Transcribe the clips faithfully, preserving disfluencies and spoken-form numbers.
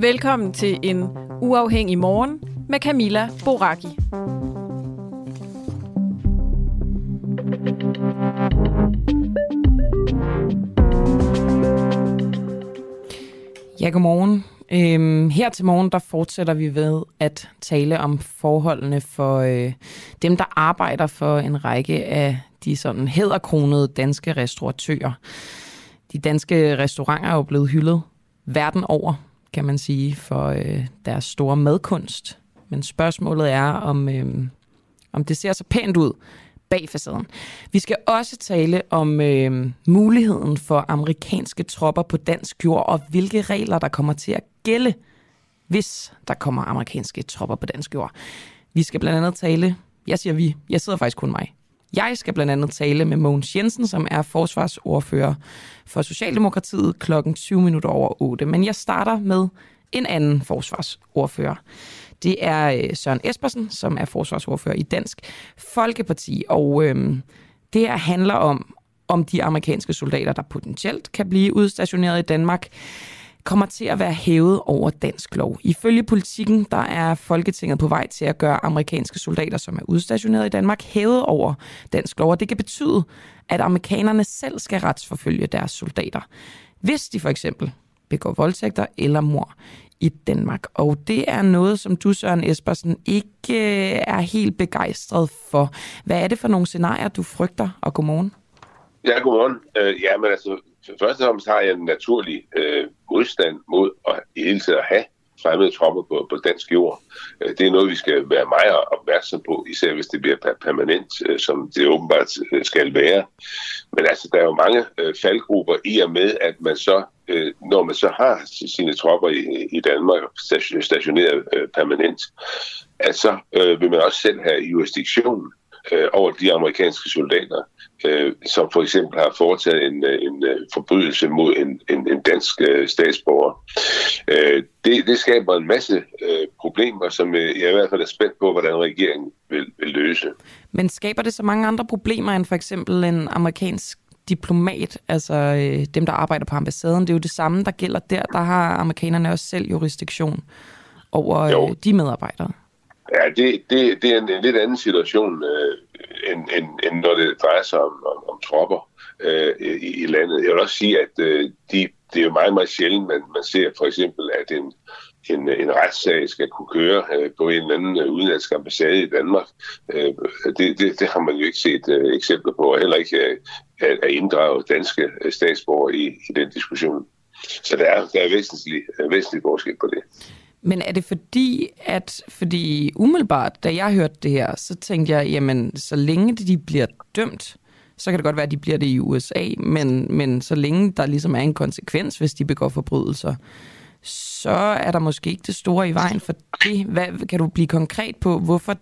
Velkommen til En Uafhængig Morgen med Camilla Boraghi. Ja, godmorgen. Øhm, her til morgen, der fortsætter vi ved at tale om forholdene for øh, dem, der arbejder for en række af de sådan hæderkronede danske restauratører. De danske restauranter er jo blevet hyldet verden over, kan man sige, for øh, deres store madkunst. Men spørgsmålet er, om, øh, om det ser så pænt ud bag facaden. Vi skal også tale om øh, muligheden for amerikanske tropper på dansk jord, og hvilke regler, der kommer til at gælde, hvis der kommer amerikanske tropper på dansk jord. Vi skal blandt andet tale, jeg siger vi, jeg sidder faktisk kun mig. Jeg skal blandt andet tale med Mogens Jensen, som er forsvarsordfører for Socialdemokratiet, klokken tyve minutter over otte. Men jeg starter med en anden forsvarsordfører. Det er Søren Espersen, som er forsvarsordfører i Dansk Folkeparti. Og øhm, det her handler om, om de amerikanske soldater, der potentielt kan blive udstationeret i Danmark, kommer til at være hævet over dansk lov. Ifølge Politikken, der er Folketinget på vej til at gøre amerikanske soldater, som er udstationeret i Danmark, hævet over dansk lov. Og det kan betyde, at amerikanerne selv skal retsforfølge deres soldater, hvis de for eksempel begår voldtægter eller mord i Danmark. Og det er noget, som du, Søren Espersen, ikke er helt begejstret for. Hvad er det for nogle scenarier, du frygter? Og godmorgen. Ja, godmorgen. Øh, ja, men altså, først og fremmest har jeg en naturlig øh, modstand mod at i hele tiden at have fremmede tropper på, på dansk jord. Øh, det er noget, vi skal være meget opmærksom på, især hvis det bliver per- permanent, øh, som det åbenbart skal være. Men altså, der er jo mange øh, faldgrupper i og med, at man så, øh, når man så har sine tropper i, i Danmark stationeret øh, permanent, at så øh, vil man også selv have jurisdiktionen øh, over de amerikanske soldater, som for eksempel har foretaget en, en forbrydelse mod en, en, en dansk statsborger. Det, det skaber en masse problemer, som jeg i hvert fald er spændt på, hvordan regeringen vil, vil løse. Men skaber det så mange andre problemer end for eksempel en amerikansk diplomat, altså dem, der arbejder på ambassaden? Det er jo det samme, der gælder der. Der har amerikanerne også selv jurisdiktion over jo. de medarbejdere. Ja, det, det, det er en, en lidt anden situation, øh, end, end, end når det drejer sig om, om, om tropper øh, i, i landet. Jeg vil også sige, at øh, de, det er jo meget, meget sjældent, man, man ser for eksempel, at en, en, en retssag skal kunne køre øh, på en eller anden øh, udenlandsk ambassade i Danmark. Øh, det, det, det har man jo ikke set øh, eksempler på, og heller ikke øh, at, at inddrage danske statsborgere i, i den diskussion. Så der er, der er væsentlig, væsentlig forskel på det. Men er det fordi, at fordi umiddelbart, da jeg hørte det her, så tænkte jeg, jamen, så længe de bliver dømt, så kan det godt være, at de bliver det i U S A, men, men så længe der ligesom er en konsekvens, hvis de begår forbrydelser, så er der måske ikke det store i vejen for det. Hvad, kan du blive konkret på, hvorfor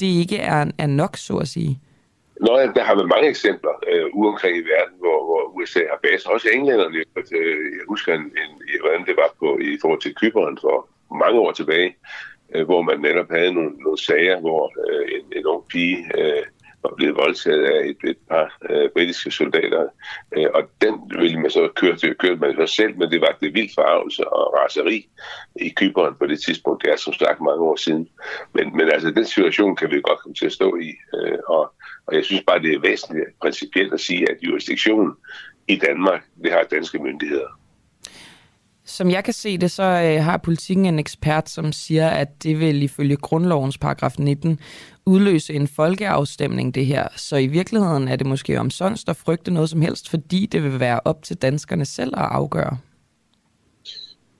det ikke er, er nok, så at sige? Nå, der har været mange eksempler øh, ude omkring i verden, hvor, hvor U S A har baser. Også englænderne. Øh, jeg husker, en, en, hvordan det var på, i forhold til Thyborøn for mange år tilbage, øh, hvor man netop havde nogle, nogle sager, hvor øh, en, en ung pige øh, var blevet voldtaget af et, et par øh, britiske soldater. Øh, og den ville man så køre, kørte man så selv, men det var det vild forarvelse og raseri i Thyborøn på det tidspunkt. Det er som sagt mange år siden. Men, men altså, den situation kan vi godt komme til at stå i. Øh, og Og jeg synes bare, det er væsentligt principielt at sige, at jurisdiktion i Danmark, det har danske myndigheder. Som jeg kan se det, så har Politiken en ekspert, som siger, at det vil ifølge grundlovens paragraf nitten udløse en folkeafstemning, det her. Så i virkeligheden er det måske omsonst at frygte noget som helst, fordi det vil være op til danskerne selv at afgøre.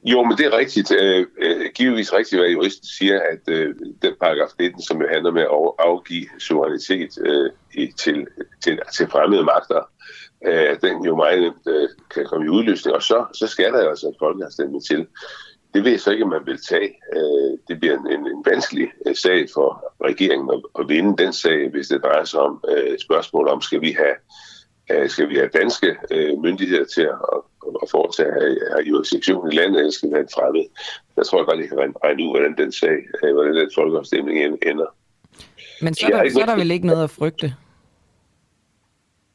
Jo, men det er rigtigt. Øh, givetvis rigtigt, hvad juristen siger, at øh, den paragraf nitten, som jo handler med at afgive suverænitet øh, til, til, til fremmede magter, øh, den jo meget nemt øh, kan komme i udløsning, og så, så skal der jo altså et folkeafstemning til. Det ved jeg så ikke, om man vil tage. Øh, det bliver en, en, en vanskelig sag for regeringen at, at vinde den sag, hvis det drejer sig om øh, spørgsmål om, skal vi have Skal vi have danske øh, myndigheder til at, at foretage jurisdiktion i landet, eller skal vi have en fremmed? Jeg tror godt, at I kan regne ud, hvordan den sag, hvordan den folkeafstemning ender. Men så er der, ikke, så er der vel ikke noget at frygte?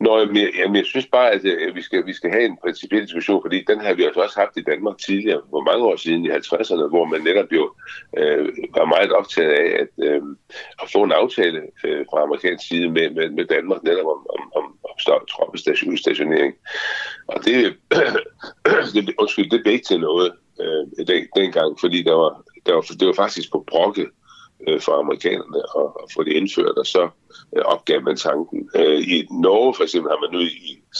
Nå, men jeg, jamen, jeg synes bare, at øh, vi, skal, vi skal have en principiel diskussion, fordi den har vi også haft i Danmark tidligere, hvor mange år siden i halvtredserne, hvor man netop jo øh, var meget optaget af at, øh, at få en aftale øh, fra amerikansk side med, med, med Danmark netop om, om, om, om troppestationering. Og det, det, undskyld, det blev ikke til noget øh, den, dengang, fordi der var, der var, det var faktisk på brokke for amerikanerne og få det indført, og så opgav man tanken. I Norge for eksempel har man nu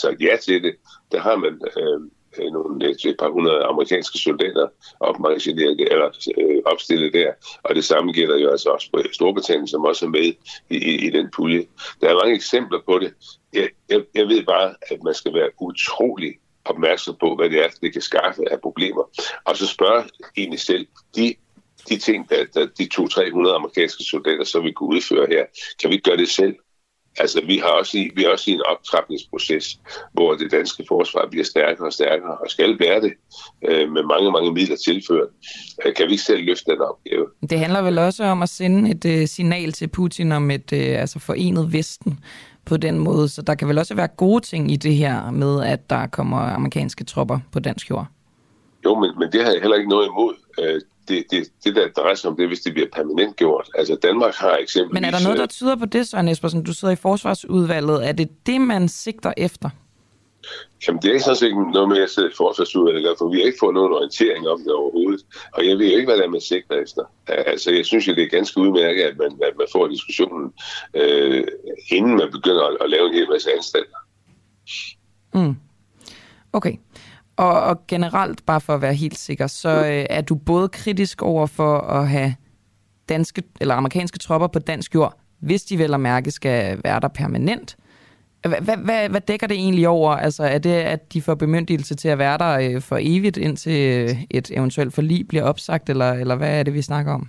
sagt ja til det. Der har man øh, nogle, et par hundrede amerikanske soldater opmargineret eller øh, opstillet der, og det samme gælder jo altså også på Storbritannien, som også er med i, i, i den pulje. Der er mange eksempler på det. Jeg, jeg, jeg ved bare, at man skal være utrolig opmærksom på, hvad det er, det kan skaffe af problemer, og så spørge egentlig selv, de De ting, der de to-tre hundrede amerikanske soldater, som vi kunne udføre her, kan vi ikke gøre det selv? Altså, vi har også i, vi har også i en optrapningsproces, hvor det danske forsvar bliver stærkere og stærkere, og skal være det, øh, med mange, mange midler tilført. Øh, kan vi ikke selv løfte den opgave? Det handler vel også om at sende et øh, signal til Putin om et øh, altså forenet Vesten på den måde, så der kan vel også være gode ting i det her med, at der kommer amerikanske tropper på dansk jord? Jo, men, men det har jeg heller ikke noget imod. Øh, Det, det, det der drejer sig om det, hvis det bliver permanent gjort. Altså Danmark har eksempelvis... Men er der noget, der tyder på det, Søren Espersen? Du sidder i forsvarsudvalget. Er det det, man sigter efter? Jamen, det er ikke sådan set noget med, at jeg sidder i forsvarsudvalget, for vi har ikke fået nogen orientering om det overhovedet. Og jeg ved jo ikke, hvad der er, man sigter efter. Altså, jeg synes jo, det er ganske udmærket, at man, at man får diskussionen, øh, inden man begynder at, at lave en hel masse anstalter. Mm. Okay. Og, og generelt, bare for at være helt sikker, så øh, er du både kritisk over for at have danske eller amerikanske tropper på dansk jord, hvis de vel at mærke skal være der permanent. Hvad dækker det egentlig over? Altså, er det, at de får bemyndigelse til at være der øh, for evigt, indtil øh, et eventuelt forlig bliver opsagt, eller, eller hvad er det, vi snakker om?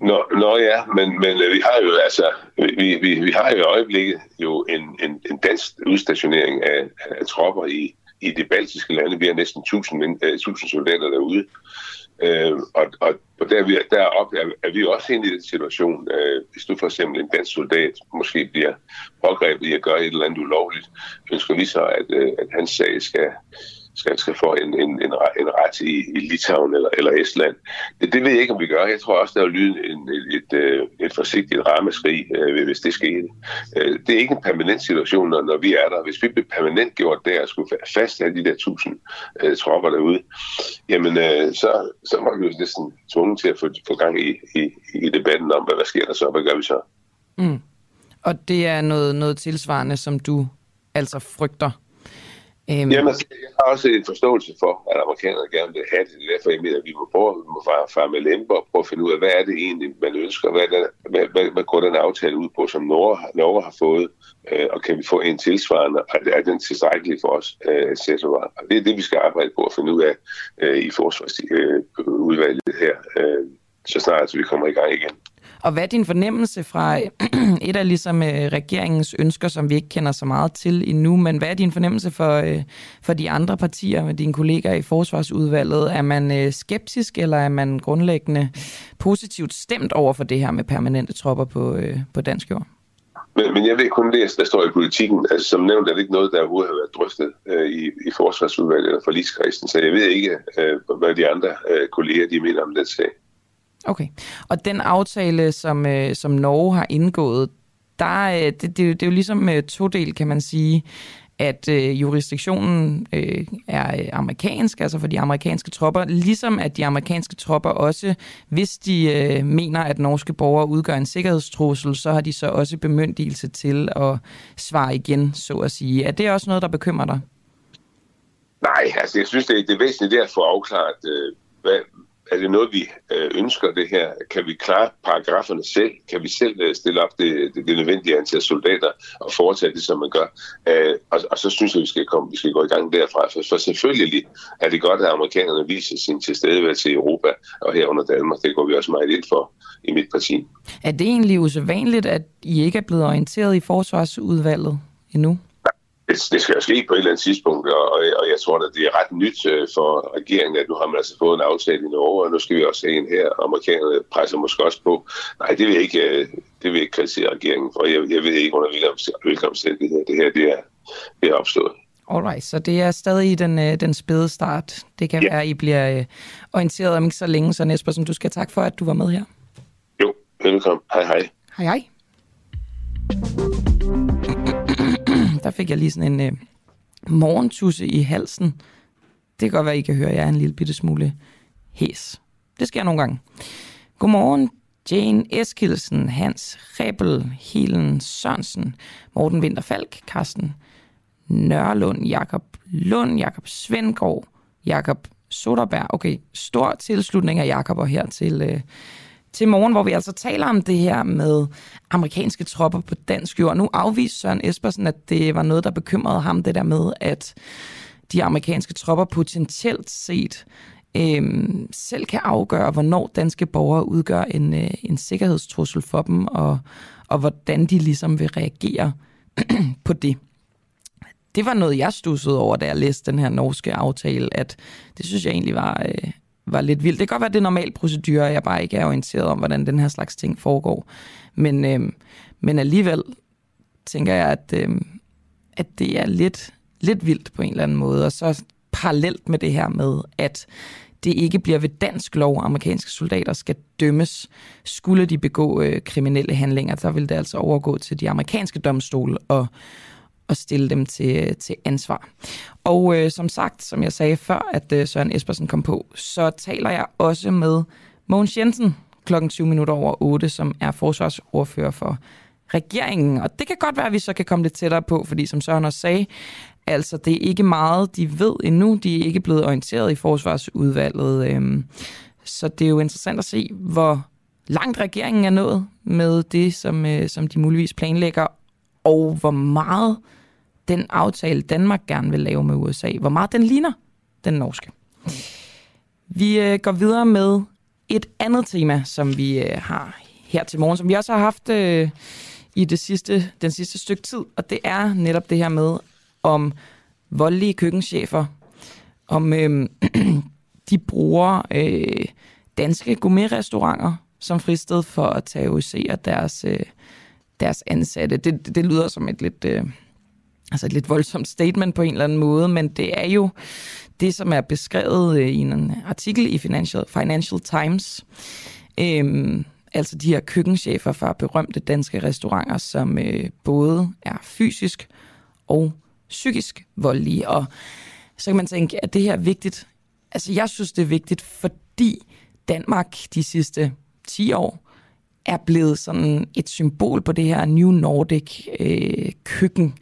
Nå, nå ja, men, men vi har jo altså vi, vi, vi har jo i øjeblikket jo en, en, en dansk udstationering af, af tropper i I de baltiske lande. Vi har næsten tusind soldater derude. Øh, og, og, og der, er vi, der er, er vi også inde i den situation, øh, hvis du for eksempel en dansk soldat måske bliver pågrebet i at gøre et eller andet ulovligt, ønsker vi så, at, øh, at hans sag skal, skal, skal få en, en, en, en ret i, i Litauen eller, eller Estland. Det, det ved jeg ikke, om vi gør. Jeg tror også, der er lyden et, et, et forsigtigt ramaskrig, øh, hvis det sker. Øh, det er ikke en permanent situation, når, når vi er der. Hvis vi bliver permanent gjort der og skulle fastholde de der tusind øh, tropper derude, jamen øh, så så var vi jo næsten tvunget til at få, få gang i, i, i debatten om, hvad, hvad sker der så, hvad gør vi så? Mm. Og det er noget, noget tilsvarende, som du altså frygter? Æm... Jamen, jeg har også en forståelse for, at amerikanerne gerne vil have det. Det er derfor, jeg mener, at vi må prøve at fare med lemper og prøve at finde ud af, hvad er det egentlig, man ønsker? Hvad, der, hvad, hvad, hvad går den aftale ud på, som Norge, Norge har fået? Øh, og kan vi få en tilsvarende? Og er den tilstrækkelig for os? Øh, og det er det, vi skal arbejde på at finde ud af øh, i forsvarsudvalget øh, her, øh, så snart vi kommer i gang igen. Og hvad er din fornemmelse fra et af ligesom, regeringens ønsker, som vi ikke kender så meget til endnu, men hvad er din fornemmelse for, for de andre partier med dine kolleger i forsvarsudvalget? Er man skeptisk, eller er man grundlæggende positivt stemt over for det her med permanente tropper på, på dansk jord? Men, men jeg ved kun det, der står i Politikken. Altså, som nævnt er det ikke noget, der overhovedet har været drøftet øh, i, i forsvarsudvalget eller forligskredsen, så jeg ved ikke, øh, hvad de andre øh, kolleger de mener om den sag. Okay. Og den aftale, som, øh, som Norge har indgået, der, det, det, det er jo ligesom to del, kan man sige, at øh, jurisdiktionen øh, er amerikansk, altså for de amerikanske tropper, ligesom at de amerikanske tropper også, hvis de øh, mener, at norske borgere udgør en sikkerhedstrussel, så har de så også bemyndigelse til at svare igen, så at sige. Er det også noget, der bekymrer dig? Nej, altså jeg synes, det er, det er væsentligt at få afklaret, øh, hvad, er det noget, vi øh, ønsker det her? Kan vi klare paragraferne selv? Kan vi selv øh, stille op det, det, det nødvendige antal soldater og foretage det, som man gør? Øh, og, og så synes jeg, vi skal, komme, vi skal gå i gang derfra. For, for selvfølgelig er det godt, at amerikanerne viser sin tilstedeværelse i Europa og herunder Danmark. Det går vi også meget ind for i mit parti. Er det egentlig usædvanligt, at I ikke er blevet orienteret i forsvarsudvalget endnu? Det skal jo ske på et eller andet tidspunkt, og jeg tror, at det er ret nyt for regeringen, at nu har man altså fået en aftale i Norge, og nu skal vi også have en her, og amerikanerne presser måske også på. Nej, det vil jeg ikke, det vil jeg ikke kritisere regeringen for. Jeg, jeg ved ikke, under hvilke omstændigheder det her det er, det er opstået. Alright, så det er stadig den, den spæde start. Det kan ja. være, at I bliver orienteret om ikke så længe, så Espersen, du skal takke for, at du var med her. Jo, velkommen. Hej hej. Hej hej. Der fik jeg lige sådan en øh, morgentusse i halsen. Det kan godt være, I kan høre, jeg er en lille bitte smule hæs. Det sker nogle gange. Godmorgen, Jane Eskildsen, Hans Rebel, Helen Sørensen, Morten Winterfalk, Carsten Nørlund, Jakob Lund, Jakob Svendgaard, Jakob Soderberg. Okay, stor tilslutning af Jakob og her til... Øh, til morgen, hvor vi altså taler om det her med amerikanske tropper på dansk jord. Nu afviste Søren Espersen, at det var noget, der bekymrede ham, det der med, at de amerikanske tropper potentielt set øh, selv kan afgøre, hvornår danske borgere udgør en, øh, en sikkerhedstrussel for dem, og, og hvordan de ligesom vil reagere på det. Det var noget, jeg stussede over, da jeg læste den her norske aftale, at det synes jeg egentlig var... Øh, var lidt vildt. Det kan godt være, det er normal procedure, jeg bare ikke er orienteret om, hvordan den her slags ting foregår. Men, øh, men alligevel tænker jeg, at, øh, at det er lidt, lidt vildt på en eller anden måde. Og så parallelt med det her med, at det ikke bliver ved dansk lov, at amerikanske soldater skal dømmes. Skulle de begå øh, kriminelle handlinger, så vil det altså overgå til de amerikanske domstole og og stille dem til, til ansvar. Og øh, som sagt, som jeg sagde før, at øh, Søren Espersen kom på, så taler jeg også med Mogens Jensen klokken tyve minutter over otte, som er forsvarsordfører for regeringen. Og det kan godt være, at vi så kan komme lidt tættere på, fordi som Søren også sagde, altså det er ikke meget, de ved endnu. De er ikke blevet orienteret i forsvarsudvalget. Øh, så det er jo interessant at se, hvor langt regeringen er nået med det, som, øh, som de muligvis planlægger, og hvor meget den aftale, Danmark gerne vil lave med U S A, hvor meget den ligner den norske. Vi går videre med et andet tema, som vi har her til morgen, som vi også har haft i det sidste, den sidste stykke tid, og det er netop det her med, om voldelige køkkenchefer, om øh, de bruger øh, danske gourmetrestauranter som fristed for at terrorisere deres øh, deres ansatte. Det, det, det lyder som et lidt, øh, altså et lidt voldsomt statement på en eller anden måde, men det er jo det, som er beskrevet øh, i en artikel i Financial, Financial Times. Øhm, altså de her køkkenchefer fra berømte danske restauranter, som øh, både er fysisk og psykisk voldelige. Og så kan man tænke, at det her er vigtigt. Altså jeg synes, det er vigtigt, fordi Danmark de sidste ti år er blevet sådan et symbol på det her New Nordic øh, køkken.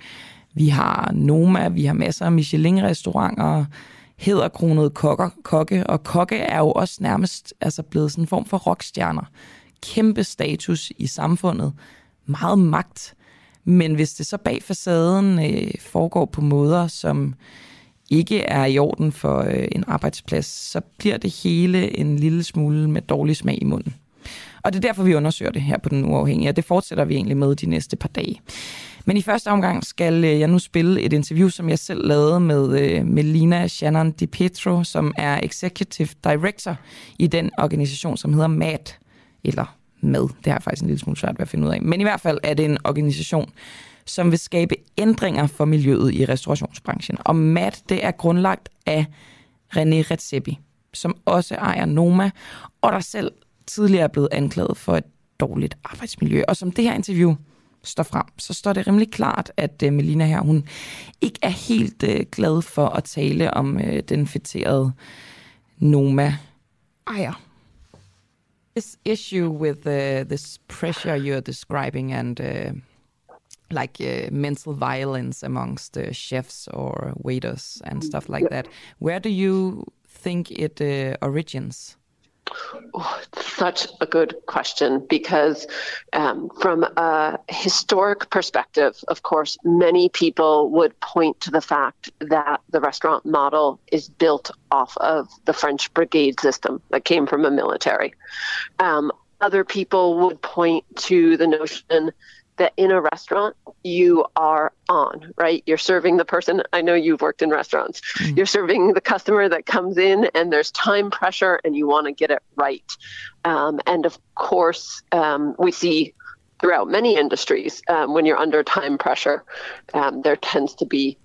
Vi har Noma, vi har masser af Michelin-restauranter, hæderkronede kokker, kokke, og kokke er jo også nærmest altså blevet sådan en form for rockstjerner. Kæmpe status i samfundet, meget magt, men hvis det så bag facaden øh, foregår på måder, som ikke er i orden for øh, en arbejdsplads, så bliver det hele en lille smule med dårlig smag i munden. Og det er derfor, vi undersøger det her på Den Uafhængige, og det fortsætter vi egentlig med de næste par dage. Men i første omgang skal jeg nu spille et interview, som jeg selv lavede med Melina Shannon DiPietro, som er Executive Director i den organisation, som hedder M A D, eller MAD. Det har jeg faktisk en lille smule svært ved at finde ud af. Men i hvert fald er det en organisation, som vil skabe ændringer for miljøet i restaurationsbranchen. Og M A D, det er grundlagt af René Redzepi, som også ejer Noma, og der selv tidligere er blevet anklaget for et dårligt arbejdsmiljø. Og som det her interview står frem, så står det rimelig klart, at øh, Melina her, hun ikke er helt øh, glad for at tale om øh, den feterede Noma ejer. This issue with uh, this pressure you're describing and uh, like uh, mental violence amongst uh, chefs or waiters and stuff like yeah. that, where do you think it uh, origins? Oh, such a good question, because um, from a historic perspective, of course, many people would point to the fact that the restaurant model is built off of the French brigade system that came from a military. Um, other people would point to the notion that in a restaurant, you are on, right? You're serving the person. I know you've worked in restaurants. Mm-hmm. You're serving the customer that comes in, and there's time pressure, and you want to get it right. Um, and of course, um, we see throughout many industries, um, when you're under time pressure, um, there tends to be,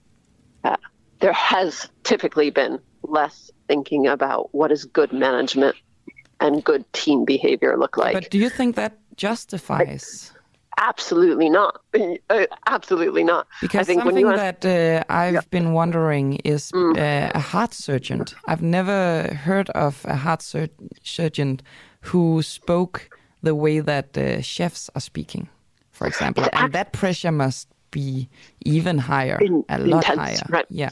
uh, there has typically been less thinking about what is good management and good team behavior look like. But do you think that justifies... I- Absolutely not. Absolutely not. Because I think something when you ask- that uh, I've yeah. been wondering is mm. uh, a heart surgeon. I've never heard of a heart sur- surgeon who spoke the way that uh, chefs are speaking, for example. Yeah. And that pressure must be even higher, In- a lot intense, higher. Right. Yeah.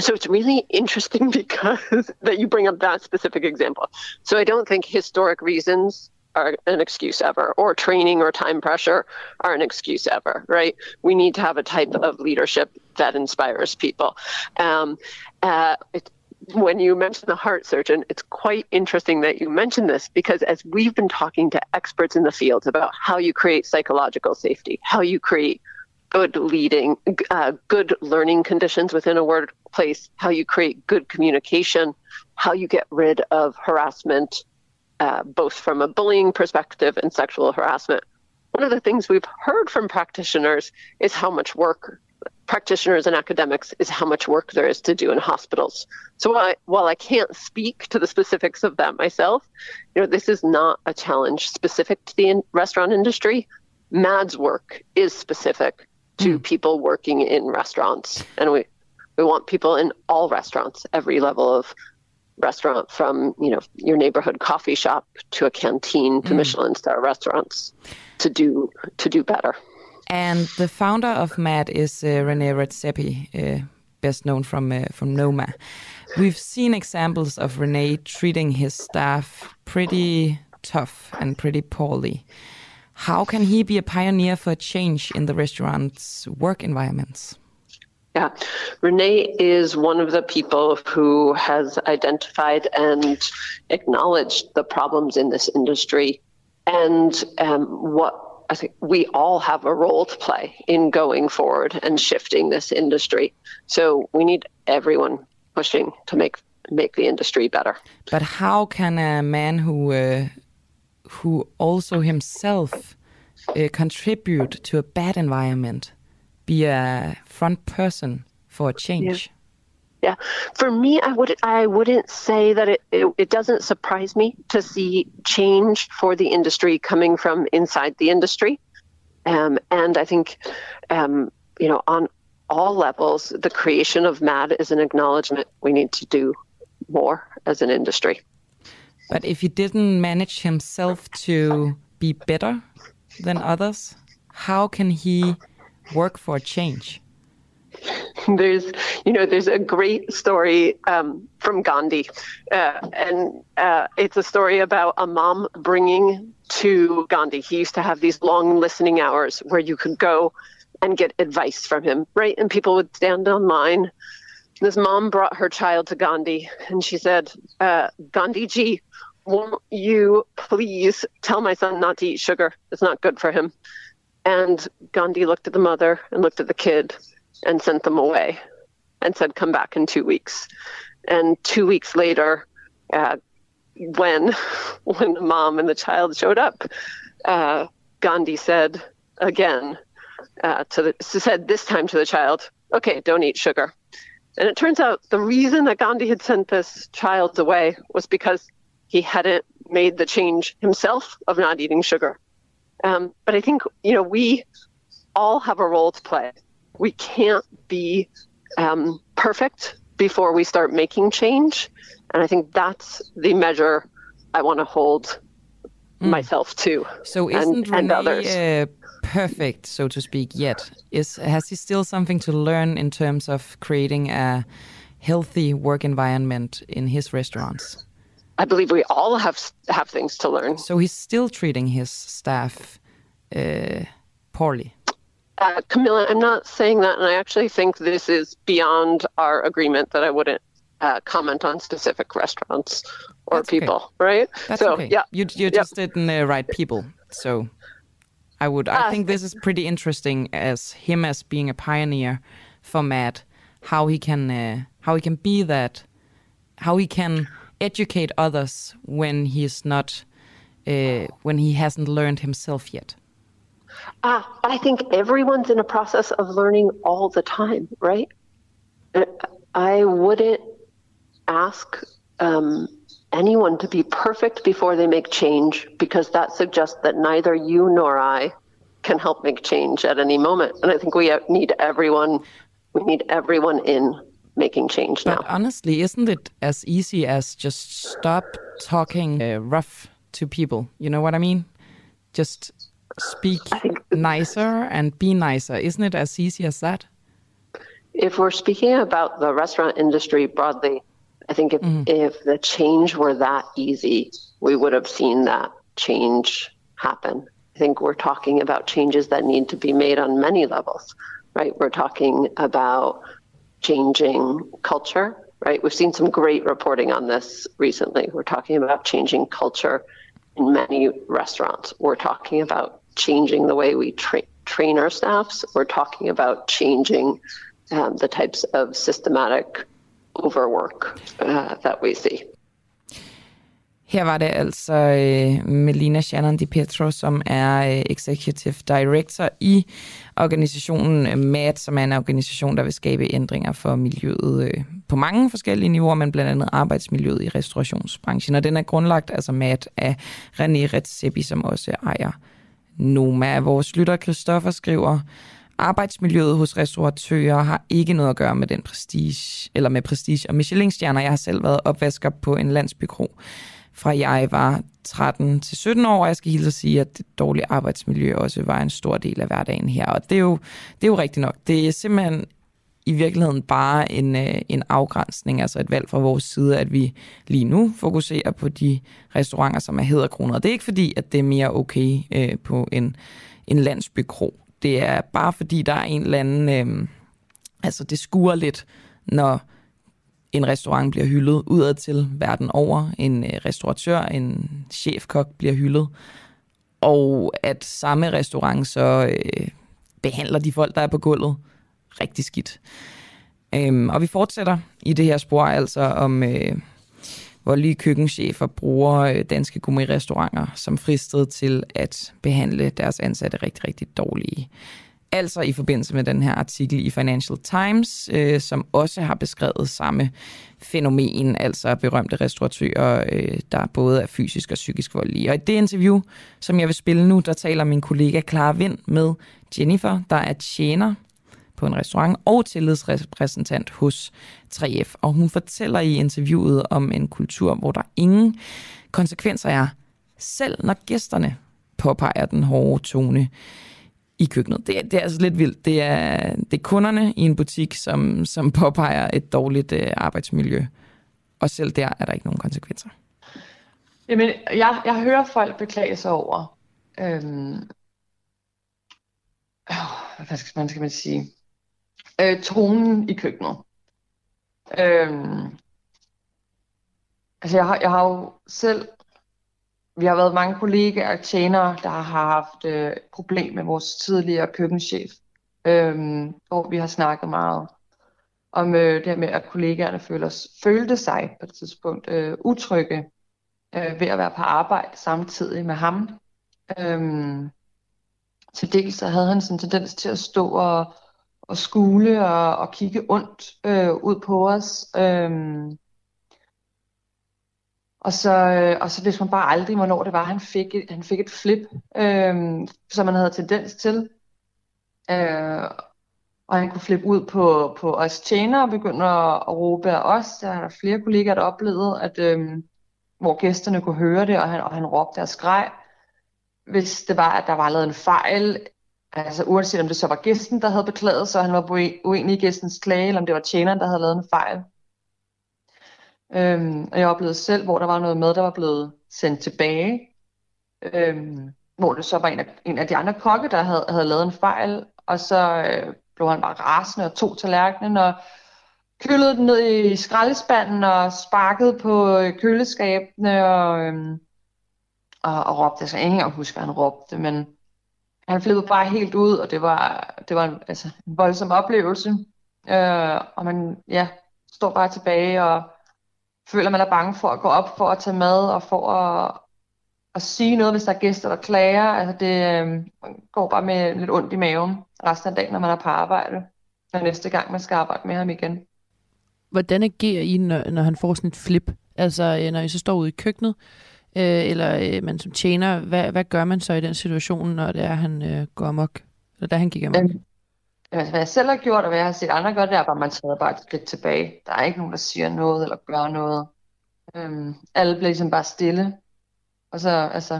So it's really interesting because that you bring up that specific example. So I don't think historic reasons are an excuse ever, or training or time pressure are an excuse ever, right? We need to have a type of leadership that inspires people. Um, uh, it, when you mention the heart surgeon, it's quite interesting that you mention this, because as we've been talking to experts in the field about how you create psychological safety, how you create good leading, uh, good learning conditions within a workplace, how you create good communication, how you get rid of harassment, Uh, both from a bullying perspective and sexual harassment. One of the things we've heard from practitioners is how much work, practitioners and academics, is how much work there is to do in hospitals. So while I, while I can't speak to the specifics of that myself, you know, this is not a challenge specific to the in- restaurant industry. M A D's work is specific to mm. people working in restaurants. And we, we want people in all restaurants, every level of restaurant, from you know your neighborhood coffee shop to a canteen to mm. Michelin star restaurants, to do to do better. And the founder of M A D is uh, René Redzepi, uh, best known from uh, from Noma. We've seen examples of René treating his staff pretty tough and pretty poorly. How can he be a pioneer for change in the restaurant's work environments? Yeah, René is one of the people who has identified and acknowledged the problems in this industry, and um, what I think we all have a role to play in going forward and shifting this industry. So we need everyone pushing to make make the industry better. But how can a man who uh, who also himself uh, contribute to a bad environment be a front person for a change? Yeah. yeah. For me, I would I wouldn't say that it, it it doesn't surprise me to see change for the industry coming from inside the industry. Um, and I think um, you know, on all levels, the creation of M A D is an acknowledgement we need to do more as an industry. But if he didn't manage himself to be better than others, how can he work for change? There's, you know, there's a great story um, from Gandhi, uh, and uh, it's a story about a mom bringing to Gandhi. He used to have these long listening hours where you could go and get advice from him, right? And people would stand online. This mom brought her child to Gandhi, and she said, uh, Gandhiji, won't you please tell my son not to eat sugar? It's not good for him. And Gandhi looked at the mother and looked at the kid and sent them away and said, come back in two weeks. And two weeks later, uh, when when the mom and the child showed up, uh, Gandhi said again, uh, to the, said this time to the child, okay, don't eat sugar. And it turns out the reason that Gandhi had sent this child away was because he hadn't made the change himself of not eating sugar. Um, but I think, you know, we all have a role to play. We can't be um, perfect before we start making change. And I think that's the measure I want to hold mm. myself to. So isn't and, and others. Uh, perfect, so to speak, yet? Is, has he still something to learn in terms of creating a healthy work environment in his restaurants? I believe we all have have things to learn. So he's still treating his staff uh, poorly? Uh, Camilla, I'm not saying that, and I actually think this is beyond our agreement that I wouldn't uh, comment on specific restaurants or That's people, okay. right? That's so, okay. Yeah, you you yep. just didn't uh, write people, so I would. I uh, think this is pretty interesting as him as being a pioneer for Matt, how he can uh, how he can be that, how he can educate others when he's not uh, when he hasn't learned himself yet. Uh, I think everyone's in a process of learning all the time, right? I wouldn't ask um, anyone to be perfect before they make change, because that suggests that neither you nor I can help make change at any moment. And I think we need everyone, we need everyone in making change now. But honestly, isn't it as easy as just stop talking uh, rough to people? You know what I mean? Just... Speak nicer and be nicer. Isn't it as easy as that? If we're speaking about the restaurant industry broadly, I think if, mm. if the change were that easy, we would have seen that change happen. I think we're talking about changes that need to be made on many levels, right? We're talking about changing culture, right? We've seen some great reporting on this recently. We're talking about changing culture in many restaurants. We're talking about changing the way we tra- train our staffs. We're talking about changing um, the types of systematic overwork uh, that we see. Her var det altså uh, Melina Shannon DiPietro, som er uh, Executive Director i organisationen M A D, som er en organisation, der vil skabe ændringer for miljøet uh, på mange forskellige niveauer, men blandt andet arbejdsmiljøet i restaurationsbranchen. Og den er grundlagt, altså M A D, af René Redzepi, som også ejer Noma. Vores lytter Christoffer skriver... Arbejdsmiljøet hos restauratører har ikke noget at gøre med den prestige, eller med prestige og Michelin-stjerner. Jeg har selv været opvasker på en landsbykro, fra jeg var tretten til sytten år, og jeg skal hilse at sige, at det dårlige arbejdsmiljø også var en stor del af hverdagen her. Og det er jo, det er jo rigtigt nok. Det er simpelthen i virkeligheden bare en, en afgrænsning, altså et valg fra vores side, at vi lige nu fokuserer på de restauranter, som er hæderkroner. Det er ikke fordi, at det er mere okay øh, på en, en landsbykro. Det er bare fordi, der er en eller anden... Øh, altså, det skuer lidt, når en restaurant bliver hyldet udadtil verden over. En øh, restauratør, en chefkok bliver hyldet. Og at samme restaurant så øh, behandler de folk, der er på gulvet, rigtig skidt. Øh, og vi fortsætter i det her spor, altså om... Øh, voldelige køkkenchefer bruger danske gourmetrestauranter som fristet til at behandle deres ansatte rigtig, rigtig dårlige. Altså i forbindelse med den her artikel i Financial Times, øh, som også har beskrevet samme fænomen, altså berømte restauratører, øh, der både er fysisk og psykisk voldelige. Og i det interview, som jeg vil spille nu, der taler min kollega Clara Vind med Jennifer, der er tjener på en restaurant og tillidsrepræsentant hos tre F. Og hun fortæller i interviewet om en kultur, hvor der ingen konsekvenser er, selv når gæsterne påpeger den hårde tone i køkkenet. Det, det er altså lidt vildt. Det er, det er kunderne i en butik, som, som påpeger et dårligt øh, arbejdsmiljø. Og selv der er der ikke nogen konsekvenser. Jamen, jeg, jeg hører folk beklage sig over... Øhm, øh, hvad skal man, skal man sige... Øh, tonen i køkkenet. Øhm, altså jeg har, jeg har jo selv, vi har været mange kollegaer og tjenere, der har haft øh, problem med vores tidligere køkkenchef, øhm, hvor vi har snakket meget om øh, det her med, at kollegaerne føler, følte sig på et tidspunkt øh, utrygge øh, ved at være på arbejde samtidig med ham. Øhm, til dels så havde han sådan en tendens til at stå og og skule og, og kigge ondt øh, ud på os. Øhm. Og, så, øh, og så vidste man bare aldrig, hvornår det var, han fik et, han fik et flip, øh, som man havde tendens til. Øh, og han kunne flippe ud på, på os tjenere og begynde at råbe af os. Der er der flere kollegaer, der oplevede, at, øh, hvor gæsterne kunne høre det, og han, og han råbte og skreg. Hvis det var, at der var lavet en fejl, altså uanset om det så var gæsten, der havde beklaget sig, og han var uenig i gæstens klage, eller om det var tjeneren, der havde lavet en fejl. Øhm, og jeg oplevede selv, hvor der var noget med, der var blevet sendt tilbage, øhm, hvor det så var en af, en af de andre kokke, der havde, havde lavet en fejl, og så øh, blev han bare rasende og tog tallerkenen og kyllede den ned i skraldespanden og sparkede på køleskabene og, øhm, og, og råbte, altså ingen husker, han råbte, men han flippede bare helt ud, og det var, det var en, altså, en voldsom oplevelse, øh, og man ja, står bare tilbage og føler, man er bange for at gå op, for at tage mad og for at, at sige noget, hvis der er gæster, der klager. Altså det øh, går bare med lidt ondt i maven resten af dagen, når man er på arbejde, og næste gang, man skal arbejde med ham igen. Hvordan agerer I, når, når han får sådan et flip? Altså når I så står ude i køkkenet, øh, eller øh, man som tjener, hvad, hvad gør man så i den situation, når det er, han øh, går amok? Eller da han gik amok? Øhm, altså, hvad jeg selv har gjort, og hvad jeg har set andre gøre, det er bare, at man tager bare et skridt tilbage. Der er ikke nogen, der siger noget eller gør noget. Øhm, alle bliver ligesom bare stille. Og så, altså...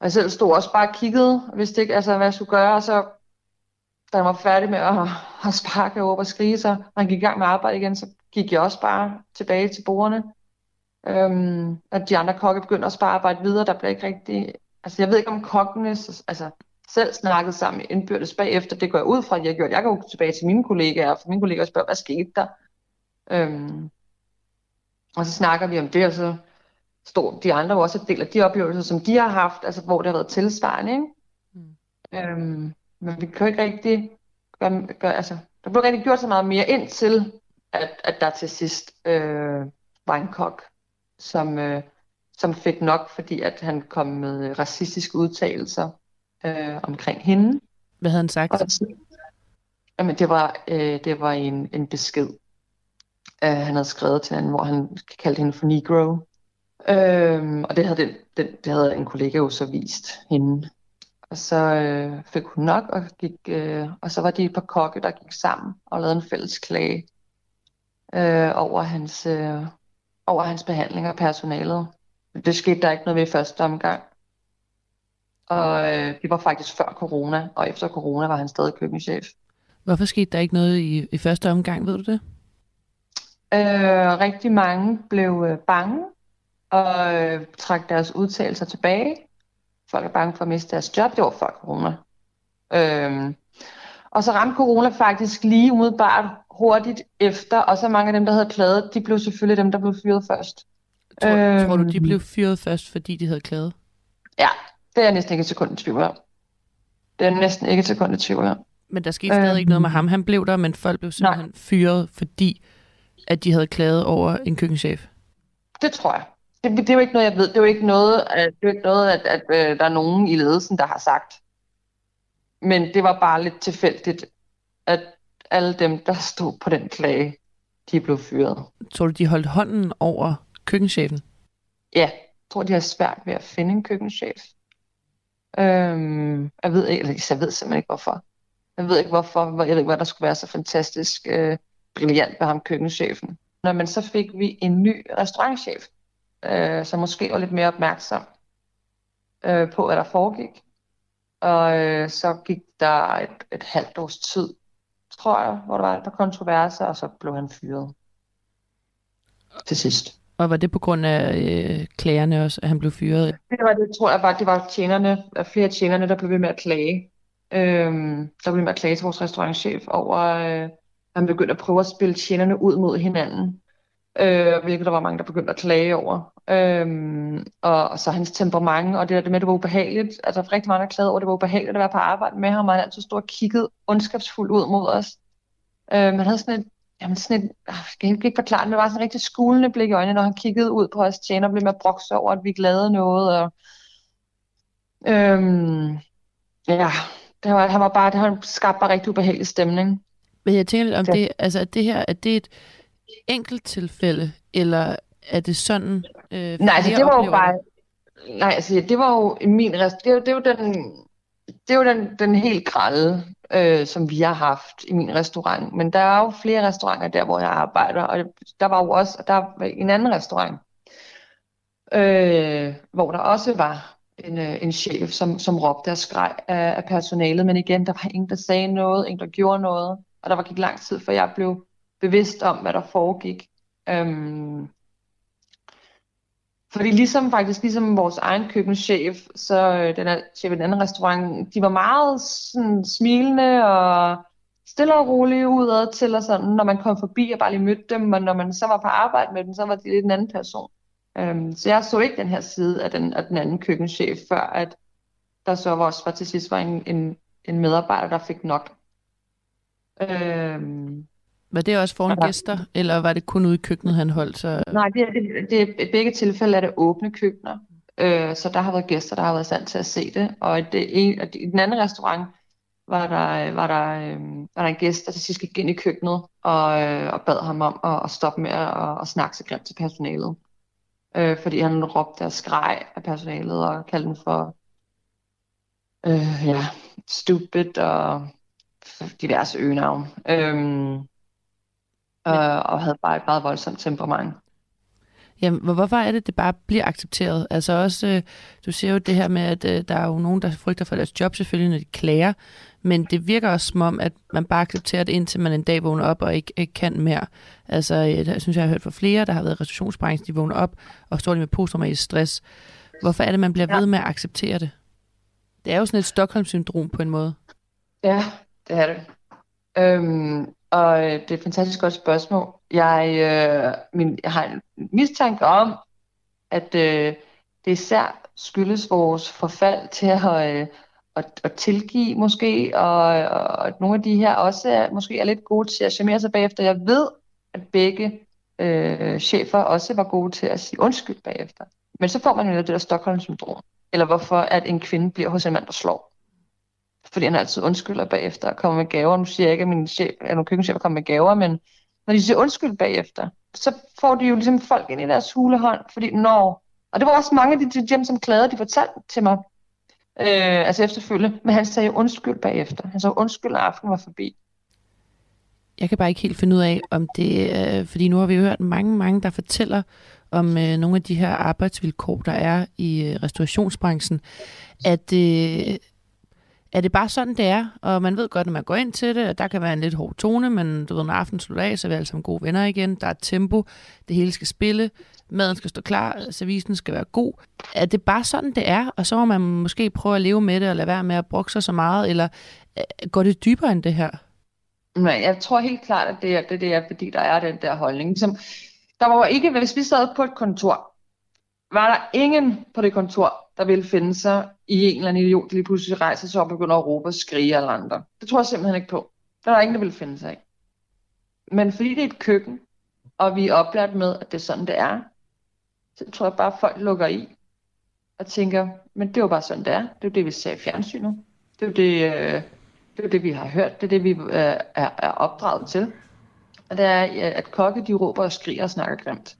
Og jeg selv stod også bare og kiggede, og vidste ikke, altså, hvad jeg skulle gøre, og så... Da han var færdig med at, at sparke op og skrige, så når han gik i gang med arbejde igen, så gik jeg også bare tilbage til bordene. Øhm, og de andre kokke begyndte også bare at arbejde videre, der blev ikke rigtig... Altså jeg ved ikke om kokkene altså, selv snakkede sammen indbyrdes bagefter, det går jeg ud fra, at jeg har gjort. Jeg går tilbage til mine kollegaer, og mine kollegaer spørger, hvad skete der? Øhm, og så snakker vi om det, og så står de andre også og deler de oplevelser, som de har haft, altså hvor det har været tilsvarende, ikke? Mm. Øhm, Men vi kan ikke rigtig gøre, gøre, altså, der blev rigtig gjort så meget mere indtil, at, at der til sidst øh, var en kok, som, øh, som fik nok, fordi at han kom med racistiske udtalelser øh, omkring hende. Hvad havde han sagt? Og, jamen, det var, øh, det var en, en besked, øh, han havde skrevet til hende, hvor han kaldte hende for negro. Øh, og det havde, den, den, det havde en kollega jo så vist hende. Og så øh, fik hun nok, og, gik, øh, og så var de et par kokke, der gik sammen og lavede en fælles klage øh, over, hans, øh, over hans behandling af personalet. Det skete der ikke noget ved i første omgang. Og øh, det var faktisk før corona, og efter corona var han stadig køkkenchef. Hvorfor skete der ikke noget i, i første omgang, ved du det? Øh, rigtig mange blev øh, bange og øh, trak deres udtalelser tilbage. Folk er bange for at miste deres job. Det var før corona. Øhm, og så ramte corona faktisk lige umiddelbart hurtigt efter, og så mange af dem, der havde klaget, de blev selvfølgelig dem, der blev fyret først. Tror, øhm, tror du, de blev fyret først, fordi de havde klaget? Ja, det er næsten ikke et sekund i tvivl om. Det er næsten ikke et sekund i tvivl om. Men der skete stadig øhm, ikke noget med ham. Han blev der, men folk blev simpelthen nej. fyret, fordi at de havde klaget over en køkkenchef. Det tror jeg. Det, det er jo ikke noget, jeg ved. Det er jo ikke noget, at, det er ikke noget, at, at, at der er nogen i ledelsen, der har sagt. Men det var bare lidt tilfældigt, at alle dem, der stod på den klage, de blev fyret. Tror du, de holdt hånden over køkkenchefen? Ja, jeg tror, de har svært ved at finde en køkkenchef. Øhm, jeg, ved, eller, jeg ved simpelthen ikke, hvorfor. Jeg ved ikke, hvorfor. Jeg ved ikke, hvad der skulle være så fantastisk øh, brilliant ved ham, køkkenchefen. Nå, men så fik vi en ny restaurantchef. Øh, så måske var lidt mere opmærksom øh, på, hvad der foregik. Og øh, så gik der et, et halvt års tid, tror jeg, hvor der var et par kontroverser, og så blev han fyret til sidst. Og var det på grund af øh, klagerne også, at han blev fyret? Det var det, tror jeg bare, det var tjenerne, flere af tjenerne, der blev ved med at klage. Øh, der blev ved med at klage til vores restaurantchef over, øh, han begyndte at prøve at spille tjenerne ud mod hinanden. Øh, hvilket der var mange, der begyndte at klage over. Øhm, og, og så hans temperament, og det der det med, det var ubehageligt. Altså rigtig mange, der klagede over, det var ubehageligt at være på arbejde med ham, og han altid stod og kiggede ondskabsfuldt ud mod os. Øh, man havde sådan et, jamen sådan et, jeg kan ikke forklare det, men det var sådan et rigtig skulende blik i øjnene, når han kiggede ud på os tjener, og blev med at brokse over, at vi ikke lavede noget. Og, øhm, ja, det var, han var bare, det var, han skabte bare rigtig ubehagelig stemning. Men jeg tænker lidt om ja. det, altså at det her, at det er et enkelt tilfælde, eller er det sådan? Øh, nej, altså, det var jo bare. Nej, altså, det var jo min rest. Det er jo den det er jo den, den helt grælde, øh, som vi har haft i min restaurant. Men der er jo flere restauranter der, hvor jeg arbejder, og der var jo også der var en anden restaurant, øh, hvor der også var en, en chef, som, som råbte og skreg af, af personalet. Men igen, der var ingen, der sagde noget, ingen, der gjorde noget. Og der var gik lang tid, før jeg blev bevidst om, hvad der foregik. Øhm, fordi ligesom faktisk, ligesom vores egen køkkenchef, så den her chef i den anden restaurant, de var meget sådan smilende og stille og rolige udad til, og sådan, når man kom forbi og bare lige mødte dem, og når man så var på arbejde med dem, så var de lidt en anden person. Øhm, så jeg så ikke den her side af den, af den anden køkkenchef, før at der så også var til sidst var en, en, en medarbejder, der fik nok. Øhm, Var det også foran okay. gæster, eller var det kun ude i køkkenet, han holdt? Så... Nej, det, det, det, i begge tilfælde er det åbne køkkener, øh, så der har været gæster, der har været stand til at se det. Og i, det ene, i den anden restaurant var der, var, der, øh, var der en gæst, der til sidst gik ind i køkkenet og, øh, og bad ham om at, at stoppe med at, at snakke så grimt til personalet. Øh, fordi han råbte og skreg af personalet og kaldte dem for øh, ja, stupid og diverse øgenavn. Øh, Men, og havde bare et meget voldsomt temperament. Jamen, hvorfor er det, det bare bliver accepteret? Altså også, du siger jo det her med, at der er jo nogen, der frygter for deres job selvfølgelig, når de klager, men det virker også som om, at man bare accepterer det, indtil man en dag vågner op og ikke, ikke kan mere. Altså, jeg synes, jeg har hørt fra flere, der har været i restaurationsbranchen, de vågner op og står lige med posttraumatisk stress. Hvorfor er det, man bliver ja. ved med at acceptere det? Det er jo sådan et Stockholm-syndrom på en måde. Ja, det er det. Øhm... Og det er et fantastisk godt spørgsmål. Jeg, øh, min, jeg har en mistanke om, at øh, det især skyldes vores forfald til at, øh, at, at tilgive måske, og, og at nogle af de her også er, måske er lidt gode til at charmere sig bagefter. Jeg ved, at begge øh, chefer også var gode til at sige undskyld bagefter. Men så får man jo det der Stockholm-syndrom, eller hvorfor at en kvinde bliver hos en mand, der slår. Fordi han altid undskylder bagefter og kommer med gaver. Nu siger jeg ikke, at min chef, at nogle køkkenchefer kommer med gaver, men når de siger undskyld bagefter, så får de jo ligesom folk ind i deres hulehånd, fordi når... Og det var også mange af de, de hjem, som klagede, de fortalte til mig, øh, altså efterfølgende, men han sagde undskyld bagefter. Han sagde undskyld, når aftenen var forbi. Jeg kan bare ikke helt finde ud af, om det... Øh, fordi nu har vi jo hørt mange, mange, der fortæller om øh, nogle af de her arbejdsvilkår, der er i øh, restaurationsbranchen, at... Øh, Er det bare sådan, det er? Og man ved godt, når man går ind til det, at der kan være en lidt hård tone, men du ved, når aftenen slutter af, så er vi alle sammen gode venner igen. Der er tempo, det hele skal spille, maden skal stå klar, servicen skal være god. Er det bare sådan, det er? Og så må man måske prøve at leve med det og lade være med at brokke sig så meget, eller går det dybere end det her? Nej, jeg tror helt klart, at det er det, det er, fordi der er den der holdning. Som, der var ikke, hvis vi sad på et kontor, var der ingen på det kontor, der ville finde sig i en eller anden idiot, der lige pludselig rejser sig op og begynder at råbe og skrige alle andre. Det tror jeg simpelthen ikke på. Der er der ingen, der ville finde sig i. Men fordi det er et køkken, og vi er oplært med, at det er sådan, det er, så tror jeg bare, folk lukker i og tænker, men det er jo bare sådan, det er. Det er jo det, vi ser i fjernsynet. Det er jo det, øh, det, er det vi har hørt. Det er det, vi øh, er, er opdraget til. Og det er, at kokke, de råber og skriger og snakker grimt.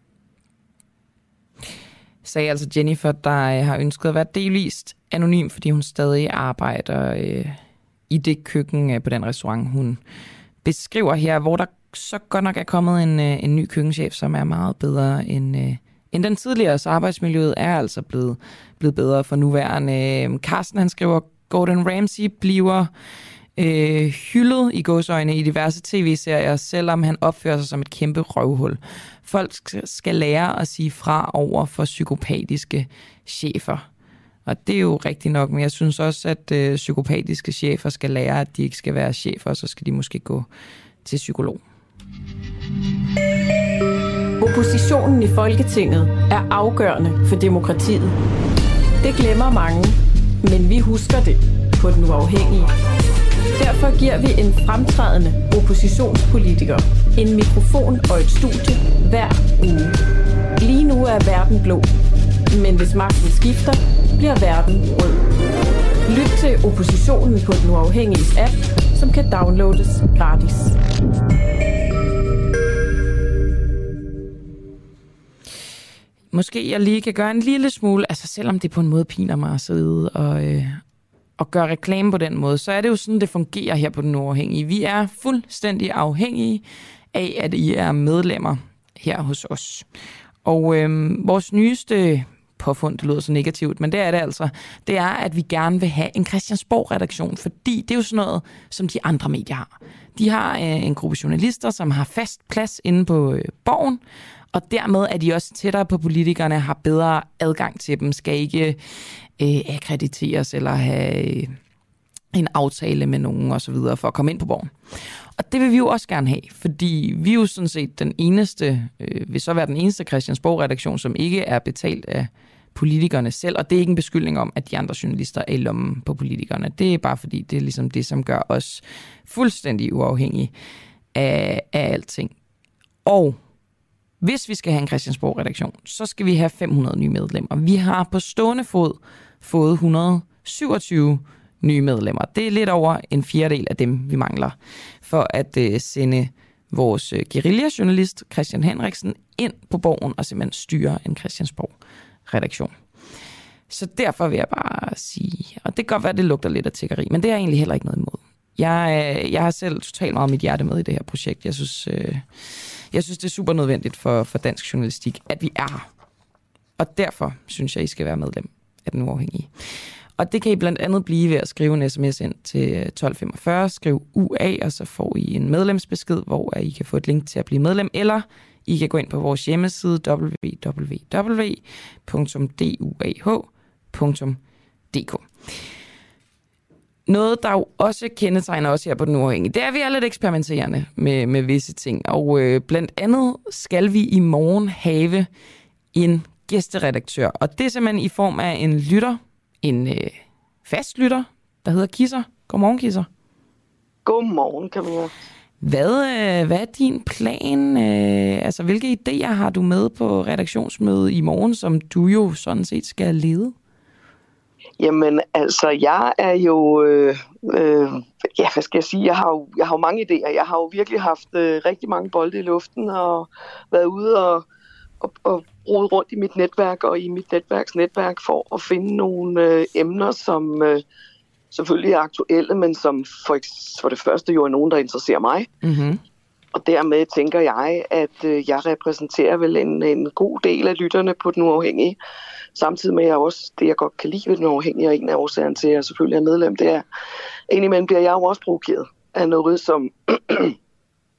Sagde altså Jennifer, der har ønsket at være delvist anonym, fordi hun stadig arbejder øh, i det køkken øh, på den restaurant, hun beskriver her, hvor der så godt nok er kommet en, øh, en ny køkkenchef, som er meget bedre end, øh, end den tidligere, så arbejdsmiljøet er altså blevet, blevet bedre for nuværende. Carsten, han skriver, Gordon Ramsay bliver øh, hyldet i godsøjne i diverse tv-serier, selvom han opfører sig som et kæmpe røvhul. Folk skal lære at sige fra over for psykopatiske chefer. Og det er jo rigtigt nok, men jeg synes også, at øh, psykopatiske chefer skal lære, at de ikke skal være chefer, og så skal de måske gå til psykolog. Oppositionen i Folketinget er afgørende for demokratiet. Det glemmer mange, men vi husker det på Den Uafhængige. Derfor giver vi en fremtrædende oppositionspolitiker en mikrofon og et studie hver uge. Lige nu er verden blå, men hvis magten skifter, bliver verden rød. Lyt til Oppositionen på Den Uafhængiges app, som kan downloades gratis. Måske jeg lige kan gøre en lille smule, altså selvom det på en måde piner mig at sidde og... Øh at gøre reklame på den måde, så er det jo sådan, det fungerer her på Den Uafhængige. Vi er fuldstændig afhængige af, at I er medlemmer her hos os. Og øhm, vores nyeste påfund, det lyder så negativt, men det er det altså, det er, at vi gerne vil have en Christiansborg-redaktion, fordi det er jo sådan noget, som de andre medier har. De har øh, en gruppe journalister, som har fast plads inde på øh, borgen, og dermed er de også tættere på politikerne, har bedre adgang til dem, skal ikke øh, akkrediteres eller have en aftale med nogen og så videre for at komme ind på borgen. Og det vil vi jo også gerne have, fordi vi er jo sådan set den eneste, øh, vil så være den eneste Christiansborg-redaktion, som ikke er betalt af politikerne selv, og det er ikke en beskyldning om, at de andre journalister er i lommen på politikerne. Det er bare fordi, det er ligesom det, som gør os fuldstændig uafhængige af, af alting. Og hvis vi skal have en Christiansborg-redaktion, så skal vi have fem hundrede nye medlemmer. Vi har på stående fod fået et hundrede og syvogtyve nye medlemmer. Det er lidt over en fjerdedel af dem, vi mangler, for at øh, sende vores øh, guerillajournalist Kristian Henriksen ind på borgen og simpelthen styre en Christiansborg-redaktion. Så derfor vil jeg bare sige, og det kan godt være, at det lugter lidt af tiggeri, men det har jeg egentlig heller ikke noget imod. Jeg, øh, jeg har selv totalt meget mit hjerte med i det her projekt. Jeg synes, øh, jeg synes det er super nødvendigt for, for dansk journalistik, at vi er her. Og derfor synes jeg, I skal være medlem af Den Uafhængige. Og det kan I blandt andet blive ved at skrive en sms ind til tolv femogfyrre, skriv U A, og så får I en medlemsbesked, hvor I kan få et link til at blive medlem, eller I kan gå ind på vores hjemmeside w w w punktum d u a h punktum d k. Noget, der jo også kendetegner os her på Den Uafhængige, det er, vi er lidt eksperimenterende med, med visse ting. Og øh, blandt andet skal vi i morgen have en gæsteredaktør, og det er simpelthen i form af en lytter, en øh, fastlytter, der hedder Kisser. Godmorgen, Kisser. Godmorgen, Camilla. Hvad, øh, hvad er din plan? Øh, altså, hvilke idéer har du med på redaktionsmødet i morgen, som du jo sådan set skal lede? Jamen, altså, jeg er jo... Øh, øh, ja, hvad skal jeg sige? Jeg har, jo, jeg har jo mange idéer. Jeg har jo virkelig haft øh, rigtig mange bolde i luften og været ude og... og, og rode rundt i mit netværk og i mit netværks netværk for at finde nogle øh, emner, som øh, selvfølgelig er aktuelle, men som for, for det første jo er nogen, der interesserer mig. Mm-hmm. Og dermed tænker jeg, at øh, jeg repræsenterer vel en, en god del af lytterne på Den Uafhængige. Samtidig med, at jeg også, det jeg godt kan lide ved Den Uafhængige, og en af årsagerne til, at jeg selvfølgelig er medlem, det er, indimellem bliver jeg jo også provokeret af noget, som...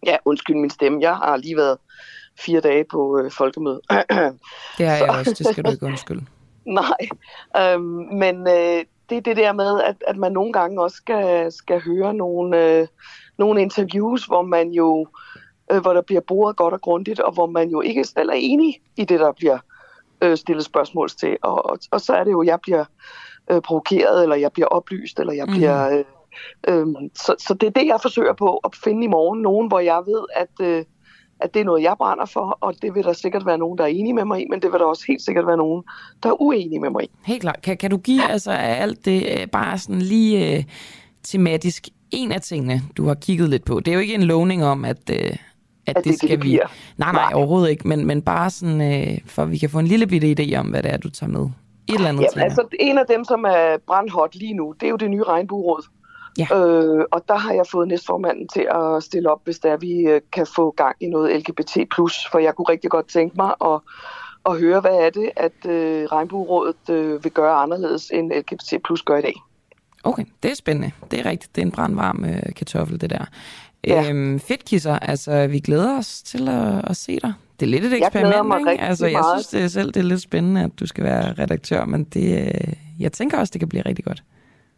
ja, undskyld min stemme, jeg har lige været fire dage på øh, folkemøde. Det har jeg også, det skal du ikke undskylde. Nej, øhm, men øh, det er det der med, at, at man nogle gange også skal, skal høre nogle, øh, nogle interviews, hvor man jo, øh, hvor der bliver boret godt og grundigt, og hvor man jo ikke selv er enig i det, der bliver øh, stillet spørgsmål til. Og, og, og så er det jo, jeg bliver øh, provokeret, eller jeg bliver oplyst, eller jeg mm. bliver... Øh, øh, så, så det er det, jeg forsøger på at finde i morgen. Nogen, hvor jeg ved, at... Øh, at det er noget, jeg brænder for, og det vil der sikkert være nogen, der er enige med mig i, men det vil der også helt sikkert være nogen, der er uenige med mig i. Helt klart. Kan, kan du give altså alt det bare sådan lige øh, tematisk en af tingene, du har kigget lidt på? Det er jo ikke en lovning om, at, øh, at, at det, det skal det, vi... Nej, nej, nej, overhovedet ikke, men, men bare sådan, øh, for vi kan få en lille bitte idé om, hvad det er, du tager med. Et eller andet. Jamen, ting. Altså, en af dem, som er brandhot lige nu, det er jo det nye regnbueråd. Ja. Øh, og der har jeg fået næstformanden til at stille op, hvis der vi øh, kan få gang i noget L G B T plus, for jeg kunne rigtig godt tænke mig at, at høre, hvad er det, at øh, Regnbuerådet øh, vil gøre anderledes, end L G B T plus gør i dag. Okay, det er spændende. Det er rigtigt. Det er en brandvarm øh, kartoffel, det der. Ja. Øhm, fedt, Kisser. Altså, vi glæder os til at, at se dig. Det er lidt et eksperiment, ikke? Altså, jeg meget. synes det selv, det er lidt spændende, at du skal være redaktør, men det, øh, jeg tænker også, det kan blive rigtig godt.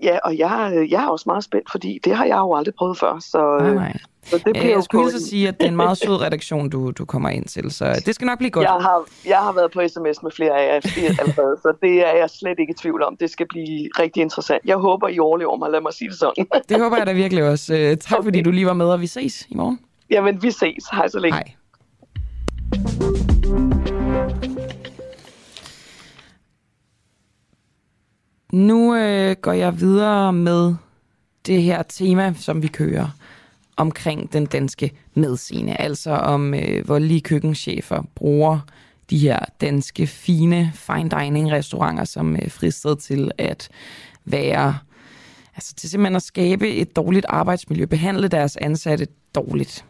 Ja, og jeg, jeg er også meget spændt, fordi det har jeg jo aldrig prøvet før, så, nej, nej. så det bliver jeg skulle så sige, at det er en meget sød redaktion, du, du kommer ind til, så det skal nok blive godt. Jeg har, jeg har været på sms med flere af jer allerede, så det er jeg slet ikke i tvivl om. Det skal blive rigtig interessant. Jeg håber, I overlever mig, lad mig sige det sådan. Det håber jeg da virkelig også. Tak, okay. Fordi du lige var med, og vi ses i morgen. Jamen, vi ses. Hej så længe. Hej. Nu øh, går jeg videre med det her tema, som vi kører omkring den danske madscene. Altså om øh, voldelige køkkenchefer bruger de her danske fine fine dining restauranter som øh, fristet til at være Altså til simpelthen at skabe et dårligt arbejdsmiljø, behandle deres ansatte dårligt.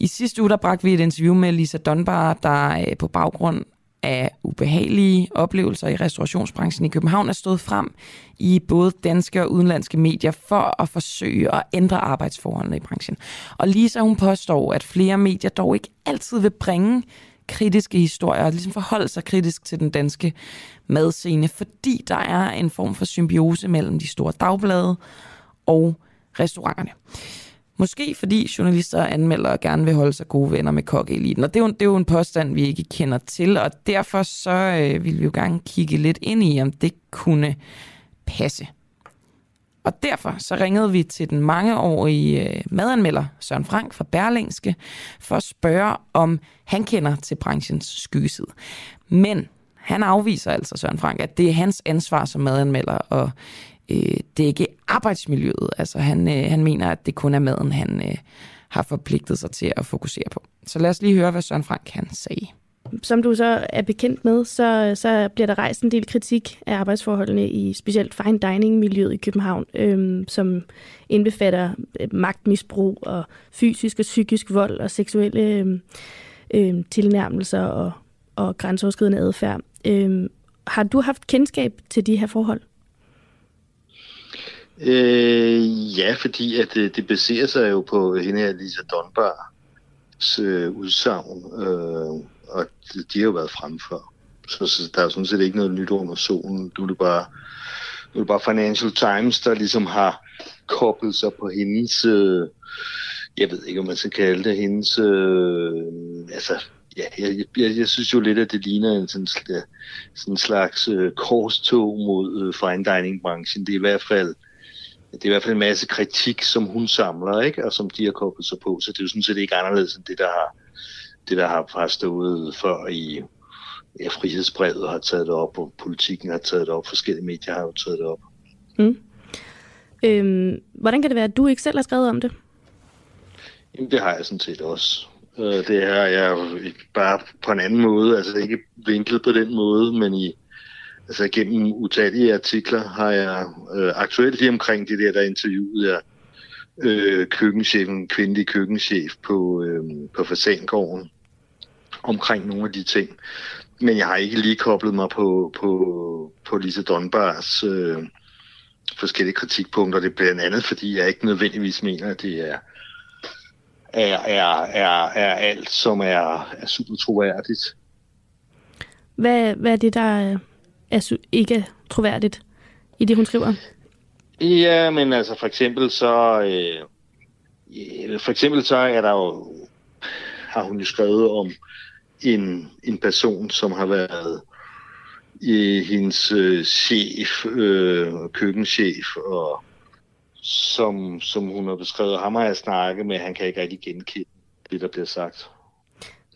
I sidste uge, der bragte vi et interview med Lisa Dunbar, der øh, på baggrund af ubehagelige oplevelser i restaurationsbranchen i København er stået frem i både danske og udenlandske medier for at forsøge at ændre arbejdsforholdene i branchen. Og Lisa, hun påstår, at flere medier dog ikke altid vil bringe kritiske historier og ligesom forholde sig kritisk til den danske madscene, fordi der er en form for symbiose mellem de store dagblade og restauranterne. Måske fordi journalister og anmeldere gerne vil holde sig gode venner med kokkeeliten. Og det er, jo, det er jo en påstand, vi ikke kender til, og derfor så øh, vil vi jo gerne kigge lidt ind i, om det kunne passe. Og derfor så ringede vi til den mangeårige øh, madanmelder Søren Frank fra Berlingske for at spørge, om han kender til branchens skyggeside. Men han afviser altså, Søren Frank, at det er hans ansvar som madanmelder og det er ikke arbejdsmiljøet. Altså han, øh, han mener, at det kun er maden, han øh, har forpligtet sig til at fokusere på. Så lad os lige høre, hvad Søren Frank han sagde. Som du så er bekendt med, så, så bliver der rejst en del kritik af arbejdsforholdene i specielt fine dining-miljøet i København, øh, som indbefatter magtmisbrug og fysisk og psykisk vold og seksuelle øh, tilnærmelser og, og grænseoverskridende adfærd. Øh, har du haft kendskab til de her forhold? Øh, ja, fordi at det, det baserer sig jo på hende her Lisa Dunbars øh, udsagn, øh, og de, de har jo været fremme før. Så, så der er jo sådan set ikke noget nyt under solen. Nu er det bare, nu er det bare Financial Times, der ligesom har koblet sig på hendes, øh, jeg ved ikke, om man skal kalde det, hendes, øh, altså... Ja, jeg, jeg, jeg synes jo lidt, at det ligner en sådan, sådan slags øh, korstog mod øh, fine dining-branchen. Det er i hvert fald det er i hvert fald en masse kritik, som hun samler, ikke, og som de har koblet sig på. Så det er jo sådan set ikke anderledes end det, der har det der har stået før i ja, Frihedsbrevet har taget det op, og Politikken har taget det op, forskellige medier har jo taget det op. Mm. Øhm, hvordan kan det være, at du ikke selv har skrevet om det? Jamen, det har jeg sådan set også. Det her er jo bare på en anden måde, altså ikke vinklet på den måde, men i, altså gennem utallige artikler har jeg øh, aktuelt lige omkring det der, der interviewede jeg øh, køkkenchefen, kvindelig køkkenchef på, øh, på Fasangården omkring nogle af de ting. Men jeg har ikke lige koblet mig på, på, på Lisa Dunbars øh, forskellige kritikpunkter. Det er blandt andet, fordi jeg ikke nødvendigvis mener, at det er Er, er, er, er alt, som er, er super troværdigt. Hvad, hvad er det, der er su- ikke er troværdigt i det, hun skriver? Ja, men altså for eksempel så øh, for eksempel så er der jo, har hun jo skrevet om en, en person, som har været øh, hendes øh, chef, øh, køkkenchef og Som, som hun har beskrevet. Ham har jeg snakket med, han kan ikke rigtig genkende det, der bliver sagt.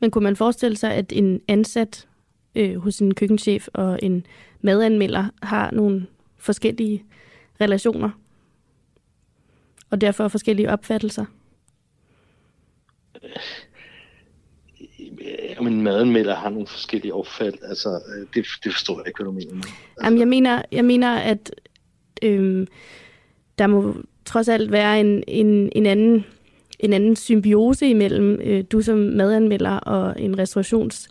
Men kunne man forestille sig, at en ansat øh, hos en køkkenchef og en madanmelder har nogle forskellige relationer? Og derfor forskellige opfattelser? Om en madanmelder har nogle forskellige opfald, altså det, det forstår jeg ikke, hvad du mener. Altså... Jamen, jeg mener, jeg mener, at... Øh, der må trods alt være en, en, en, anden, en anden symbiose imellem øh, du som madanmelder og en restaurationsejer,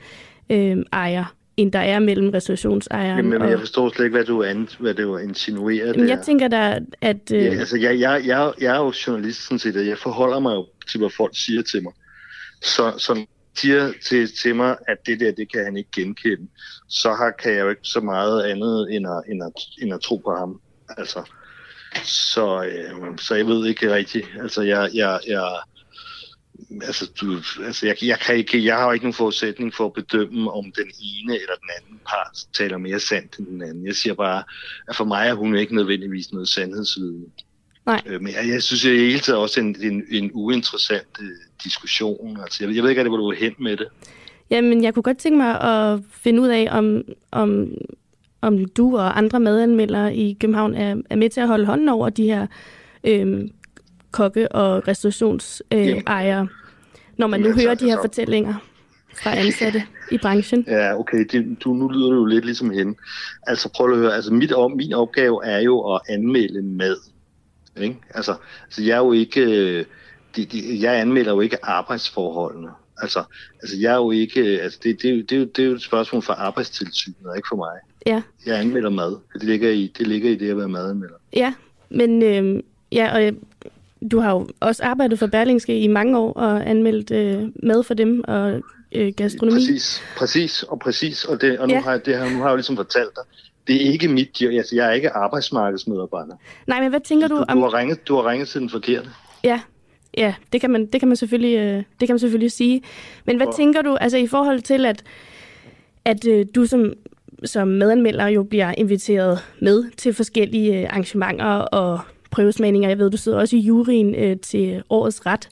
øh, end der er mellem restaurationsejeren. Jamen, og... jeg forstår slet ikke, hvad du, an, hvad du insinuerer. Jamen, jeg tænker da, at... Øh... Ja, altså, jeg, jeg, jeg, jeg er jo journalist, sådan set, og jeg forholder mig jo til, hvad folk siger til mig. Så, så siger til, til mig, at det der, det kan han ikke genkende, så har, kan jeg jo ikke så meget andet, end at, end at, end at tro på ham. Altså... Så, øh, så jeg ved ikke rigtigt. Altså, jeg, jeg, jeg, altså, du, altså jeg, jeg, kan ikke, jeg har jo ikke nogen forudsætning for at bedømme, om den ene eller den anden part taler mere sandt end den anden. Jeg siger bare, at for mig er hun ikke nødvendigvis noget sandhedsvidende. Nej. Øh, men jeg, jeg synes jeg i hele taget også en, en, en uinteressant øh, diskussion. Altså, jeg, jeg ved ikke, hvor du er hen med det. Jamen, jeg kunne godt tænke mig at finde ud af, om... om om du og andre madanmeldere i København er, er med til at holde hånden over de her øh, kokke- og restaurationsejere, øh, når man nu jamen, hører altså, de her så... fortællinger fra ansatte i branchen. Ja, okay. Det, du, nu lyder du jo lidt ligesom hende. Altså prøv at høre. Altså mit, min opgave er jo at anmelde mad. Ikke? Altså, altså jeg er jo ikke, de, de, jeg anmelder jo ikke arbejdsforholdene. Altså, altså jeg er jo ikke, altså det, det, det, er jo, det er jo et spørgsmål for Arbejdstilsynet, ikke for mig. Ja. Jeg anmelder mad. Det ligger i det, ligger i det at være madanmelder. Ja, men øh, ja, og du har jo også arbejdet for Berlingske i mange år og anmeldt øh, mad for dem og øh, gastronomi. Præcis, præcis og præcis. Og, det, og nu, ja. har jeg, det, nu har jeg jo ligesom fortalt dig, det er ikke mit, altså jeg er ikke arbejdsmarkedsmedarbejder. Nej, men hvad tænker du, du om... Du har ringet, du har ringet til den forkerte. Ja, ja det, kan man, det, kan man selvfølgelig, det kan man selvfølgelig sige. Men hvad og... tænker du, altså i forhold til, at, at du som... som madanmelder jo bliver inviteret med til forskellige arrangementer og prøvesmagninger. Jeg ved, du sidder også i juryen øh, til årets ret.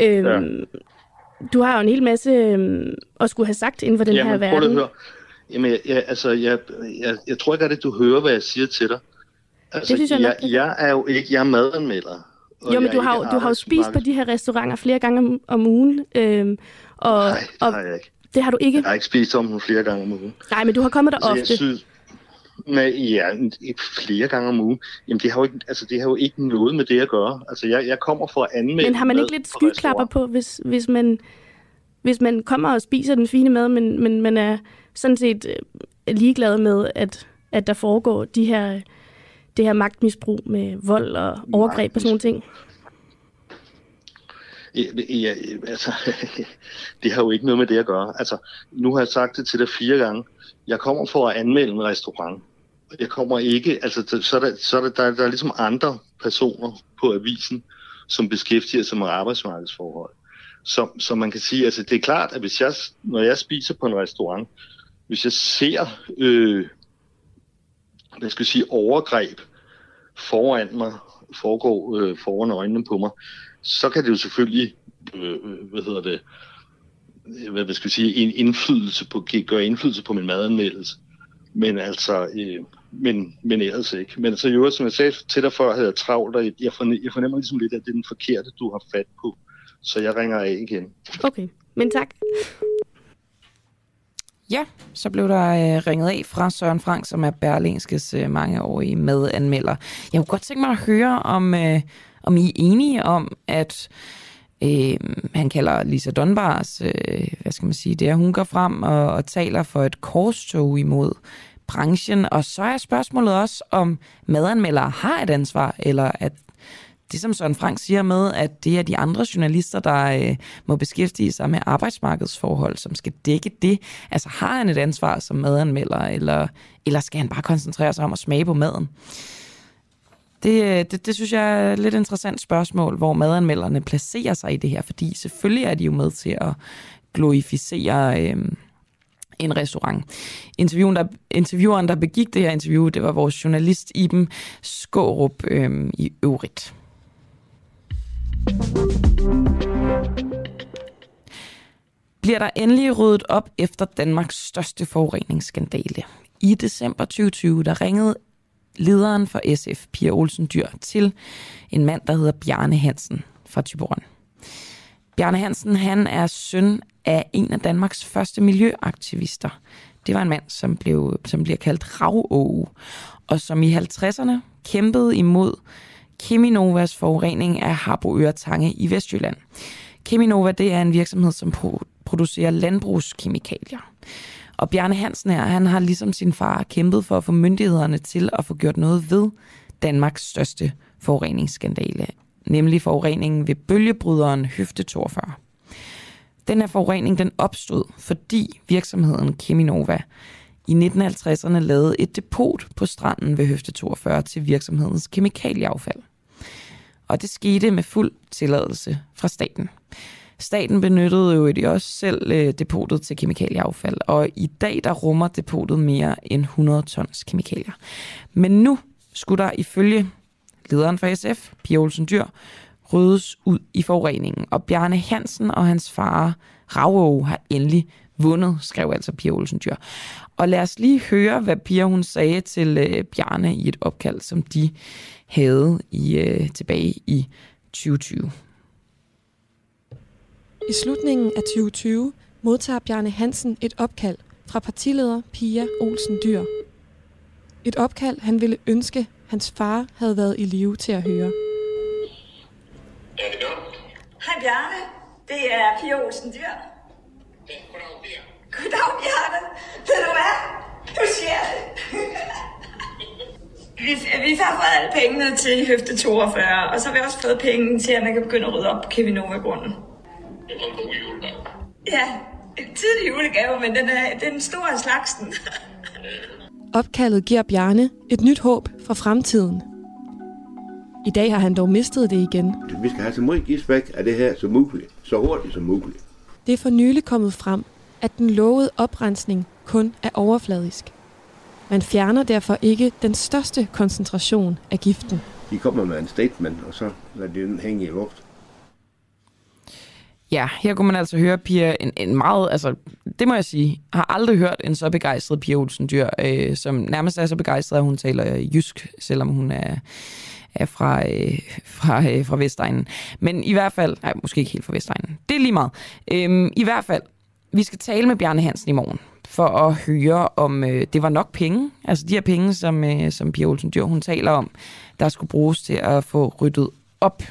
Øhm, ja. Du har jo en hel masse øh, at skulle have sagt inden for den Jamen, her verden. Prøv at høre. Jamen, jeg, jeg, altså, jeg, jeg, jeg tror ikke, at du hører, hvad jeg siger til dig. Altså, det synes jeg, jeg nok. Jeg er jo ikke, jeg er madanmelder. Jo, men du har, du har jo spist på de her restauranter flere gange om, om ugen. Øhm, og, Nej, det og, har jeg ikke. Det har du ikke? Jeg har ikke spist om den flere gange om ugen. Nej, men du har kommet der altså, ofte. Synes, nej, ja, flere gange om ugen. Jamen, det har jo ikke, altså, det har jo ikke noget med det at gøre. Altså, jeg, jeg kommer for at anmelde. Men har man ikke lidt skyklapper på, hvis, hvis, man, hvis man kommer og spiser den fine mad, men, men man er sådan set ligeglad med, at, at der foregår de her, det her magtmisbrug med vold og overgreb og sådan nogle ting? Ja, altså, det har jo ikke noget med det at gøre. Altså, nu har jeg sagt det til dig fire gange. Jeg kommer for at anmelde en restaurant. Jeg kommer ikke, altså, så er der, så er der, der, der er ligesom andre personer på avisen, som beskæftiger sig med arbejdsmarkedsforhold. Som, som man kan sige, altså, det er klart, at hvis jeg, når jeg spiser på en restaurant, hvis jeg ser, øh, hvad skal jeg sige, overgreb foran mig, foregå øh, foran øjnene på mig, så kan det jo selvfølgelig, øh, hvad hedder det, hvad skal vi sige, en indflydelse på, gøre indflydelse på min madanmeldelse. Men altså, øh, men, men ellers ikke. Men altså jo, som jeg sagde til dig før, havde jeg travlt, og jeg fornemmer ligesom lidt, at det er den forkerte, du har fat på. Så jeg ringer af igen. Okay, men tak. Ja, så blev der øh, ringet af fra Søren Frank, som er Berlingskes øh, mangeårige madanmelder. Jeg kunne godt tænke mig at høre, om, øh, om I er enige om, at øh, han kalder Lisa Dunbars, øh, hvad skal man sige, det er, hun går frem og, og taler for et korstog imod branchen. Og så er spørgsmålet også, om madanmeldere har et ansvar, eller at det, som Søren Frank siger med, at det er de andre journalister, der øh, må beskæftige sig med arbejdsmarkedsforhold, som skal dække det. Altså, har han et ansvar som madanmelder, eller, eller skal han bare koncentrere sig om at smage på maden? Det, det, det synes jeg er et lidt interessant spørgsmål, hvor madanmelderne placerer sig i det her, fordi selvfølgelig er de jo med til at glorificere øh, en restaurant. Interviewen, der, intervieweren, der begik det her interview, det var vores journalist Iben Skårup øh, i øvrigt. Bliver der endelig ryddet op efter Danmarks største forureningsskandale? I december tyve tyve, der ringede lederen for S F, Pia Olsen Dyhr, til en mand, der hedder Bjarne Hansen fra Thyborøn. Bjarne Hansen, han er søn af en af Danmarks første miljøaktivister. Det var en mand, som, blev, som bliver kaldt Ravåge, og som i halvtredserne kæmpede imod Cheminovas forurening af Harboøre Tange i Vestjylland. Cheminova, det er en virksomhed, som producerer landbrugskemikalier. Og Bjarne Hansen her, han har ligesom sin far kæmpet for at få myndighederne til at få gjort noget ved Danmarks største forureningsskandale, nemlig forureningen ved bølgebryderen Høfte toogfyrre. Den her forurening, den opstod, fordi virksomheden Cheminova i nitten halvtredserne lavede et depot på stranden ved Høfte toogfyrre til virksomhedens kemikalieaffald. Og det skete med fuld tilladelse fra staten. Staten benyttede jo i også selv depotet til kemikalieaffald, og i dag der rummer depotet mere end hundrede tons kemikalier. Men nu skulle der ifølge lederen for S F, Pia Olsen Dyhr, ryddes ud i forureningen, og Bjarne Hansen og hans far Ravåge har endelig vundet, skrev altså Pia Olsen Dyhr. Og lad os lige høre, hvad Pia hun sagde til øh, Bjarne i et opkald, som de havde i, øh, tilbage i tyve tyve. I slutningen af tyve tyve modtager Bjarne Hansen et opkald fra partileder Pia Olsen Dyhr. Et opkald, han ville ønske, hans far havde været i live til at høre. Ja, det gør du. Hej Bjarne, det er Pia Olsen Dyhr. Ja, goddag Pia. Goddag Bjarne. Ved du hvad? Du siger det. vi, vi har fået alle pengene til Høfte toogfyrre, og så har vi også fået penge til, at man kan begynde at rydde op på Cheminova-grunden. Det var en god julegave. Ja, en tidlig julegave, men den er den store slagsen. Opkaldet giver Bjarne et nyt håb for fremtiden. I dag har han dog mistet det igen. Vi skal have så meget gis væk af det her som muligt, så hurtigt som muligt. Det er for nylig kommet frem, at den lovede oprensning kun er overfladisk. Man fjerner derfor ikke den største koncentration af giften. De kommer med en statement, og så lader de den hænge i luft. Ja, her kunne man altså høre Pia en, en meget, altså det må jeg sige, har aldrig hørt en så begejstret Pia Olsen Dyhr, øh, som nærmest er så begejstret, at hun taler jysk, selvom hun er, er fra, øh, fra, øh, fra Vestegnen. Men i hvert fald, nej, måske ikke helt fra Vestegnen, det er lige meget. Øh, I hvert fald, vi skal tale med Bjarne Hansen i morgen, for at høre, om øh, det var nok penge, altså de her penge, som, øh, som Pia Olsen Dyhr, hun taler om, der skulle bruges til at få ryddet op.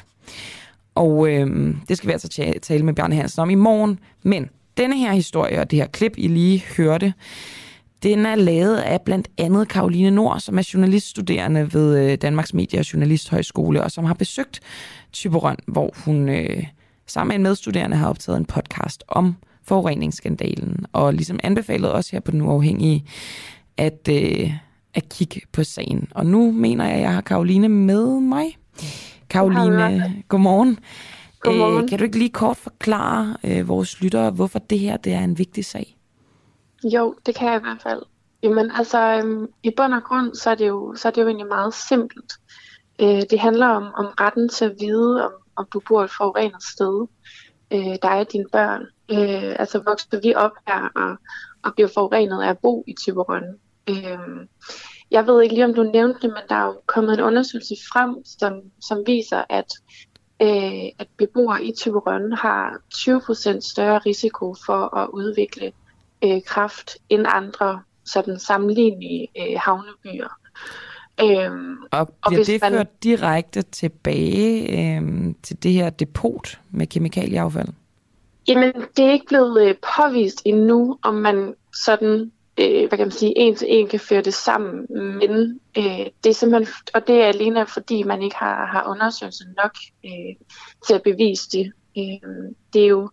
Og øh, det skal vi altså tale med Bjarne Hansen om i morgen. Men denne her historie og det her klip, I lige hørte, den er lavet af blandt andet Karoline Noer, som er journaliststuderende ved Danmarks Medie- og Journalisthøjskole, og som har besøgt Thyborøn, hvor hun øh, sammen med en medstuderende har optaget en podcast om forureningsskandalen. Og ligesom anbefalet os her på Den Uafhængige, at, øh, at kigge på sagen. Og nu mener jeg, at jeg har Karoline med mig. Karoline, godmorgen. Godmorgen. Æ, kan du ikke lige kort forklare øh, vores lyttere, hvorfor det her det er en vigtig sag? Jo, det kan jeg i hvert fald. Jamen altså, øhm, i bund og grund, så er det jo, så er det jo egentlig meget simpelt. Øh, det handler om, om retten til at vide, om, om du bor et forurenet sted. Øh, dig og dine børn. Øh, altså voksede vi op her og, og blev forurenet af at bo i Thyborøn. Øh, Jeg ved ikke lige, om du nævnte det, men der er jo kommet en undersøgelse frem, som, som viser, at, øh, at beboere i Thyborøn har tyve procent større risiko for at udvikle øh, kræft end andre sådan, sammenlignelige øh, havnebyer. Øhm, og bliver og det man... ført direkte tilbage øh, til det her depot med kemikalieaffald? Jamen, det er ikke blevet øh, påvist endnu, om man sådan... Øh, hvad kan man sige, en til en kan føre det sammen, men øh, det er simpelthen, og det er alene fordi man ikke har, har undersøgelser nok øh, til at bevise det. Øh, det er jo,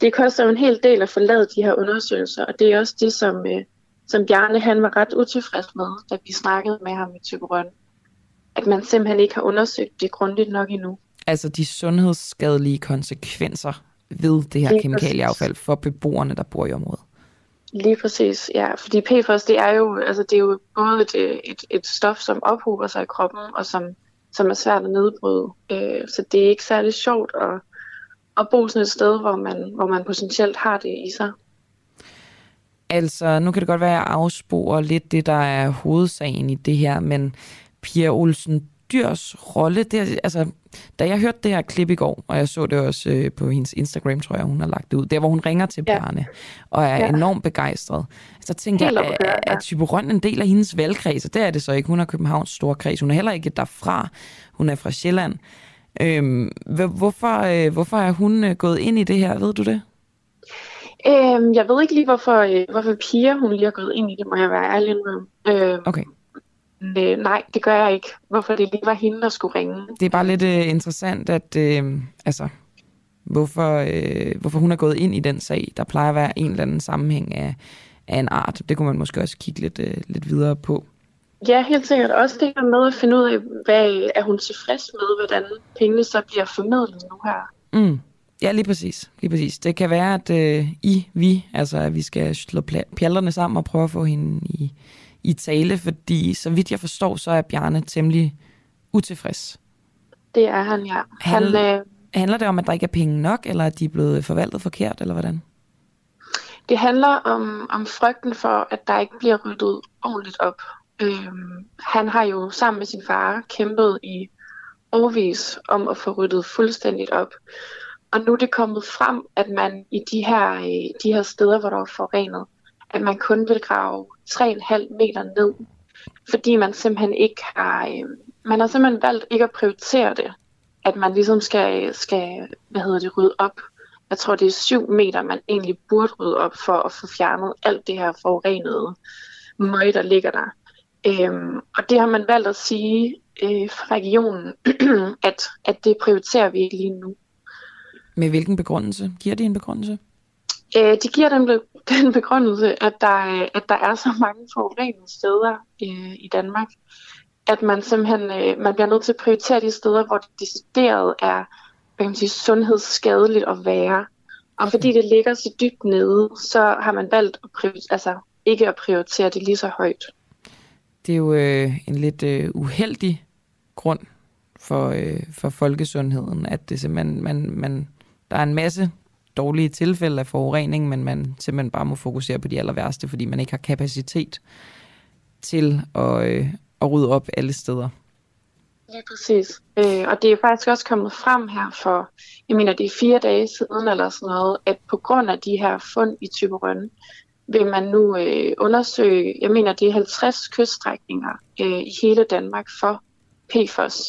det koster jo en hel del at forlade de her undersøgelser, og det er også det, som, øh, som Bjarne han var ret utilfreds med, da vi snakkede med ham i Thyborøn, at man simpelthen ikke har undersøgt det grundigt nok endnu. Altså de sundhedsskadelige konsekvenser ved det her kemikalieaffald for beboerne, der bor i området. Lige præcis, ja. Fordi P F O S, det er jo, altså, det er jo både et, et, et stof, som ophober sig i kroppen, og som, som er svært at nedbryde. Øh, så det er ikke særlig sjovt at, at bo sådan et sted, hvor man, hvor man potentielt har det i sig. Altså, nu kan det godt være, at jeg afsporer lidt det, der er hovedsagen i det her, men Pia Olsen Dyrs rolle, det, altså, da jeg hørte det her klip i går, og jeg så det også øh, på hendes Instagram, tror jeg, hun har lagt det ud, der hvor hun ringer til ja. Bjarne, og er ja. enormt begejstret, så tænker jeg, at, at, at Thyborøn en del af hendes valgkreds, og det er det så ikke, hun er Københavns storkreds, hun er heller ikke derfra, hun er fra Sjælland. Øhm, hvorfor, øh, hvorfor er hun øh, gået ind i det her, ved du det? Øhm, jeg ved ikke lige, hvorfor, øh, hvorfor Pia, hun lige er gået ind i det, må jeg være ærlig med. Øhm. Okay. Øh, nej, det gør jeg ikke. Hvorfor det lige var hende, der skulle ringe. Det er bare lidt øh, interessant, at øh, altså, hvorfor, øh, hvorfor hun er gået ind i den sag. Der plejer at være en eller anden sammenhæng af, af en art. Det kunne man måske også kigge lidt, øh, lidt videre på. Ja, helt sikkert. Også det her med at finde ud af, hvad er hun tilfreds med, hvordan pengene så bliver formidlet nu her. Mm. Ja, lige præcis. Lige præcis. Det kan være, at øh, I, vi, altså at vi skal slå pjallerne sammen og prøve at få hende i... i tale, fordi så vidt jeg forstår, så er Bjarne temmelig utilfreds. Det er han, ja. Han, handler, handler det om, at der ikke er penge nok, eller at de er blevet forvaltet forkert, eller hvordan? Det handler om, om frygten for, at der ikke bliver ryddet ordentligt op. Øhm, han har jo sammen med sin far kæmpet i årevis om at få ryddet fuldstændigt op. Og nu er det kommet frem, at man i de her, de her steder, hvor der er forurenet, at man kun vil grave tre komma fem meter ned, fordi man simpelthen ikke har, øh, man har simpelthen valgt ikke at prioritere det. at man ligesom skal, skal hvad hedder det, rydde op. Jeg tror, det er syv meter, man egentlig burde rydde op for at få fjernet alt det her forurenede møg, der ligger der. Øhm, og det har man valgt at sige øh, fra regionen, at, at det prioriterer vi ikke lige nu. Med hvilken begrundelse? Giver det en begrundelse? Øh, de giver den, den begrundelse, at der, at der er så mange forurenede steder øh, i Danmark, at man simpelthen øh, man bliver nødt til at prioritere de steder, hvor det decideret er, hvad kan man sige, sundhedsskadeligt at være. Og fordi det ligger så dybt nede, så har man valgt at priori- altså, ikke at prioritere det lige så højt. Det er jo øh, en lidt øh, uheldig grund for, øh, for folkesundheden, at det simpelthen, man, man, der er en masse dårlige tilfælde af forurening, men man simpelthen bare må fokusere på de aller værste, fordi man ikke har kapacitet til at, øh, at rydde op alle steder. Ja, præcis. Øh, og det er faktisk også kommet frem her for, jeg mener, det er fire dage siden eller sådan noget, at på grund af de her fund i Thyborøn, vil man nu øh, undersøge, jeg mener, det er halvtreds kyststrækninger øh, i hele Danmark for P F O S.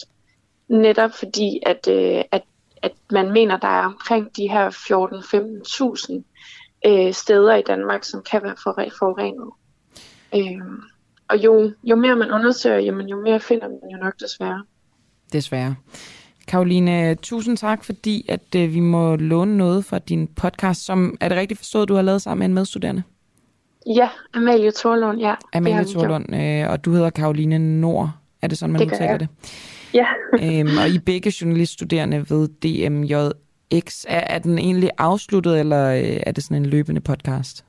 Netop fordi, at, øh, at, at man mener, der er omkring de her fjorten til femten tusind øh, steder i Danmark, som kan være forurenet. Øh, og jo, jo mere man undersøger, jamen, jo mere finder man jo nok desværre. Desværre. Karoline, tusind tak, fordi at øh, vi må låne noget fra din podcast, som, er det rigtigt forstået, du har lavet sammen med en medstuderende? Ja, Amalie Thorlund, ja. Amalie Thorlund, øh, og du hedder Karoline Noer, er det sådan, man udtaler det? Ja. Æm, og I begge journaliststuderende ved D M J X. Er, er den egentlig afsluttet, eller er det sådan en løbende podcast?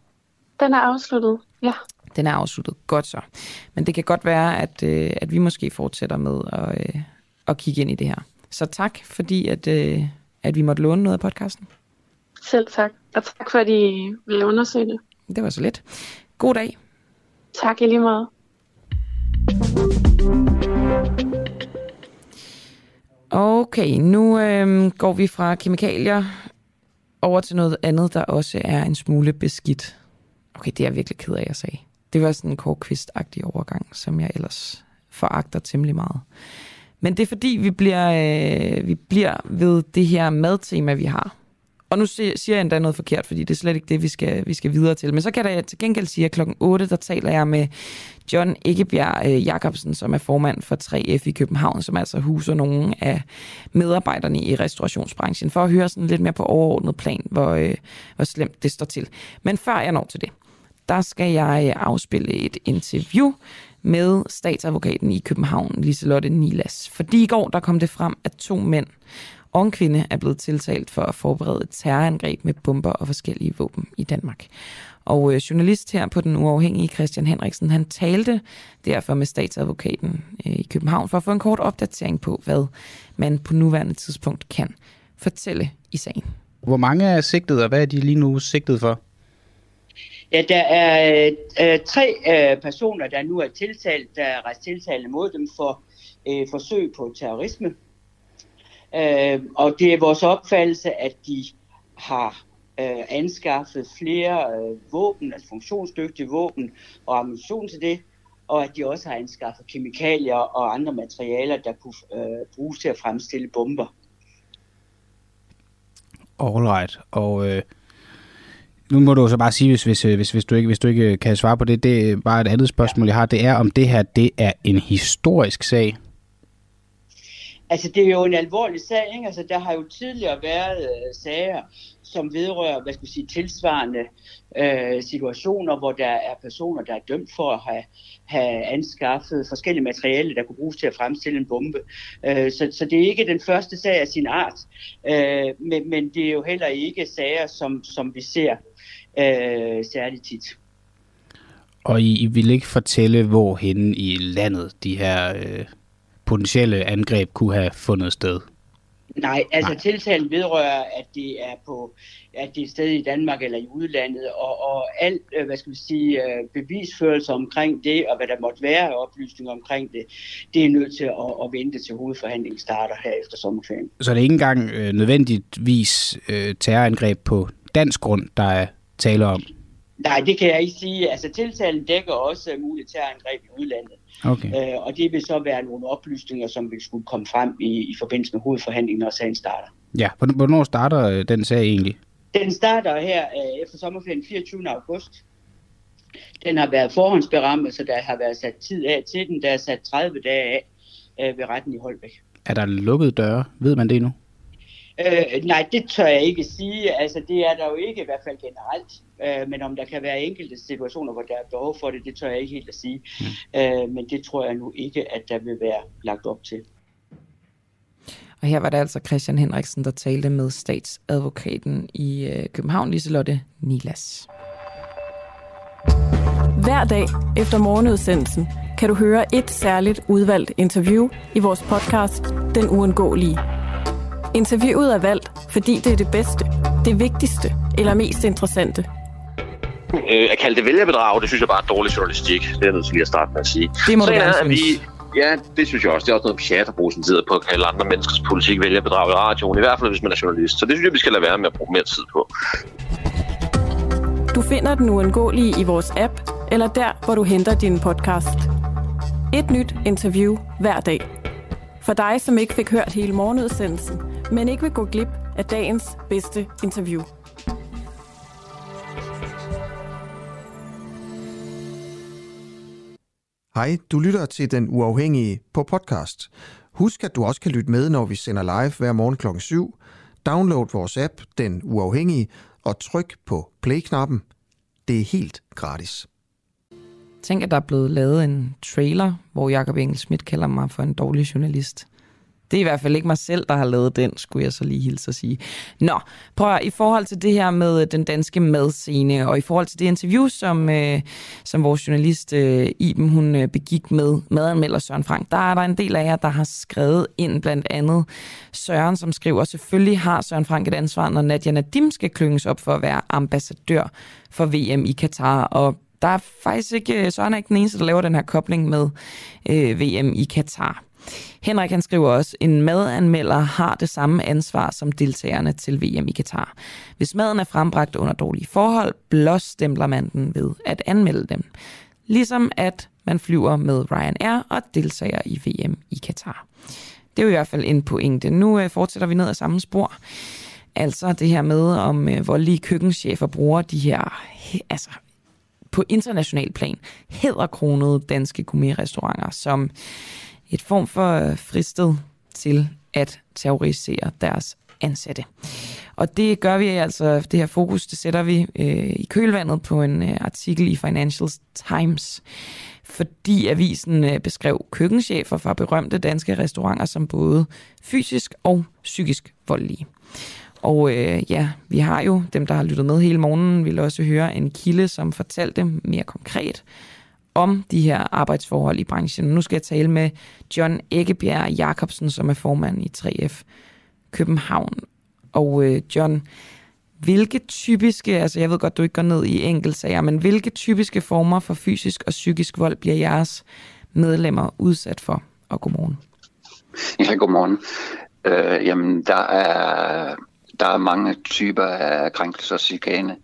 Den er afsluttet, ja. Den er afsluttet, godt så. Men det kan godt være, at, øh, at vi måske fortsætter med at... Øh, og kigge ind i det her. Så tak, fordi at, øh, at vi måtte låne noget af podcasten. Selv tak. Og tak, fordi I ville undersøge det. Det var så lidt. God dag. Tak, i lige måde. Okay, nu øh, går vi fra kemikalier over til noget andet, der også er en smule beskidt. Okay, det er jeg virkelig ked af, jeg sagde. Det var sådan en Kåre Kvist-agtig overgang, som jeg ellers foragter temmelig meget. Men det er fordi, vi bliver, øh, vi bliver ved det her madtema, vi har. Og nu siger jeg endda noget forkert, fordi det er slet ikke det, vi skal, vi skal videre til. Men så kan jeg til gengæld sige, at klokken otte, der taler jeg med John Ekebjærg Jacobsen, som er formand for tre F i København, som altså huser nogle af medarbejderne i restaurationsbranchen, for at høre sådan lidt mere på overordnet plan, hvor, øh, hvor slemt det står til. Men før jeg når til det, der skal jeg afspille et interview med statsadvokaten i København, Liselotte Nilas. Fordi i går, der kom det frem, at to mænd og en kvinde er blevet tiltalt for at forberede et terrorangreb med bomber og forskellige våben i Danmark. Og journalist her på Den Uafhængige, Kristian Henriksen, han talte derfor med statsadvokaten i København for at få en kort opdatering på, hvad man på nuværende tidspunkt kan fortælle i sagen. Hvor mange er sigtet, og hvad er de lige nu sigtet for? Ja, der er øh, tre øh, personer, der nu er tiltalt, der er rejst tiltale mod dem for øh, forsøg på terrorisme. Øh, og det er vores opfattelse, at de har øh, anskaffet flere øh, våben, altså funktionsdygtige våben og ammunition til det, og at de også har anskaffet kemikalier og andre materialer, der kunne øh, bruges til at fremstille bomber. Alright, og... Øh nu må du så bare sige, hvis, hvis, hvis, hvis, du ikke, hvis du ikke kan svare på det, det er bare et andet spørgsmål, jeg har, det er, om det her, det er en historisk sag? Altså, det er jo en alvorlig sag, ikke? Altså, der har jo tidligere været øh, sager, som vedrører, hvad skal vi sige, tilsvarende øh, situationer, hvor der er personer, der er dømt for at have, have anskaffet forskellige materialer, der kunne bruges til at fremstille en bombe. Øh, så, så det er ikke den første sag af sin art, øh, men, men det er jo heller ikke sager, som, som vi ser øh, særligt tit. Og I, I vil ikke fortælle, hvorhenne i landet de her... Øh potentielle angreb kunne have fundet sted? Nej, altså Nej. Tiltalen vedrører, at det er på, at det er et sted i Danmark eller i udlandet, og, og alt, hvad skal vi sige, bevisførelse omkring det, og hvad der måtte være af oplysninger omkring det, det er nødt til at, at vente til hovedforhandlingen starter her efter sommerferien. Så det er ikke engang øh, nødvendigvis øh, terrorangreb på dansk grund, der er tale om? Nej, det kan jeg ikke sige. Altså, tiltalen dækker også muligt terrorangreb i udlandet. Okay. Øh, og det vil så være nogle oplysninger, som vil skulle komme frem i, i forbindelse med hovedforhandlingen, når sagen starter. Ja, hvornår starter den sag egentlig? Den starter her øh, efter sommerferien fireogtyvende august. Den har været forhåndsberammet, så der har været sat tid af til den. Der er sat tredive dage af øh, ved retten i Holbæk. Er der lukkede døre? Ved man det nu? Øh, nej, det tør jeg ikke sige. Altså, det er der jo ikke, i hvert fald generelt. Øh, men om der kan være enkelte situationer, hvor der er behov for det, det tør jeg ikke helt at sige. Mm. Øh, men det tror jeg nu ikke, at der vil være lagt op til. Og her var det altså Kristian Henriksen, der talte med statsadvokaten i København, Liselotte Nilas. Hver dag efter morgenudsendelsen kan du høre et særligt udvalgt interview i vores podcast, Den Uundgåelige. Interviewet er valgt, fordi det er det bedste, det vigtigste eller mest interessante. Øh, at kalde det vælgerbedrag, det synes jeg bare er dårlig journalistik. Det er jeg nødt til lige at starte med at sige. Det må Så du gerne synes. Vi, ja, det synes jeg også. Det er også noget pjat at bruge sin tid på at kalde andre menneskers politik vælgerbedrag i radioen. I hvert fald, hvis man er journalist. Så det synes jeg, vi skal lade være med at bruge mere tid på. Du finder Den Uundgåelige i vores app, eller der, hvor du henter din podcast. Et nyt interview hver dag. For dig, som ikke fik hørt hele morgenudsendelsen, men ikke vil gå glip af dagens bedste interview. Hej, du lytter til Den Uafhængige på podcast. Husk, at du også kan lytte med, når vi sender live hver morgen klokken syv. Download vores app, Den Uafhængige, og tryk på play-knappen. Det er helt gratis. Tænk, at der er blevet lavet en trailer, hvor Jacob Engel-Schmidt kalder mig for en dårlig journalist. Det er i hvert fald ikke mig selv, der har lavet den, skulle jeg så lige hilse at sige. Nå, prøv at, i forhold til det her med den danske madscene, og i forhold til det interview, som, øh, som vores journalist øh, Iben, hun øh, begik med madanmelder Søren Frank, der er der en del af jer, der har skrevet ind, blandt andet Søren, som skriver, selvfølgelig har Søren Frank et ansvar, når Nadia Nadim skal klynges op for at være ambassadør for V M i Katar, og der er faktisk ikke, Søren er ikke den eneste, der laver den her kobling med øh, V M i Katar. Henrik, han skriver også, en madanmelder har det samme ansvar som deltagerne til V M i Katar. Hvis maden er frembragt under dårlige forhold, blåstempler man den ved at anmelde dem. Ligesom at man flyver med Ryanair og deltager i V M i Katar. Det er jo i hvert fald en pointe. Nu øh, fortsætter vi ned ad samme spor. Altså det her med, om øh, voldelige køkkenchefer bruger de her... altså på international plan hæderkronede danske gourmetrestauranter som et form for fristed til at terrorisere deres ansatte. Og det gør vi altså, det her fokus, det sætter vi øh, i kølvandet på en øh, artikel i Financial Times, fordi avisen øh, beskrev køkkenchefer fra berømte danske restauranter som både fysisk og psykisk voldelige. Og øh, ja, vi har jo, dem der har lyttet med hele morgenen, vil også høre en kilde, som fortalte mere konkret om de her arbejdsforhold i branchen. Nu skal jeg tale med John Ekebjærg Jacobsen, som er formand i tre F København. Og øh, John, hvilke typiske, altså jeg ved godt, du ikke går ned i enkeltsager, men hvilke typiske former for fysisk og psykisk vold bliver jeres medlemmer udsat for? Og godmorgen. Ja, godmorgen. Øh, jamen, der er... Der er mange typer af krænkelser og chikane,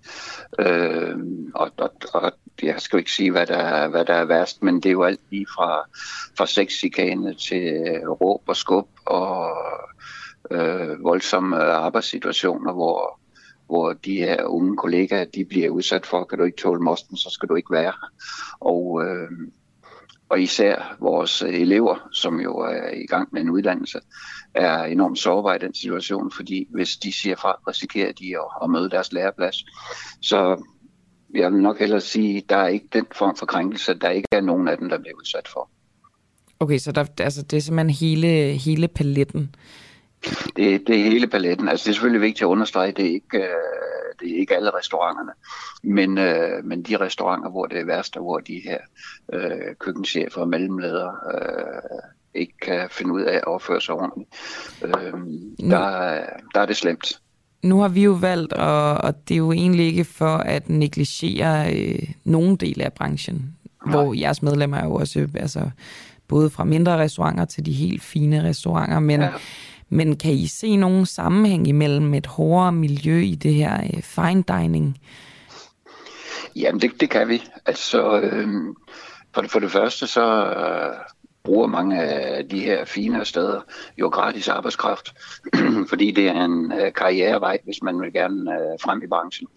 øh, og, og, og jeg skal jo ikke sige, hvad der, er, hvad der er værst, men det er jo alt lige fra, fra sexchikane til råb og skub og øh, voldsomme arbejdssituationer, hvor, hvor de her unge kollegaer de bliver udsat for, kan du ikke tåle mosten, så skal du ikke være her. Og, øh, og især vores elever, som jo er i gang med en uddannelse, er enormt sårbare i den situation, fordi hvis de siger fra, risikerer de at, at møde deres læreplads. Så jeg vil nok hellere sige, at der er ikke den form for krænkelse, der ikke er nogen af dem, der bliver udsat for. Okay, så der, altså, det er simpelthen hele, hele paletten? Det, det er hele paletten. Altså, det er selvfølgelig vigtigt at understrege, det er ikke, øh, det er ikke alle restauranterne, men, øh, men de restauranter, hvor det er værst, og hvor de her øh, køkkenchefer og mellemledere øh, ikke kan finde ud af at opføre sig ordentligt. Øh, der, der er det slemt. Nu har vi jo valgt, og, og det er jo egentlig ikke for at negligere øh, nogen del af branchen, Nej. Hvor jeres medlemmer er jo også altså, både fra mindre restauranter til de helt fine restauranter, men... Ja. Men kan I se nogen sammenhæng imellem et hårdere miljø i det her fine dining? Jamen, det, det kan vi. Altså, øh, for, det, for det første, så øh, bruger mange af de her fine steder jo gratis arbejdskraft, fordi det er en øh, karrierevej, hvis man vil gerne øh, frem i branchen.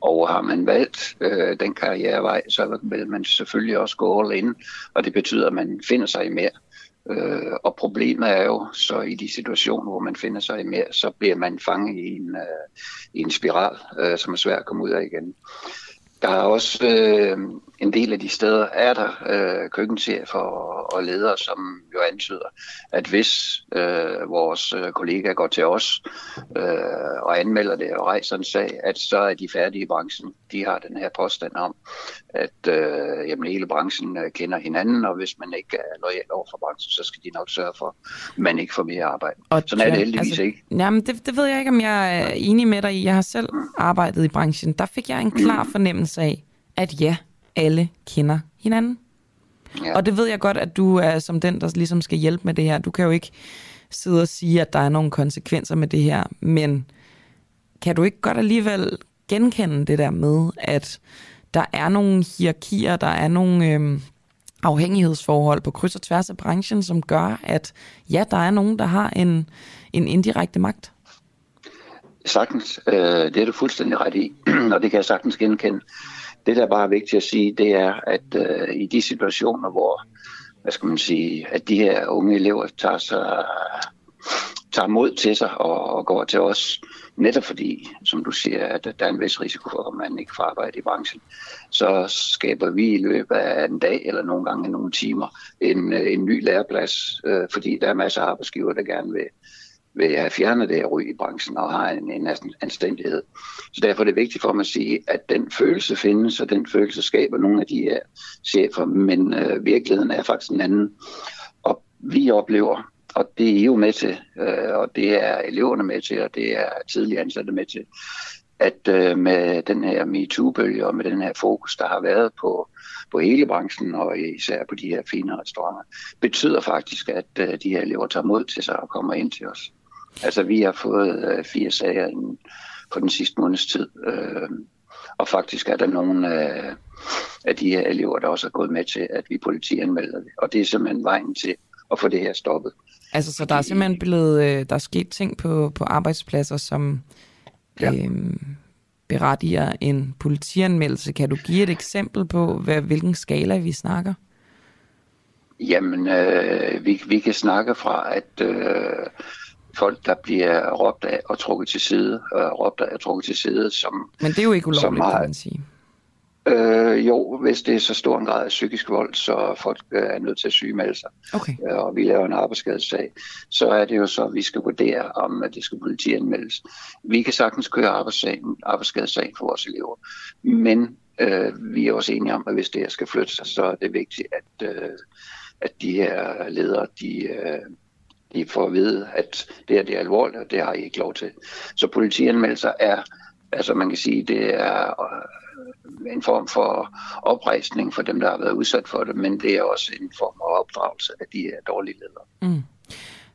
Og har man valgt øh, den karrierevej, så vil man selvfølgelig også gå all in, og det betyder, at man finder sig i mere. Øh, og problemet er jo, så i de situationer, hvor man finder sig i mere, så bliver man fanget i en, øh, i en spiral, øh, som er svær at komme ud af igen. Der er også øh, en del af de steder, er der øh, køkkenchefer og, og ledere, som jo antyder, at hvis øh, vores kollegaer går til os øh, og anmelder det og rejser en sag, at så er de færdige i branchen. De har den her påstand om, at øh, jamen, hele branchen kender hinanden, og hvis man ikke er loyal over for branchen, så skal de nok sørge for, at man ikke får mere arbejde. Og sådan er det heldigvis altså, ikke. Jamen, det, det ved jeg ikke, om jeg er enig med dig i. Jeg har selv arbejdet i branchen. Der fik jeg en klar fornemmelse af, at ja, alle kender hinanden. Ja. Og det ved jeg godt, at du er som den, der ligesom skal hjælpe med det her. Du kan jo ikke sidde og sige, at der er nogle konsekvenser med det her, men kan du ikke godt alligevel genkende det der med, at der er nogle hierarkier, der er nogle øhm, afhængighedsforhold på kryds og tværs af branchen, som gør, at ja, der er nogen, der har en, en indirekte magt? Sagtens. Øh, det er du fuldstændig ret i, og det kan jeg sagtens genkende. Det, der bare er vigtigt at sige, det er, at øh, i de situationer, hvor, hvad skal man sige, at de her unge elever tager, sig, tager mod til sig og, og går til os, netop fordi, som du siger, at der er en vis risiko for, at man ikke får arbejde i branchen, så skaber vi i løbet af en dag eller nogle gange nogle timer en, en ny læreplads, øh, fordi der er masser af arbejdsgiver, der gerne vil vil jeg fjerne det her ryg i branchen og har en, en anstændighed. Så derfor er det vigtigt for mig at sige, at den følelse findes, og den følelse skaber nogle af de her chefer, men øh, virkeligheden er faktisk en anden. Og vi oplever, og det er I jo med til, øh, og det er eleverne med til, og det er tidligere ansatte med til, at øh, med den her MeToo-bølge og med den her fokus, der har været på, på hele branchen og især på de her fine restauranter, betyder faktisk, at øh, de her elever tager mod til sig og kommer ind til os. Altså, vi har fået øh, fire sager inden, på den sidste måneds tid, øh, og faktisk er der nogle øh, af de her elever, der også er gået med til, at vi politianmelder det. Og det er simpelthen vejen til at få det her stoppet. Altså, så der er simpelthen blevet, øh, der er sket ting på, på arbejdspladser, som øh, ja. Berettiger en politianmeldelse. Kan du give et eksempel på, hvad, hvilken skala vi snakker? Jamen, øh, vi, vi kan snakke fra, at Øh, folk, der bliver råbt af og trukket til side, og råbt af og trukket til side, som... Men det er jo ikke ulovligt, har, kan man sige. Øh, jo, hvis det er så stor en grad af psykisk vold, så folk øh, er nødt til at sygemelde sig. Okay. Øh, og vi laver en arbejdsskadesag, så er det jo så, at vi skal vurdere, om at det skal politianmeldes. Vi kan sagtens køre arbejdsskadesagen for vores elever, men øh, vi er også enige om, at hvis det her skal flytte sig, så er det vigtigt, at, øh, at de her ledere, de... Øh, De får at vide, at det her det er alvorligt, og det har I ikke lov til. Så politianmeldelser er, altså man kan sige, det er en form for oprejsning for dem, der har været udsat for det, men det er også en form for opdragelse af de her dårlige ledere. Mm.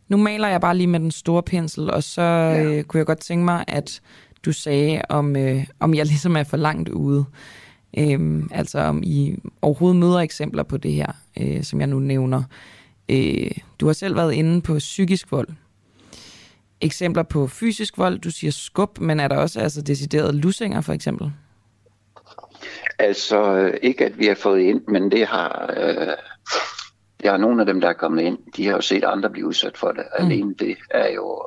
Nu maler jeg bare lige med den store pensel, og så ja. øh, kunne jeg godt tænke mig, at du sagde, om, øh, om jeg ligesom er for langt ude. Øhm, altså om I overhovedet møder eksempler på det her, øh, som jeg nu nævner. Øh, du har selv været inde på psykisk vold. Eksempler på fysisk vold, du siger skub, men er der også altså deciderede lussinger for eksempel? Altså ikke at vi har fået ind, men det har, øh, det har nogle af dem, der er kommet ind. De har jo set andre blive udsat for det. Mm. Alene det er jo,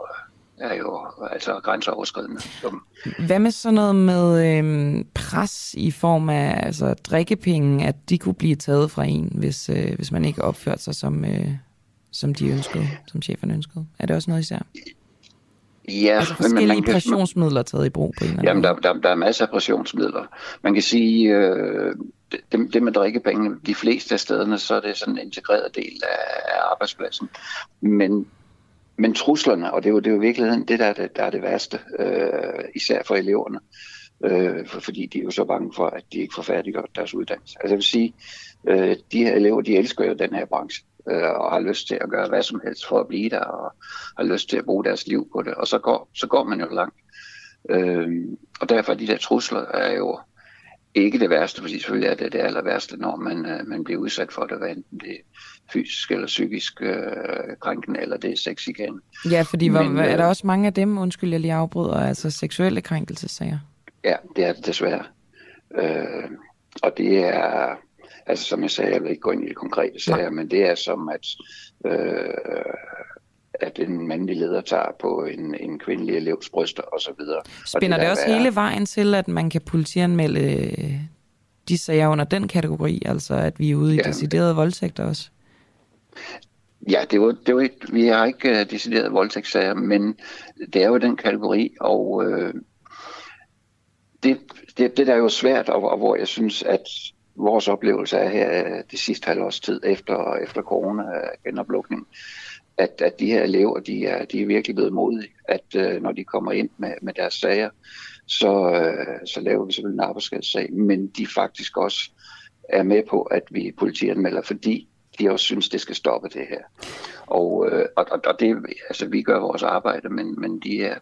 er jo altså grænseoverskridende. Hvad med sådan noget med øh, pres i form af altså, drikkepenge, at de kunne blive taget fra en, hvis, øh, hvis man ikke opførte sig, som, øh, som de ønskede, som cheferne ønskede? Er det også noget især? Ja. Altså forskellige man kan, pressionsmidler taget i brug på en eller anden måde? Jamen, der, der, der er masser af pressionsmidler. Man kan sige, øh, det, det med drikkepenge, de fleste af stederne, så er det sådan en integreret del af, af arbejdspladsen. Men Men truslerne, og det er jo, det er jo i virkeligheden det, der er det, der er det værste, øh, især for eleverne, øh, for, fordi de er jo så bange for, at de ikke får færdiggjort deres uddannelse. Altså jeg vil sige, øh, de her elever, de elsker jo den her branche, øh, og har lyst til at gøre hvad som helst for at blive der, og har lyst til at bruge deres liv på det, og så går, så går man jo langt. Øh, og derfor de der trusler er jo, ikke det værste, fordi selvfølgelig er det det aller værste, når man, man bliver udsat for det, hvad enten det er fysisk eller psykisk øh, krænkende, eller det er sexchikane. Ja, fordi Men, hvor, er der også mange af dem, undskyld jeg lige afbryder, altså seksuelle krænkelsesager? Ja, det er det desværre. Øh, og det er... Altså, som jeg sagde, jeg vil ikke gå ind i det konkrete sager, men det er som, at, øh, at en mandlig leder tager på en, en kvindelig elevs bryster osv. Spænder og det, det også være... hele vejen til, at man kan politianmelde de sager under den kategori, altså at vi er ude i ja, deciderede voldtægter også? Ja, det er jo, det er jo ikke, vi har ikke deciderede voldtægtssager, men det er jo den kategori, og øh, det, det, det der er jo svært, og, og hvor jeg synes, at vores oplevelse er her det sidste halvårs tid efter, efter corona genoplukningen, at, at de her elever, de er, de er virkelig blevet modige, at når de kommer ind med, med deres sager, så, så laver vi selvfølgelig en arbejdsskadesag, men de faktisk også er med på, at vi politianmelder, fordi de også synes, det skal stoppe det her. Og, og, og det, altså vi gør vores arbejde, men, men de her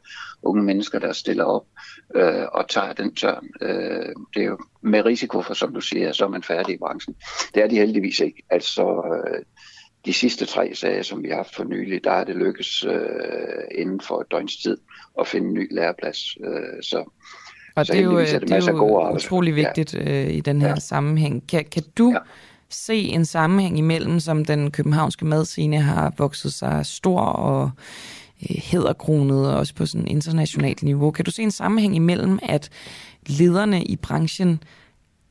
unge mennesker, der stiller op øh, og tager den tørn, øh, det er jo med risiko for, som du siger, så er man færdig i branchen. Det er de heldigvis ikke. Altså øh, de sidste tre sager, som vi har haft for nylig, der er det lykkes øh, inden for et døgns tid at finde en ny læreplads. Øh, så, og så det er jo, er det det er jo utrolig vigtigt ja. øh, i den her ja. sammenhæng. Kan, kan du... Ja. se en sammenhæng imellem, som den københavnske madscene har vokset sig stor og øh, hæderkronet, også på sådan internationalt niveau. Kan du se en sammenhæng imellem, at lederne i branchen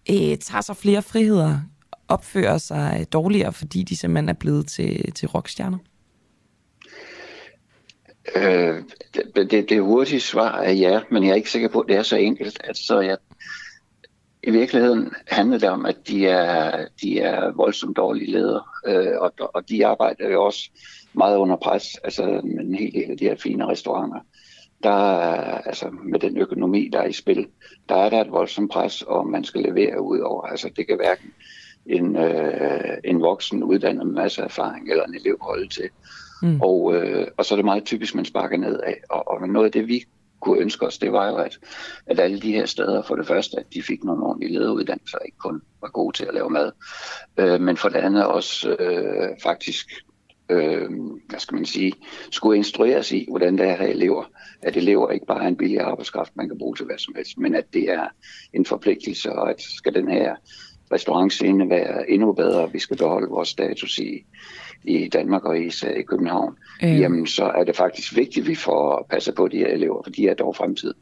øh, tager sig flere friheder, opfører sig dårligere, fordi de simpelthen er blevet til, til rockstjerner? Øh, det, det, det hurtige svar er ja, men jeg er ikke sikker på, at det er så enkelt. Altså, jeg I virkeligheden handler det om, at de er, de er voldsomt dårlige ledere, øh, og, og de arbejder jo også meget under pres. Altså med en hel del af de her fine restauranter, der er, altså med den økonomi, der er i spil, der er der et voldsomt pres, og man skal levere ud over. Altså det kan hverken en, øh, en voksen uddannet med masser af erfaring eller en elev holde til. Mm. Og, øh, og så er det meget typisk, man sparker nedad, og, og noget af det, vi kunne ønske os, det var jo, at, at alle de her steder, for det første, at de fik nogle ordentlige lederuddannelser, ikke kun var gode til at lave mad, øh, men for det andet også øh, faktisk, øh, hvad skal man sige, skulle instrueres i, hvordan det er her elever. At elever ikke bare er en billig arbejdskraft, man kan bruge til hvad som helst, men at det er en forpligtelse, og at skal den her restaurantscene være endnu bedre, vi skal beholde vores status i, i Danmark og især i København, øh. jamen så er det faktisk vigtigt, at vi får passet på de her elever, for de er dog fremtiden.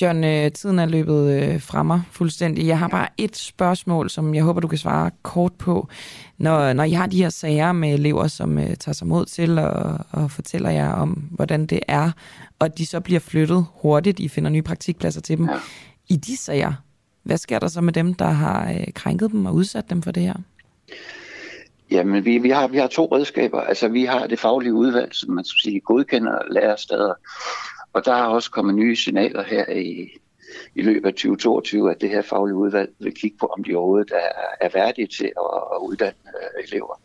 John, tiden er løbet fra mig fuldstændig. Jeg har bare et spørgsmål, som jeg håber, du kan svare kort på. Når, når I har de her sager med elever, som uh, tager sig mod til og, og fortæller jer om, hvordan det er, og de så bliver flyttet hurtigt, I finder nye praktikpladser til dem. Ja. I de sager, hvad sker der så med dem, der har øh, krænket dem og udsat dem for det her? Jamen, vi, vi, har, vi har to redskaber. Altså, vi har det faglige udvalg, som man skal sige, godkender lærersteder. Og der er også kommet nye signaler her i, i løbet af tyve toogtyve, at det her faglige udvalg vil kigge på, om de overhovedet er, er værdige til at, at uddanne øh, elever.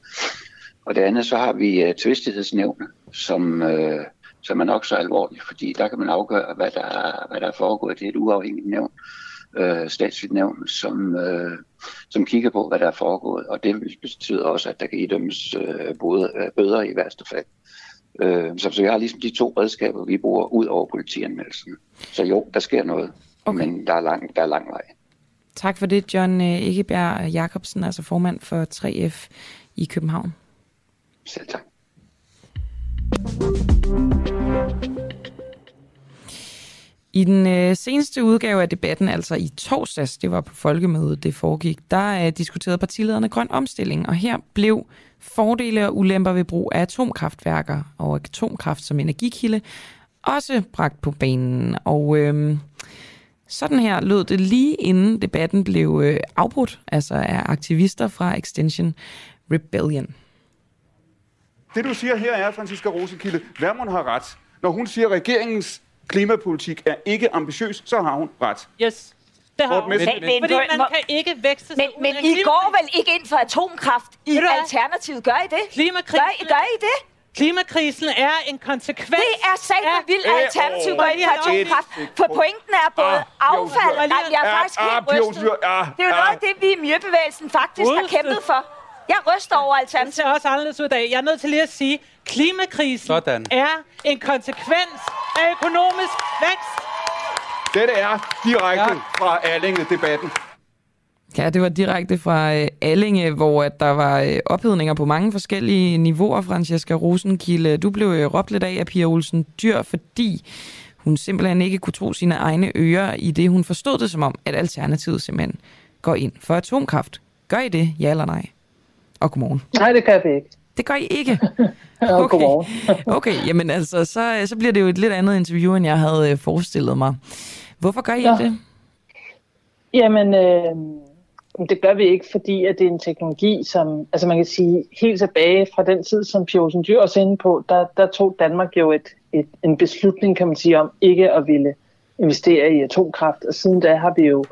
Og det andet, så har vi øh, tvistighedsnævnet, som... Øh, som er nok så alvorligt, fordi der kan man afgøre, hvad der er, hvad der er foregået. Det er et uafhængigt nævn, øh, statsligt nævn, som, øh, som kigger på, hvad der er foregået. Og det betyder også, at der kan idømmes øh, både, øh, bøder i værste fald. Øh, så, så vi har ligesom de to redskaber, vi bruger ud over politianmeldelsen. Så jo, der sker noget, okay. Men der er, lang, der er lang vej. Tak for det, John Ekebjærg Jacobsen, altså formand for tre F i København. Selv tak. I den øh, seneste udgave af debatten, altså i torsdags, det var på folkemødet, det foregik, der øh, diskuterede partilederne grøn omstilling, og her blev fordele og ulemper ved brug af atomkraftværker og atomkraft som energikilde også bragt på banen. Og øh, sådan her lød det lige inden debatten blev øh, afbrudt, altså af aktivister fra Extinction Rebellion. Det du siger her er, Franziska Rosenkilde, Vermund har ret. Når hun siger, at regeringens klimapolitik er ikke ambitiøs, så har hun ret. Yes, det har hun. Men, men, men, fordi man kan ikke vækste sig men, ud men I går vel ikke ind for atomkraft i Alternativet? Gør I det? Klimakrise. Gør I, gør I det? Klimakrisen er en konsekvens. Det er sagt, at vi vil alternativ og atomkraft. For pointen er både affald, og jeg er faktisk helt rystet. Det er jo noget af det, vi i miljøbevægelsen faktisk har kæmpet for. Jeg ryster over alternativet. Det ser også anderledes ud i dag. Jeg er nødt til lige at sige, at klimakrisen Sådan. er en konsekvens af økonomisk vækst. Dette er direkte ja. fra Allinge-debatten. Ja, det var direkte fra øh, Allinge, hvor at der var øh, ophedninger på mange forskellige niveauer. Francesca Rosenkilde, du blev øh, råbt lidt af af Pia Olsen Dyhr, fordi hun simpelthen ikke kunne tro sine egne ører i det. Hun forstod det som om, at Alternativet simpelthen går ind for atomkraft. Gør I det, ja eller nej? Og godmorgen. Nej, det kan vi ikke. Det gør I ikke? Okay, okay, jamen altså, så, så bliver det jo et lidt andet interview, end jeg havde øh, forestillet mig. Hvorfor gør I ja. det? Jamen... Øh... Det gør vi ikke, fordi at det er en teknologi, som altså man kan sige helt tilbage fra den tid, som Pia Olsen Dyhr også inde på, der, der tog Danmark jo et, et, en beslutning, kan man sige, om ikke at ville investere i atomkraft. Og siden da har vi jo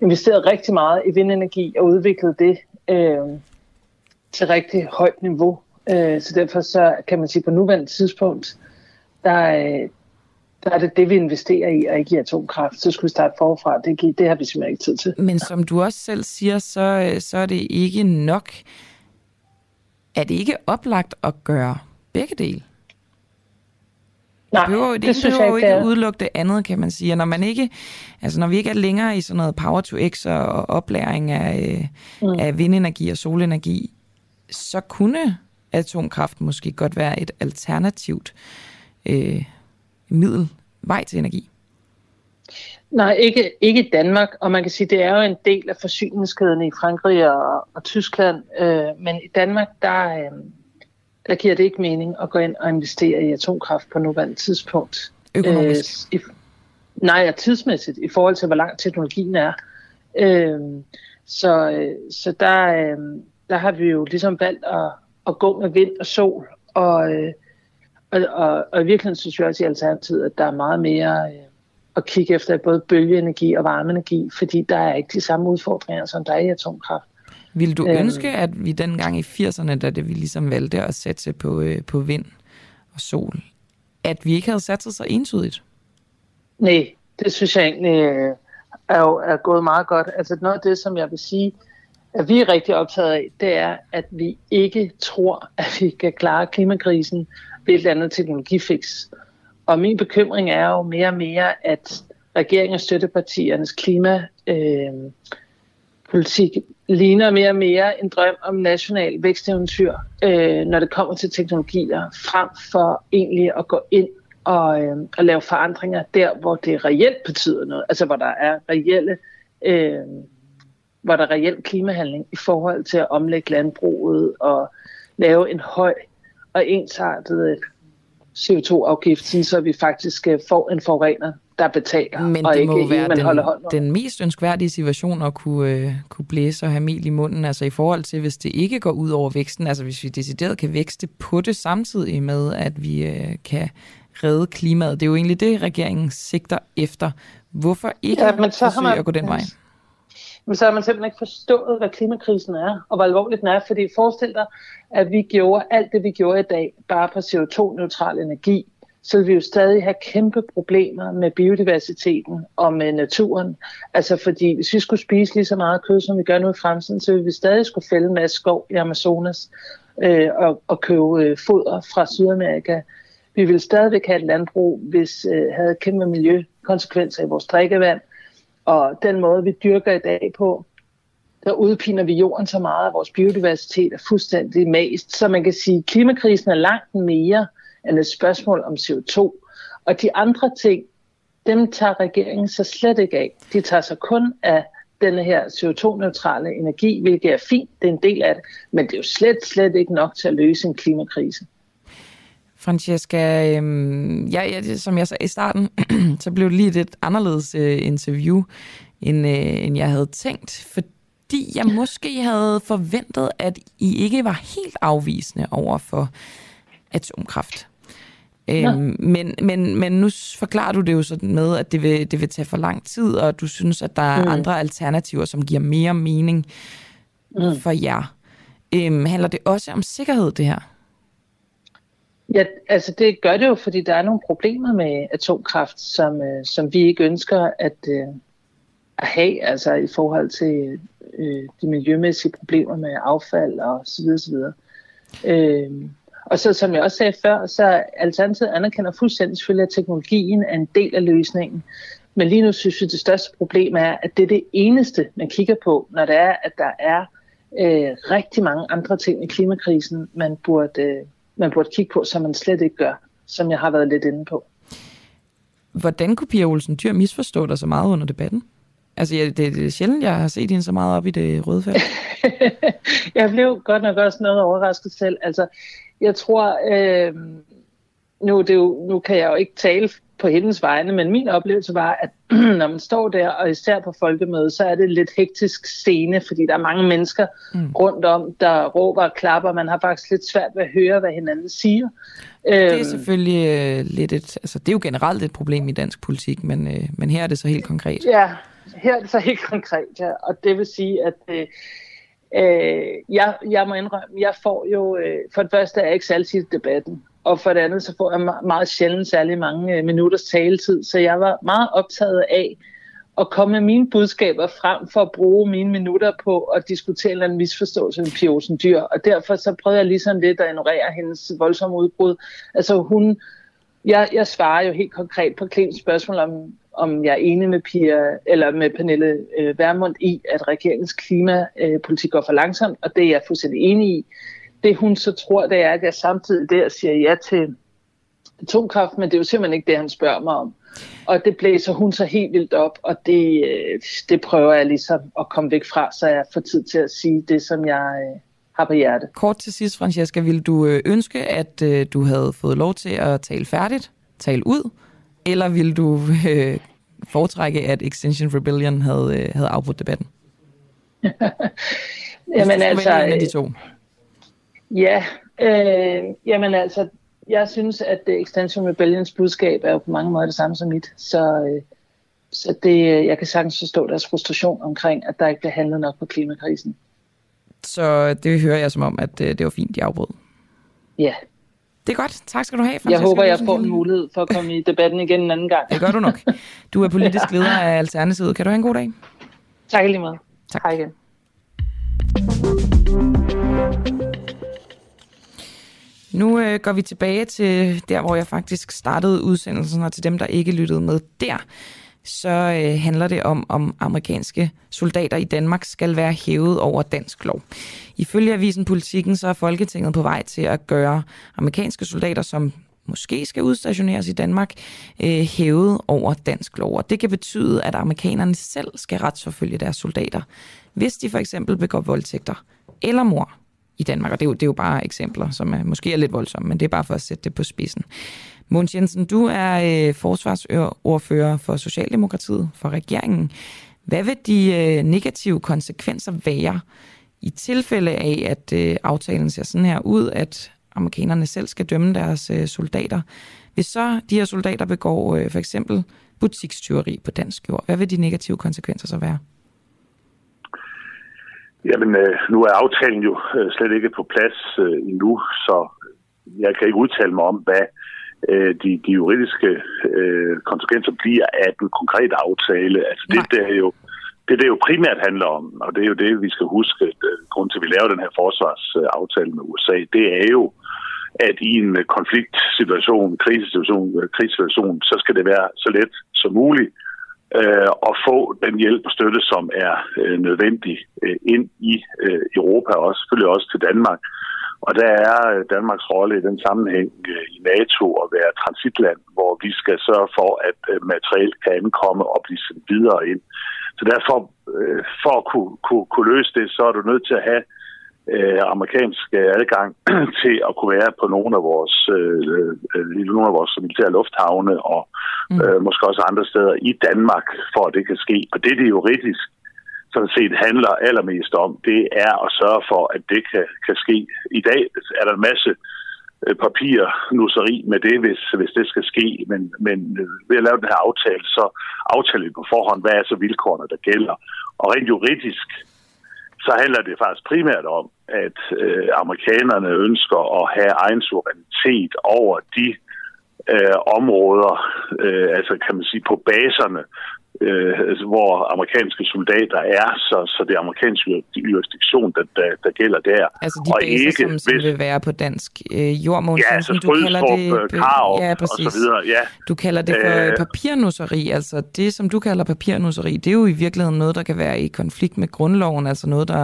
investeret rigtig meget i vindenergi og udviklet det øh, til rigtig højt niveau. Øh, så derfor så kan man sige, på nuværende tidspunkt, der, øh, der er det det, vi investerer i, og ikke i atomkraft. Så skulle vi starte forfra. Det, det har vi simpelthen ikke tid til. Men som du også selv siger, så, så er det ikke nok. Er det ikke oplagt at gøre begge dele? Nej, det, jo, det, det synes jeg ikke. Det behøver jo ikke udelukke det andet, kan man sige. Og når man ikke, altså når vi ikke er længere i sådan noget power to x og oplæring af, mm. af vindenergi og solenergi, så kunne atomkraft måske godt være et alternativt øh, middel, vej til energi? Nej, ikke, ikke i Danmark, og man kan sige, det er jo en del af forsyningskæden i Frankrig og, og Tyskland, øh, men i Danmark, der, øh, der giver det ikke mening at gå ind og investere i atomkraft på nuværende tidspunkt. Økonomisk? Øh, i, nej, og tidsmæssigt, i forhold til, hvor lang teknologien er. Øh, så øh, så der, øh, der har vi jo ligesom valgt at, at gå med vind og sol, og øh, Og, og, og i virkeligheden synes jeg også i Alternativet, at der er meget mere øh, at kigge efter både bølgeenergi og varmeenergi, fordi der er ikke de samme udfordringer, som der er i atomkraft. Vil du øhm, ønske, at vi dengang i firserne, da det, vi ligesom valgte at satse på, øh, på vind og sol, at vi ikke havde satset så entydigt? Nej, det synes jeg egentlig øh, er, jo, er gået meget godt. Altså noget af det, som jeg vil sige, at vi er rigtig optaget af, det er, at vi ikke tror, at vi kan klare klimakrisen ved et eller andet teknologifix. Og min bekymring er jo mere og mere, at regeringen og støttepartiernes klimapolitik øh, ligner mere og mere en drøm om national væksteventyr, øh, når det kommer til teknologier, frem for egentlig at gå ind og, øh, og lave forandringer der, hvor det reelt betyder noget. Altså hvor der er reelle... Øh, hvor der er reelt klimahandling i forhold til at omlægge landbruget og lave en høj og ensartet C O to afgift, så vi faktisk får en forurener, der betaler. Men og det ikke må være man den, den mest ønskværdige situation at kunne, kunne blæse og have mel i munden, altså i forhold til, hvis det ikke går ud over væksten, altså hvis vi decideret kan vækste på det samtidig med, at vi kan redde klimaet. Det er jo egentlig det, regeringen sigter efter. Hvorfor ikke ja, men så forsøge man... at gå den vej? Men så har man simpelthen ikke forstået, hvad klimakrisen er, og hvor alvorligt den er. Fordi forestil dig, at vi gjorde alt det, vi gjorde i dag, bare på C O to neutral energi, så vil vi jo stadig have kæmpe problemer med biodiversiteten og med naturen. Altså fordi, hvis vi skulle spise lige så meget kød, som vi gør nu i fremtiden, så ville vi stadig skulle fælde en masse skov i Amazonas øh, og, og købe øh, foder fra Sydamerika. Vi ville stadigvæk have et landbrug, hvis øh, havde kæmpe miljøkonsekvenser i vores drikkevand. Og den måde, vi dyrker i dag på, der udpiner vi jorden så meget, at vores biodiversitet er fuldstændig mast. Så man kan sige, at klimakrisen er langt mere end et spørgsmål om C O to. Og de andre ting, dem tager regeringen så slet ikke af. De tager sig kun af denne her C O to neutrale energi, hvilket er fint, det er en del af det. Men det er jo slet, slet ikke nok til at løse en klimakrise. Francesca, øh, jeg, jeg, som jeg sagde i starten, så blev det lige et lidt anderledes øh, interview, end, øh, end jeg havde tænkt, fordi jeg måske havde forventet, at I ikke var helt afvisende over for atomkraft. Øh, ja. men, men, men nu forklarer du det jo sådan med, at det vil, det vil tage for lang tid, og du synes, at der er mm. andre alternativer, som giver mere mening mm. for jer. Øh, handler det også om sikkerhed, det her? Ja, altså det gør det jo, fordi der er nogle problemer med atomkraft, som, som vi ikke ønsker at, at have, altså i forhold til øh, de miljømæssige problemer med affald og så videre, så videre. Øh, og så som jeg også sagde før, så Alternativet anerkender fuldstændig selvfølgelig, at teknologien er en del af løsningen. Men lige nu synes vi, det største problem er, at det er det eneste, man kigger på, når det er, at der er øh, rigtig mange andre ting i klimakrisen, man burde... Øh, man burde kigge på, som man slet ikke gør, som jeg har været lidt inde på. Hvordan kunne Pia Olsen Dyhr misforstå dig så meget under debatten? Altså, det, det er sjældent, jeg har set hende så meget op i det røde felt. Jeg blev godt nok også noget overrasket selv. Altså, jeg tror, øh, nu, det jo, nu kan jeg jo ikke tale på hendes vegne, men min oplevelse var, at når man står der, og især på folkemødet, så er det lidt hektisk scene, fordi der er mange mennesker mm. rundt om, der råber og klapper. Man har faktisk lidt svært ved at høre, hvad hinanden siger. Det er selvfølgelig øh, lidt et... Altså, det er jo generelt et problem i dansk politik, men, øh, men her er det så helt konkret. Ja, her er det så helt konkret, ja. Og det vil sige, at... Øh, øh, jeg, jeg må indrømme, jeg får jo... Øh, for det første er jeg ikke særlig til debatten. Og for det andet, så får jeg meget sjældent særlig mange minutters taletid, så jeg var meget optaget af at komme med mine budskaber frem for at bruge mine minutter på at diskutere en eller anden misforståelse med Pia Olsen Dyhr. Og derfor så prøvede jeg ligesom lidt at ignorere hendes voldsomme udbrud. Altså hun, jeg, jeg svarer jo helt konkret på Clemens spørgsmål om, om jeg er enig med Pia, eller med Pernille øh, Vermund i, at regeringens klimapolitik går for langsomt, og det er jeg fuldstændig enig i. Det hun så tror, det er, at jeg samtidig der siger ja til atomkraft, men det er jo simpelthen ikke det, han spørger mig om. Og det blæser hun så helt vildt op, og det, det prøver jeg ligesom at komme væk fra, så jeg får tid til at sige det, som jeg har på hjertet. Kort til sidst, Francesca, ville du ønske, at du havde fået lov til at tale færdigt, tale ud, eller ville du øh, foretrække, at Extinction Rebellion havde, havde afbrudt debatten? Jamen altså... Hvad er de to? Ja, øh, jamen altså, jeg synes, at Extinction Rebellions budskab er jo på mange måder det samme som mit, så, øh, så det, jeg kan sagtens forstå deres frustration omkring, at der ikke bliver handlet nok på klimakrisen. Så det hører jeg som om, at øh, det var fint, de afbrød. Ja. Det er godt. Tak skal du have, Francesca. Jeg håber, jeg får en mulighed for at komme i debatten igen en anden gang. Det gør du nok. Du er politisk leder af Alternativet. Kan du have en god dag? Tak lige meget. Tak. Hej igen. Nu øh, går vi tilbage til der, hvor jeg faktisk startede udsendelsen, og til dem, der ikke lyttede med der, så øh, handler det om, om amerikanske soldater i Danmark skal være hævet over dansk lov. Ifølge avisen Politikken, så er Folketinget på vej til at gøre amerikanske soldater, som måske skal udstationeres i Danmark, øh, hævet over dansk lov. Og det kan betyde, at amerikanerne selv skal retsforfølge deres soldater, hvis de for eksempel begår voldtægter eller mord i Danmark, og det er, jo, det er jo bare eksempler, som er, måske er lidt voldsomme, men det er bare for at sætte det på spidsen. Mogens Jensen, du er øh, forsvarsordfører for Socialdemokratiet, for regeringen. Hvad vil de øh, negative konsekvenser være i tilfælde af, at øh, aftalen ser sådan her ud, at amerikanerne selv skal dømme deres øh, soldater? Hvis så de her soldater begår øh, for eksempel butikstyveri på dansk jord, hvad vil de negative konsekvenser så være? Jamen, nu er aftalen jo slet ikke på plads endnu, så jeg kan ikke udtale mig om, hvad de, de juridiske konsekvenser bliver af den konkrete aftale. Altså, det, det, er jo, det, det er jo primært handler om, og det er jo det, vi skal huske, grund til, at vi laver den her forsvarsaftale med U S A, det er jo, at i en konfliktsituation, krisesituation, krisesituation, så skal det være så let som muligt og få den hjælp og støtte, som er øh, nødvendig øh, ind i øh, Europa og selvfølgelig også til Danmark. Og der er øh, Danmarks rolle i den sammenhæng øh, i NATO at være transitland, hvor vi skal sørge for, at øh, materiel kan ankomme og blive sendt videre ind. Så derfor, øh, for at kunne, kunne, kunne løse det, så er du nødt til at have øh, amerikansk adgang til at kunne være på nogle af vores, øh, nogle af vores militære lufthavne og Mm. Øh, måske også andre steder i Danmark, for at det kan ske. Og det, det juridisk sådan set handler allermest om, det er at sørge for, at det kan, kan ske. I dag er der en masse øh, papirer, nusseri med det, hvis, hvis det skal ske. Men, men øh, ved at lave den her aftale, så aftaler vi på forhånd, hvad er så vilkårene, der gælder. Og rent juridisk, så handler det faktisk primært om, at øh, amerikanerne ønsker at have egen suverænitet over de øh, områder, øh, altså kan man sige på baserne, øh, altså, hvor amerikanske soldater er, så, så det er amerikansk jurisdiktion, der, der, der gælder der. Altså de og baser, ikke, som, som hvis... vil være på dansk øh, jord, Mogens ja, Jensen, altså, du kalder det... Karv, ja, præcis. Og så videre, ja. Du kalder det for øh... papirnusseri, altså det, som du kalder papirnusseri, det er jo i virkeligheden noget, der kan være i konflikt med grundloven, altså noget, der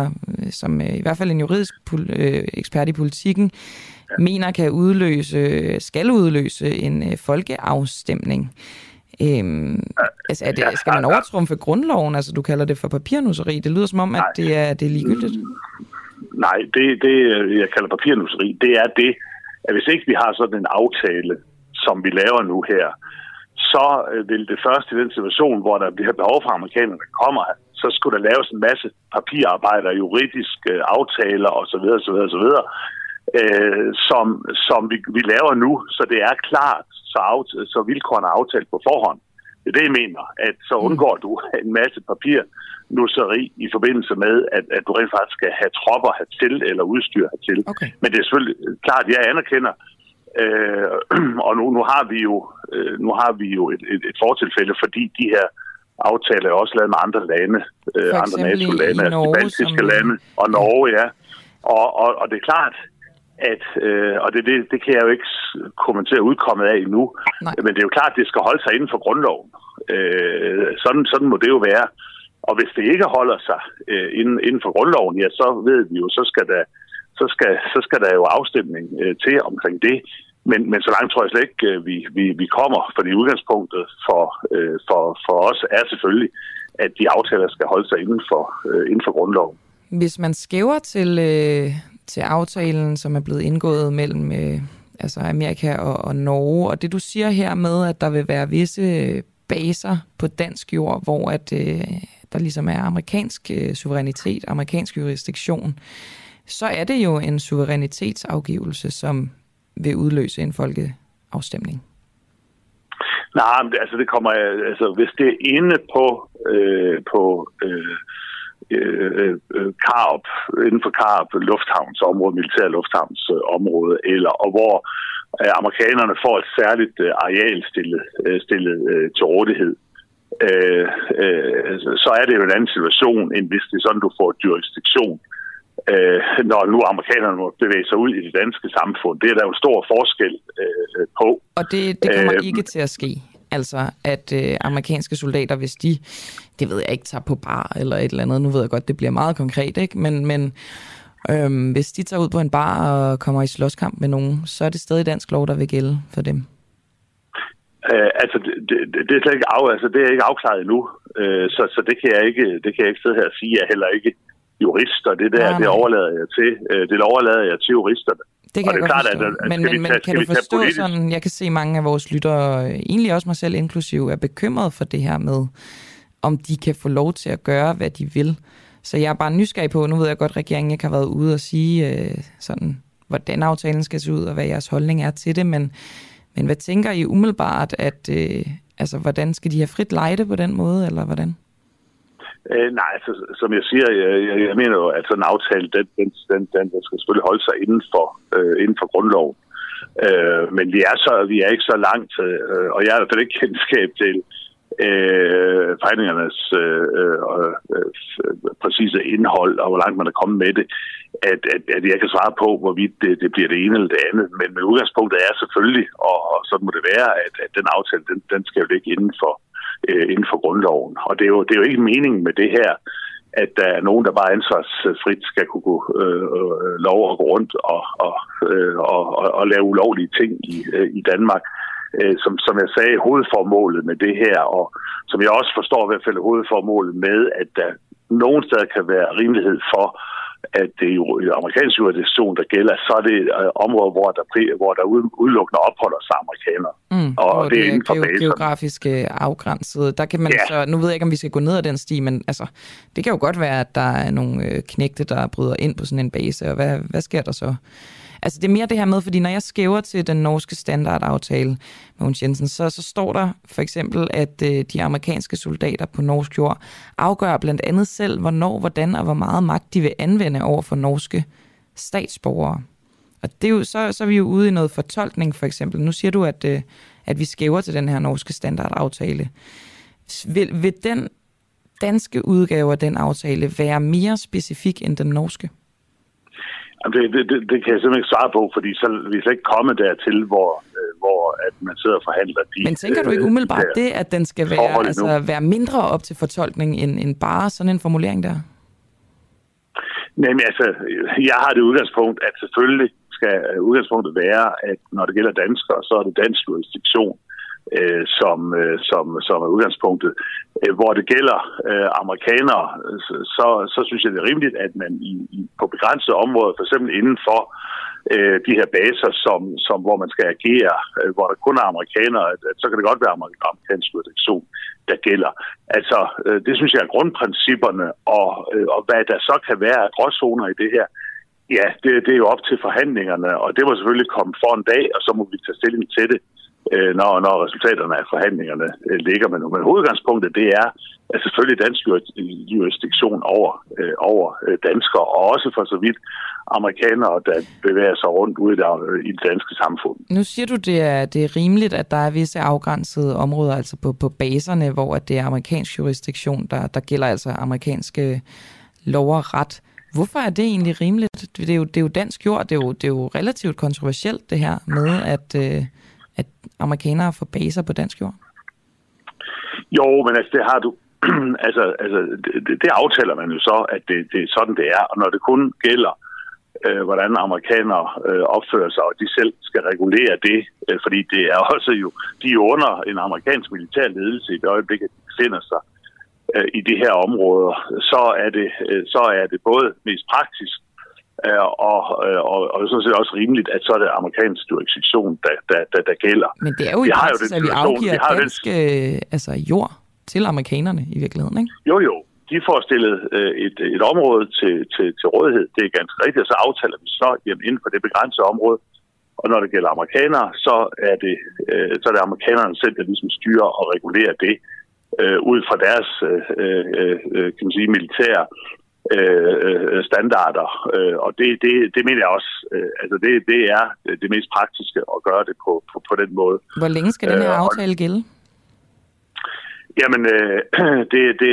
som øh, i hvert fald en juridisk pol- øh, ekspert i politikken ja. mener kan udløse, skal udløse en øh, folkeafstemning. Øhm, altså er det, skal man overtrumfe grundloven? Altså du kalder det for papirnusseri. Det lyder som om, at nej, det, er, det er ligegyldigt. Nej, det, det jeg kalder papirnusseri, det er det, at hvis ikke vi har sådan en aftale, som vi laver nu her, så vil det først i den situation, hvor der bliver behov for amerikanerne, der kommer, så skulle der laves en masse papirarbejder, juridiske aftaler osv. osv., osv. Øh, som, som vi, vi laver nu, så det er klart, så, aft- så vilkårene er aftalt på forhånd. Det er det, jeg mener, at så undgår du en masse papirnusseri i forbindelse med, at, at du rent faktisk skal have tropper hertil eller udstyr hertil. Okay. Men det er selvfølgelig klart, at jeg anerkender, øh, og nu, nu har vi jo, øh, nu har vi jo et, et, et fortilfælde, fordi de her aftaler er også lavet med andre lande, øh, andre NATO-lande, altså de baltiske som... lande og Norge, ja. Og, og, og det er klart, at, øh, og det, det, det kan jeg jo ikke kommentere udkommet af endnu, nej, men det er jo klart, at det skal holde sig inden for grundloven. Øh, sådan, sådan må det jo være. Og hvis det ikke holder sig øh, inden, inden for grundloven, ja, så ved vi jo, så skal der, så skal, så skal der jo afstemning øh, til omkring det. Men, men så langt tror jeg slet ikke, øh, vi, vi, vi kommer, fordi udgangspunktet for, øh, for, for os er selvfølgelig, at de aftaler skal holde sig inden for, øh, inden for grundloven. Hvis man skæver til... Øh til aftalen, som er blevet indgået mellem øh, altså Amerika og, og Norge. Og det, du siger her med, at der vil være visse baser på dansk jord, hvor at, øh, der ligesom er amerikansk øh, suverænitet, amerikansk jurisdiktion, så er det jo en suverænitetsafgivelse, som vil udløse en folkeafstemning. Nej, men det, altså det kommer... Altså, hvis det er inde på... Øh, på øh Øh, øh, Karup, inden for Karup lufthavns område, militær lufthavns øh, område, eller, og hvor øh, amerikanerne får et særligt øh, areal stillet, øh, stillet øh, til rådighed, øh, øh, så er det jo en anden situation, end hvis det er sådan, du får jurisdiktion, øh, når nu amerikanerne må bevæge sig ud i det danske samfund. Det er der jo en stor forskel øh, på. Og det, det kommer øh, ikke til at ske? Altså, at øh, amerikanske soldater, hvis de, det ved jeg ikke, tager på bar eller et eller andet, nu ved jeg godt, det bliver meget konkret, ikke? Men, men øh, hvis de tager ud på en bar og kommer i slåskamp med nogen, så er det stadig dansk lov, der vil gælde for dem. Øh, altså, det, det, det er slet ikke, af, altså, det er ikke afklaret endnu, øh, så, så det, kan jeg ikke, det kan jeg ikke sidde her og sige. Jeg er heller ikke jurist, og det der, nej, nej. det overlader jeg til, øh, det overlader jeg til juristerne. Det kan og jeg det godt klart, forstå. At, at men, men, tage, men kan du forstå politisk? Sådan, jeg kan se mange af vores lyttere, egentlig også mig selv inklusive, er bekymret for det her med, om de kan få lov til at gøre, hvad de vil. Så jeg er bare nysgerrig på, nu ved jeg godt, at regeringen ikke har været ude og sige, øh, sådan, hvordan aftalen skal se ud, og hvad jeres holdning er til det, men, men hvad tænker I umiddelbart, at øh, altså, hvordan skal de have frit lejde på den måde, eller hvordan? Øh, nej, altså, som jeg siger, jeg, jeg, jeg mener jo, at sådan en aftale, den, den, den, den skal selvfølgelig holde sig inden for, øh, inden for grundloven. Øh, men vi er, så, vi er ikke så langt, øh, og jeg har i hvert fald ikke kendskab til øh, forhandlingernes øh, øh, øh, præcise indhold, og hvor langt man er kommet med det, at, at, at jeg kan svare på, hvorvidt det, det bliver det ene eller det andet. Men, men udgangspunktet er selvfølgelig, og, og sådan må det være, at, at den aftale, den, den skal jo ligge inden for inden for grundloven. Og det er, jo, det er jo ikke meningen med det her, at der er nogen, der bare ansvarsfrit skal kunne gå øh, øh, lov og gå rundt og, og, øh, og, og, og lave ulovlige ting i, øh, i Danmark. Øh, som, som jeg sagde, hovedformålet med det her, og som jeg også forstår i hvert fald hovedformålet med, at der nogen steder kan være rimelighed for, at det er amerikansk jurisdiktion, der gælder, så er det øh, områder, hvor der, hvor der udelukkende opholder sig amerikanere. Mm, og det er inden for basen. Geografisk afgrænset. Der kan man ja. så, nu ved jeg ikke, om vi skal gå ned ad den sti, men altså, det kan jo godt være, at der er nogle knægte, der bryder ind på sådan en base, og hvad, hvad sker der så? Altså, det er mere det her med, fordi når jeg skæver til den norske standardaftale, Mogens Jensen, så, så står der for eksempel, at øh, de amerikanske soldater på norsk jord afgør blandt andet selv, hvornår, hvordan og hvor meget magt de vil anvende over for norske statsborgere. Og det er jo, så, så er vi jo ude i noget fortolkning, for eksempel. Nu siger du, at, at vi skæver til den her norske standardaftale. Vil, vil den danske udgave af den aftale være mere specifik end den norske? Det, det, det kan jeg simpelthen ikke svare på, fordi så er vi slet ikke kommet dertil, hvor, hvor at man sidder og forhandler de... Men tænker du ikke umiddelbart der, det, at den skal være, altså, være mindre op til fortolkning end, end bare sådan en formulering der? Nej, men altså, jeg har det udgangspunkt, at selvfølgelig skal udgangspunktet være, at når det gælder danskere, så er det dansk jurisdiktion, øh, som, øh, som, som er udgangspunktet. Hvor det gælder øh, amerikanere, så, så synes jeg, det er rimeligt, at man i, i, på begrænsede områder, for eksempel inden for øh, de her baser, som, som, hvor man skal agere, øh, hvor der kun er amerikanere, at, at så kan det godt være amerikansk jurisdiktion, der gælder. Altså, øh, det synes jeg er grundprincipperne, og, øh, og hvad der så kan være af gråzoner i det her, ja, det, det er jo op til forhandlingerne, og det må selvfølgelig komme for en dag, og så må vi tage stilling til det, Når, når resultaterne af forhandlingerne ligger med nu. Men hovedgangspunktet, det er at selvfølgelig dansk jurisdiktion over, øh, over danskere, og også for så vidt amerikanere, der bevæger sig rundt ude i det danske samfund. Nu siger du, det er, det er rimeligt, at der er visse afgrænsede områder, altså på, på baserne, hvor at det er amerikansk jurisdiktion, der, der gælder altså amerikanske lov og ret. Hvorfor er det egentlig rimeligt? Det er jo, det er jo dansk jord, det er jo, det er jo relativt kontroversielt det her med, at... Øh, at amerikanere får baser på dansk jord? Jo, men altså, det har du... altså, altså det, det aftaler man jo så, at det, det er sådan, det er. Og når det kun gælder, øh, hvordan amerikanere øh, opfører sig, og de selv skal regulere det, øh, fordi det er også jo... De er under en amerikansk militær ledelse i det øjeblik, at de befinder sig øh, i de her områder, så er det, øh, så er det både mest praktisk, Og, og, og sådan set også rimeligt, at så er det amerikansk jurisdiktion, der, der, der, der gælder. Men det er jo i praksis, at vi afgiver vi dansk den... altså jord til amerikanerne i virkeligheden, ikke? Jo, jo. De får stillet et, et område til, til, til rådighed. Det er ganske rigtigt, og så aftaler vi så jamen, inden for det begrænsede område. Og når det gælder amerikanere, så er det, så er det amerikanerne selv, der ligesom styrer og regulerer det ud fra deres kan man sige, militære Øh, standarder, øh, og det, det, det mener jeg også, øh, altså det, det er det mest praktiske at gøre det på, på, på den måde. Hvor længe skal den her øh, aftale gælde? Jamen, øh, det, det,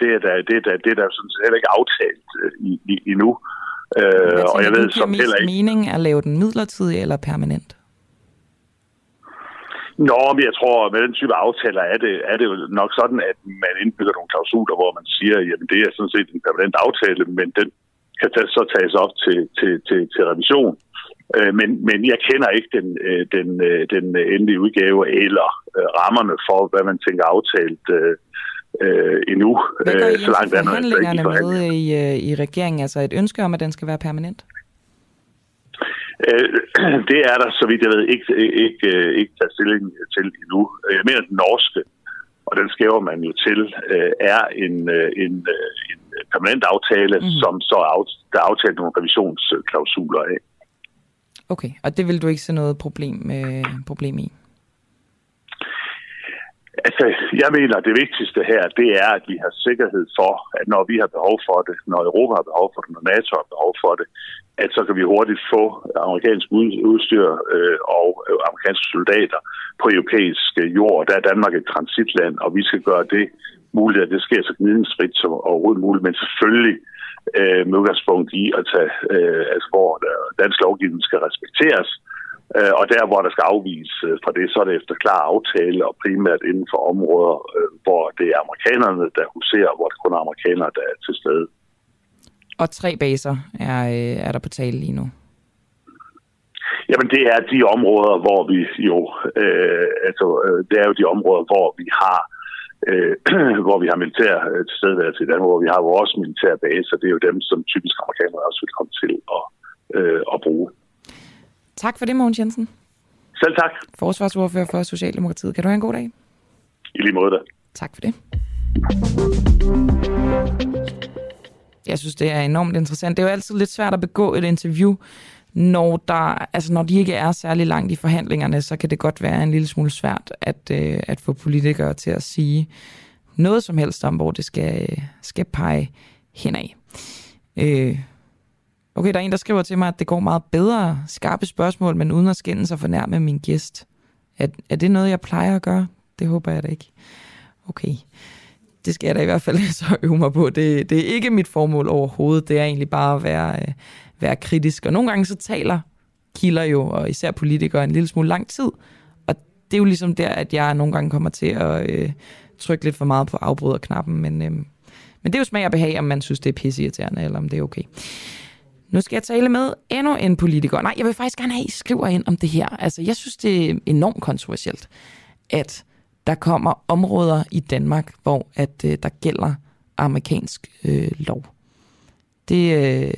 det er da det, det, det, det sådan set heller ikke aftalt øh, i, i, endnu. Øh, Hvad og jeg ved, det som heller ikke... mening at lave den midlertidig eller permanent? Nå, men jeg tror, at med den type aftaler er det, er det jo nok sådan, at man indbygger nogle klausuler, hvor man siger, jamen det er sådan set en permanent aftale, men den kan så tages op til, til, til, til revision. Men, men jeg kender ikke den, den, den endelige udgave eller rammerne for, hvad man tænker aftalt endnu. Hvad gør I så langt er forhandlingerne med i, i regeringen? Altså et ønske om, at den skal være permanent? Det er der, så vidt jeg ved, ikke, ikke, ikke taget stilling til endnu. Jeg mener, den norske, og den skæver man jo til, er en, en, en permanent aftale, mm-hmm. som så der er aftalt nogle revisionsklausuler af. Okay, og det vil du ikke se noget problem, øh, problem i? Altså, jeg mener, at det vigtigste her, det er, at vi har sikkerhed for, at når vi har behov for det, når Europa har behov for det, når NATO har behov for det, at så kan vi hurtigt få amerikansk udstyr øh, og amerikanske soldater på europæisk jord. Der er Danmark et transitland, og vi skal gøre det muligt, at det sker så gnidningsfrit som overhovedet muligt, men selvfølgelig øh, med udgangspunkt i at tage, øh, altså hvor dansk lovgivning skal respekteres, øh, og der, hvor der skal afviges fra det, så er det efter klar aftale, og primært inden for områder, øh, hvor det er amerikanerne, der huserer, hvor det kun er amerikanere, der er til stede. Og tre baser er, er der på tale lige nu? Jamen, det er de områder, hvor vi jo... Øh, altså, det er jo de områder, hvor vi har, øh, hvor vi har militær tilstedeværelse i Danmark, hvor vi har vores militære baser. Det er jo dem, som typisk amerikanere også vil komme til at, øh, at bruge. Tak for det, Mogens Jensen. Selv tak. Forsvarsordfører for Socialdemokratiet. Kan du have en god dag? I lige måde da. Tak for det. Jeg synes, det er enormt interessant. Det er jo altid lidt svært at begå et interview, når, der, altså når de ikke er særlig langt i forhandlingerne, så kan det godt være en lille smule svært at, øh, at få politikere til at sige noget som helst om, hvor det skal, skal pege henad. Øh, Okay, der er en, der skriver til mig, at det går meget bedre. Skarpe spørgsmål, men uden at skænde sig for nærme min gæst. Er, er det noget, jeg plejer at gøre? Det håber jeg da ikke. Okay. Det skal jeg da i hvert fald så øve mig på. Det, det er ikke mit formål overhovedet. Det er egentlig bare at være, øh, være kritisk. Og nogle gange så taler kilder jo, og især politikere, en lille smule lang tid. Og det er jo ligesom der, at jeg nogle gange kommer til at øh, trykke lidt for meget på afbryderknappen. Men, øh, men det er jo smag og behag, om man synes, det er pisseirriterende, eller om det er okay. Nu skal jeg tale med endnu en politiker. Nej, jeg vil faktisk gerne have, I skriver ind om det her. Altså, jeg synes, det er enormt kontroversielt, at der kommer områder i Danmark, hvor at øh, der gælder amerikansk øh, lov. Det, øh,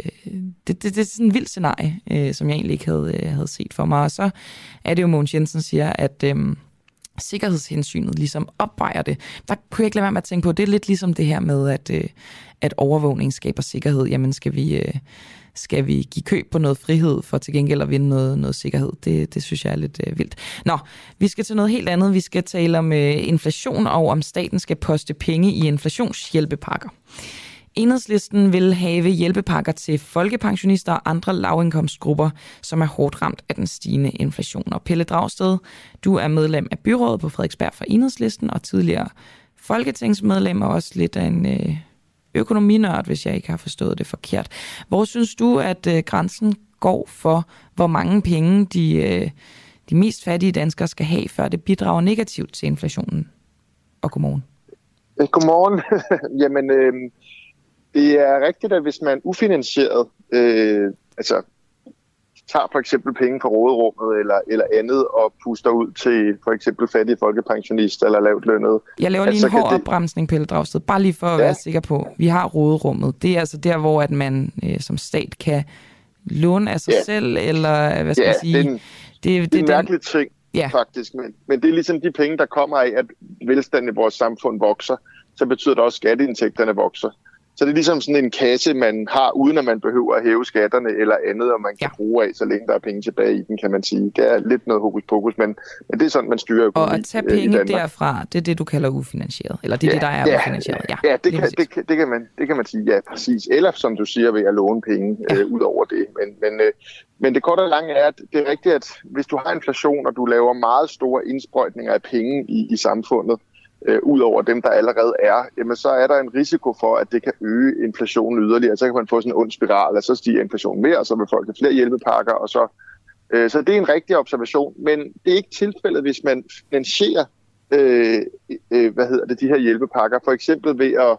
det, det, det er sådan en vild scenarie, øh, som jeg egentlig ikke havde, øh, havde set for mig. Og så er det jo, Mogens Jensen siger, at øh, sikkerhedshensynet ligesom opvejer det. Der kunne jeg ikke lade være med at tænke på, det er lidt ligesom det her med, at, øh, at overvågning skaber sikkerhed. Jamen, skal vi, øh, skal vi give køb på noget frihed for til gengæld at vinde noget, noget sikkerhed? Det, det synes jeg er lidt øh, vildt. Nå, vi skal til noget helt andet. Vi skal tale om øh, inflation og om staten skal poste penge i inflationshjælpepakker. Enhedslisten vil have hjælpepakker til folkepensionister og andre lavindkomstgrupper, som er hårdt ramt af den stigende inflation. Og Pelle Dragsted, du er medlem af byrådet på Frederiksberg for Enhedslisten og tidligere folketingsmedlem og også lidt af en økonominørd, hvis jeg ikke har forstået det forkert. Hvor synes du, at grænsen går for, hvor mange penge de, de mest fattige danskere skal have, før det bidrager negativt til inflationen? Og godmorgen. Godmorgen. Jamen... Øh... Det er rigtigt, at hvis man ufinansieret øh, altså, tager for eksempel penge på råderummet eller, eller andet og puster ud til for eksempel fattige folkepensionister eller lavt lønnet. Jeg laver lige altså, en hård opbremsning, Pelle Dragsted, bare lige for at ja. være sikker på, vi har råderummet. Det er altså der, hvor at man øh, som stat kan låne af sig ja. selv, eller hvad skal ja, man sige? Den, det er det, det en mærkelig ting, ja. faktisk. Men, men det er ligesom de penge, der kommer af, at velstanden i vores samfund vokser. Så betyder det også, at skatteindtægterne vokser. Så det er ligesom sådan en kasse, man har, uden at man behøver at hæve skatterne eller andet, og man kan ja. bruge af, så længe der er penge tilbage i den, kan man sige. Det er lidt noget hokus pokus, men, men det er sådan, man styrer økonomien. Og at tage penge derfra, det er det, du kalder ufinansieret? Eller det er ja, det, der er ja, ufinansieret? Ja, ja det, kan, det, kan, det, kan man, det kan man sige, ja, præcis. Eller som du siger, ved at låne penge ja. øh, ud over det. Men, men, øh, men det korte og lange er, at det er rigtigt, at hvis du har inflation, og du laver meget store indsprøjtninger af penge i, i samfundet, Øh, ud over dem, der allerede er, jamen så er der en risiko for, at det kan øge inflationen yderligere. Så kan man få sådan en ond spiral, og så stiger inflationen mere, og så vil folk have flere hjælpepakker. Og så, øh, så det er en rigtig observation, men det er ikke tilfældet, hvis man finansierer øh, øh, hvad hedder det, de her hjælpepakker, for eksempel ved at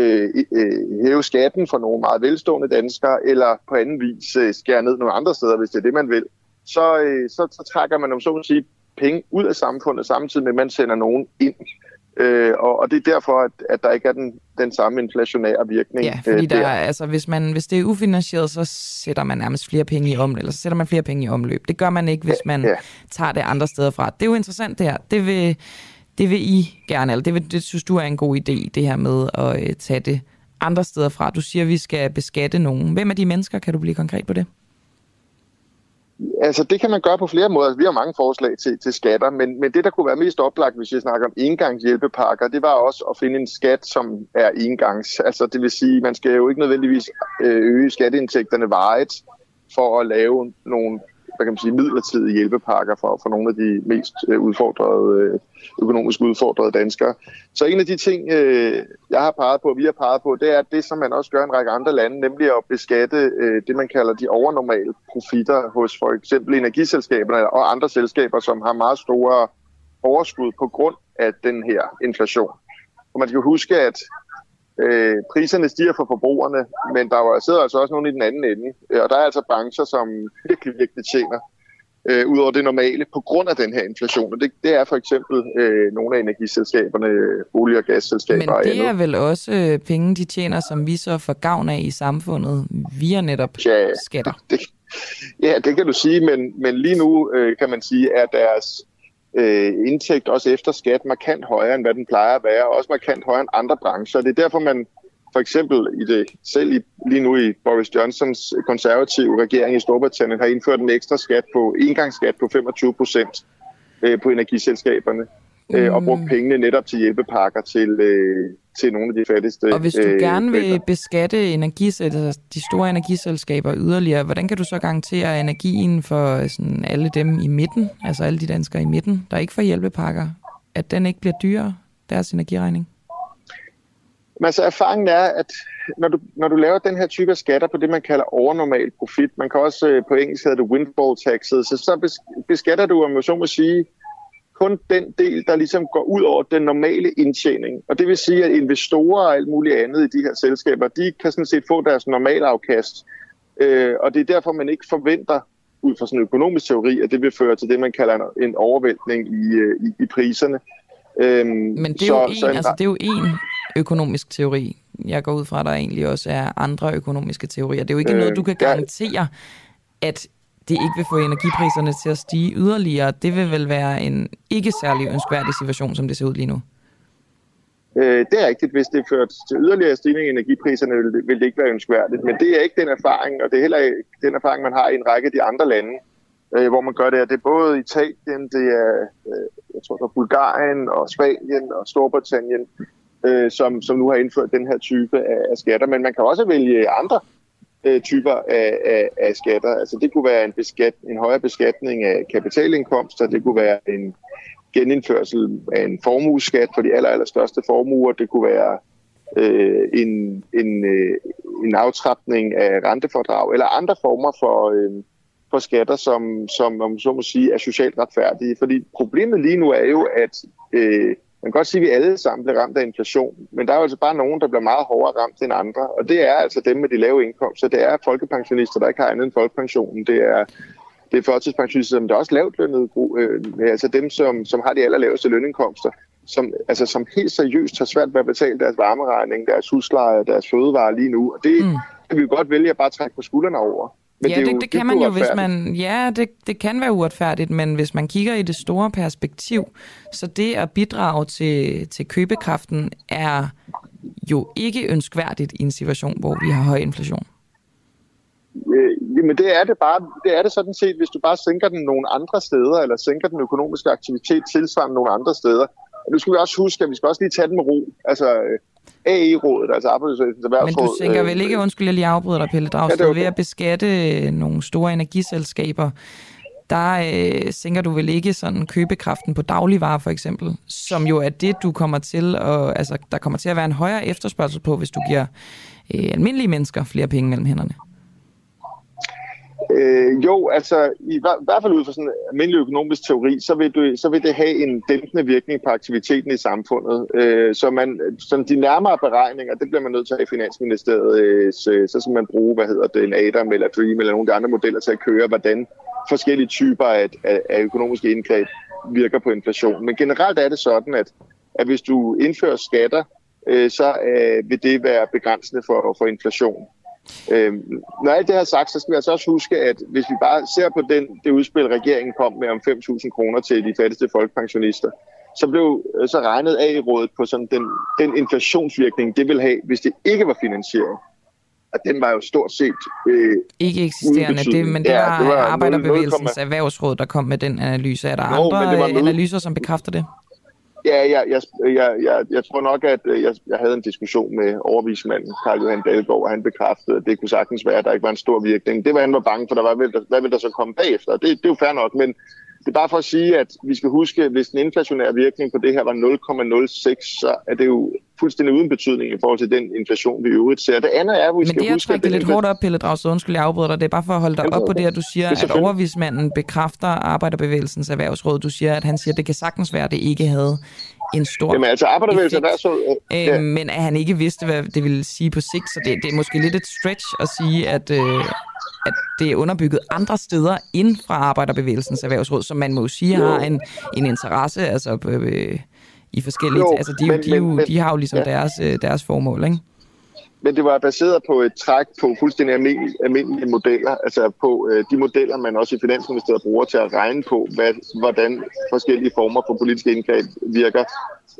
øh, øh, hæve skatten for nogle meget velstående danskere, eller på anden vis øh, skære ned nogle andre steder, hvis det er det, man vil. Så, øh, så, så trækker man om så at sige penge ud af samfundet, samtidig med, at man sender nogen ind. Øh, og, og det er derfor, at, at der ikke er den, den samme inflationære virkning. Ja, fordi øh, der, der. Altså, hvis, man, hvis det er ufinansieret, så sætter man nærmest flere penge i omløb, eller så sætter man flere penge i omløb. Det gør man ikke, hvis man ja, ja. tager det andre steder fra. Det er jo interessant det her. Det vil, det vil I gerne, eller det, vil, det synes du er en god idé, det her med at øh, tage det andre steder fra. Du siger, at vi skal beskatte nogen. Hvem er de mennesker? Kan du blive konkret på det? Altså, det kan man gøre på flere måder. Vi har mange forslag til, til skatter, men, men det, der kunne være mest oplagt, hvis jeg snakker om engangshjælpepakker, det var også at finde en skat, som er engangs. Altså, det vil sige, man skal jo ikke nødvendigvis øge skatteindtægterne varigt for at lave nogle, hvad kan man sige, midlertidige hjælpepakker for, for nogle af de mest udfordrede, økonomisk udfordrede danskere. Så en af de ting, jeg har peget på, og vi har peget på, det er det, som man også gør i en række andre lande, nemlig at beskatte det, man kalder de overnormale profitter hos for eksempel energiselskaberne og andre selskaber, som har meget store overskud på grund af den her inflation. Og man skal huske, at Øh, priserne stiger for forbrugerne, men der sidder altså også nogen i den anden ende. Og der er altså brancher, som virkelig, virkelig tjener øh, ud over det normale på grund af den her inflation. Og det, det er for eksempel øh, nogle af energiselskaberne, olie- og gasselskaber og andet. Men det er vel også øh, penge, de tjener, som vi så får gavn af i samfundet via netop ja, skatter? Det, ja, det kan du sige, men, men lige nu øh, kan man sige, at deres Øh, indtægt også efter skat markant højere, end hvad den plejer at være, og også markant højere end andre brancher. Det er derfor, man for eksempel i det, selv i, lige nu i Boris Johnsons konservative regering i Storbritannien har indført en ekstra skat på, engangsskat på femogtyve procent øh, på energiselskaberne, øh, mm. og brugt pengene netop til hjælpepakker til, øh, til nogle af de fattigste. Og hvis du øh, gerne vil vækker. beskatte energiselskaber, de store energiselskaber yderligere, hvordan kan du så garantere energien for sådan alle dem i midten, altså alle de danskere i midten, der ikke får hjælpepakker, at den ikke bliver dyrere, deres energiregning? Men altså erfaringen er, at når du, når du laver den her type af skatter på det, man kalder overnormal profit, man kan også på engelsk hedder det windfall taxes, så, så beskatter du, om jeg så må sige, kun den del, der ligesom går ud over den normale indtjening. Og det vil sige, at investorer og alt muligt andet i de her selskaber, de kan sådan set få deres normale afkast. Øh, og det er derfor, man ikke forventer, ud fra sådan en økonomisk teori, at det vil føre til det, man kalder en overvæltning i, i, i priserne. Øh, Men det er, så, en, så en, altså, det er jo en økonomisk teori. Jeg går ud fra, at der egentlig også er andre økonomiske teorier. Det er jo ikke øh, noget, du kan garantere, ja. at det ikke vil få energipriserne til at stige yderligere. Det vil vel være en ikke særlig ønskværdig situation, som det ser ud lige nu? Øh, det er rigtigt. Hvis det fører til yderligere stigning i energipriserne, vil det, vil det ikke være ønskværdigt. Men det er ikke den erfaring, og det er heller ikke den erfaring, man har i en række af de andre lande, øh, hvor man gør det. Det er både Italien, det er, øh, jeg tror, det er Bulgarien og Spanien og Storbritannien, øh, som, som nu har indført den her type af, af skatter. Men man kan også vælge andre typer af, af, af skatter. Altså det kunne være en, beskat, en højere beskatning af kapitalindkomster, det kunne være en genindførsel af en formueskat for de aller, aller største formuer, det kunne være øh, en, en, øh, en aftrapning af rentefordrag eller andre former for, øh, for skatter, som, som om så må sige er socialt retfærdige. Fordi problemet lige nu er jo, at øh, man kan godt sige, at vi alle sammen bliver ramt af inflation, men der er jo altså bare nogen, der bliver meget hårdere ramt end andre, og det er altså dem med de lave indkomster. Det er folkepensionister, der ikke har andet end folkepensionen. Det er, det er førtidspensionister, men der er også lavt lønnet, øh, altså dem, som, som har de allerlaveste lønindkomster, som, altså, som helt seriøst har svært ved at betale deres varmeregning, deres husleje, deres fødevarer lige nu, og det mm. kan vi jo godt vælge at bare trække på skuldrene over. Men ja, det, det, det kan man jo, hvis man... Ja, det, det kan være uretfærdigt, men hvis man kigger i det store perspektiv, så det at bidrage til, til købekraften er jo ikke ønskværdigt i en situation, hvor vi har høj inflation. Øh, men det er det bare. Det er det sådan set, hvis du bare sænker den nogle andre steder, eller sænker den økonomiske aktivitet tilsvarende nogle andre steder. Og nu skal vi også huske, at vi skal også lige tage den med ro. Altså... A I-rådet, altså Arbejdsløshedsrådet. Men du tænker vel ikke, undskyld, jeg lige afbryder dig, Pelle Dragsted, ja, okay. ved at beskatte nogle store energiselskaber, der øh, sænker du vel ikke sådan købekraften på dagligvarer for eksempel, som jo er det, du kommer til, og altså der kommer til at være en højere efterspørgsel på, hvis du giver øh, almindelige mennesker flere penge mellem hænderne. Øh, jo, altså i, i hvert fald ud fra sådan en almindelig økonomisk teori, så vil, du, så vil det have en dæmpende virkning på aktiviteten i samfundet. Øh, så man, som de nærmere beregninger, det bliver man nødt til at have i Finansministeriet, øh, så, så skal man bruge, hvad hedder det, en Adam eller Dream eller nogle af de andre modeller til at køre, hvordan forskellige typer af, af, af økonomiske indgreb virker på inflation. Men generelt er det sådan, at, at hvis du indfører skatter, øh, så øh, vil det være begrænsende for, for inflation. Øhm, når alt det her sagt, så skal vi altså også huske, at hvis vi bare ser på den, det udspil, regeringen kom med om fem tusind kroner til de fattigste folkepensionister, så blev så regnet af i rådet på sådan den, den inflationsvirkning, det ville have, hvis det ikke var finansieret. Og den var jo stort set øh, ikke eksisterende, det, men det var, ja, det var Arbejderbevægelsens Erhvervsråd, der kom med den analyse. Er der no, andre analyser, som bekræfter det? Ja, jeg, jeg, jeg, jeg, jeg tror nok, at jeg, jeg havde en diskussion med overvismanden, Carl Johan Dahlgaard, og han bekræftede, at det kunne sagtens være, at der ikke var en stor virkning. Det var, han var bange for, der var, hvad ville der så komme bagefter? Det, det er jo fair nok, men det er bare for at sige, at vi skal huske, at hvis den inflationære virkning på det her var nul komma nul seks, så er det jo fuldstændig uden betydning i forhold til den inflation, vi i øvrigt ser. Det andet er, at vi skal huske... Men det er trækket lidt hårdt op, Pelle Dragsted, undskyld, jeg afbryder dig. Det er bare for at holde dig op på det, at du siger, at overvismanden bekræfter Arbejderbevægelsens Erhvervsråd. Du siger, at han siger, at det kan sagtens være, at det ikke havde en stor... Jamen altså, Arbejderbevægelsen Erhvervsråd... Ja. Øh, men at han ikke vidste, hvad det ville sige på sigt, så det, det er måske lidt et stretch at sige, at... Øh, at det er underbygget andre steder inden fra Arbejderbevægelsens Erhvervsråd, som man må jo sige har en, en interesse altså, øh, i forskellige... Jo, altså, de, men, de, men, de har jo ligesom ja. deres, deres formål, ikke? Men det var baseret på et træk på fuldstændig almindelige, almindelige modeller, altså på øh, de modeller, man også i Finansministeriet bruger til at regne på, hvad, hvordan forskellige former for politiske indgreb virker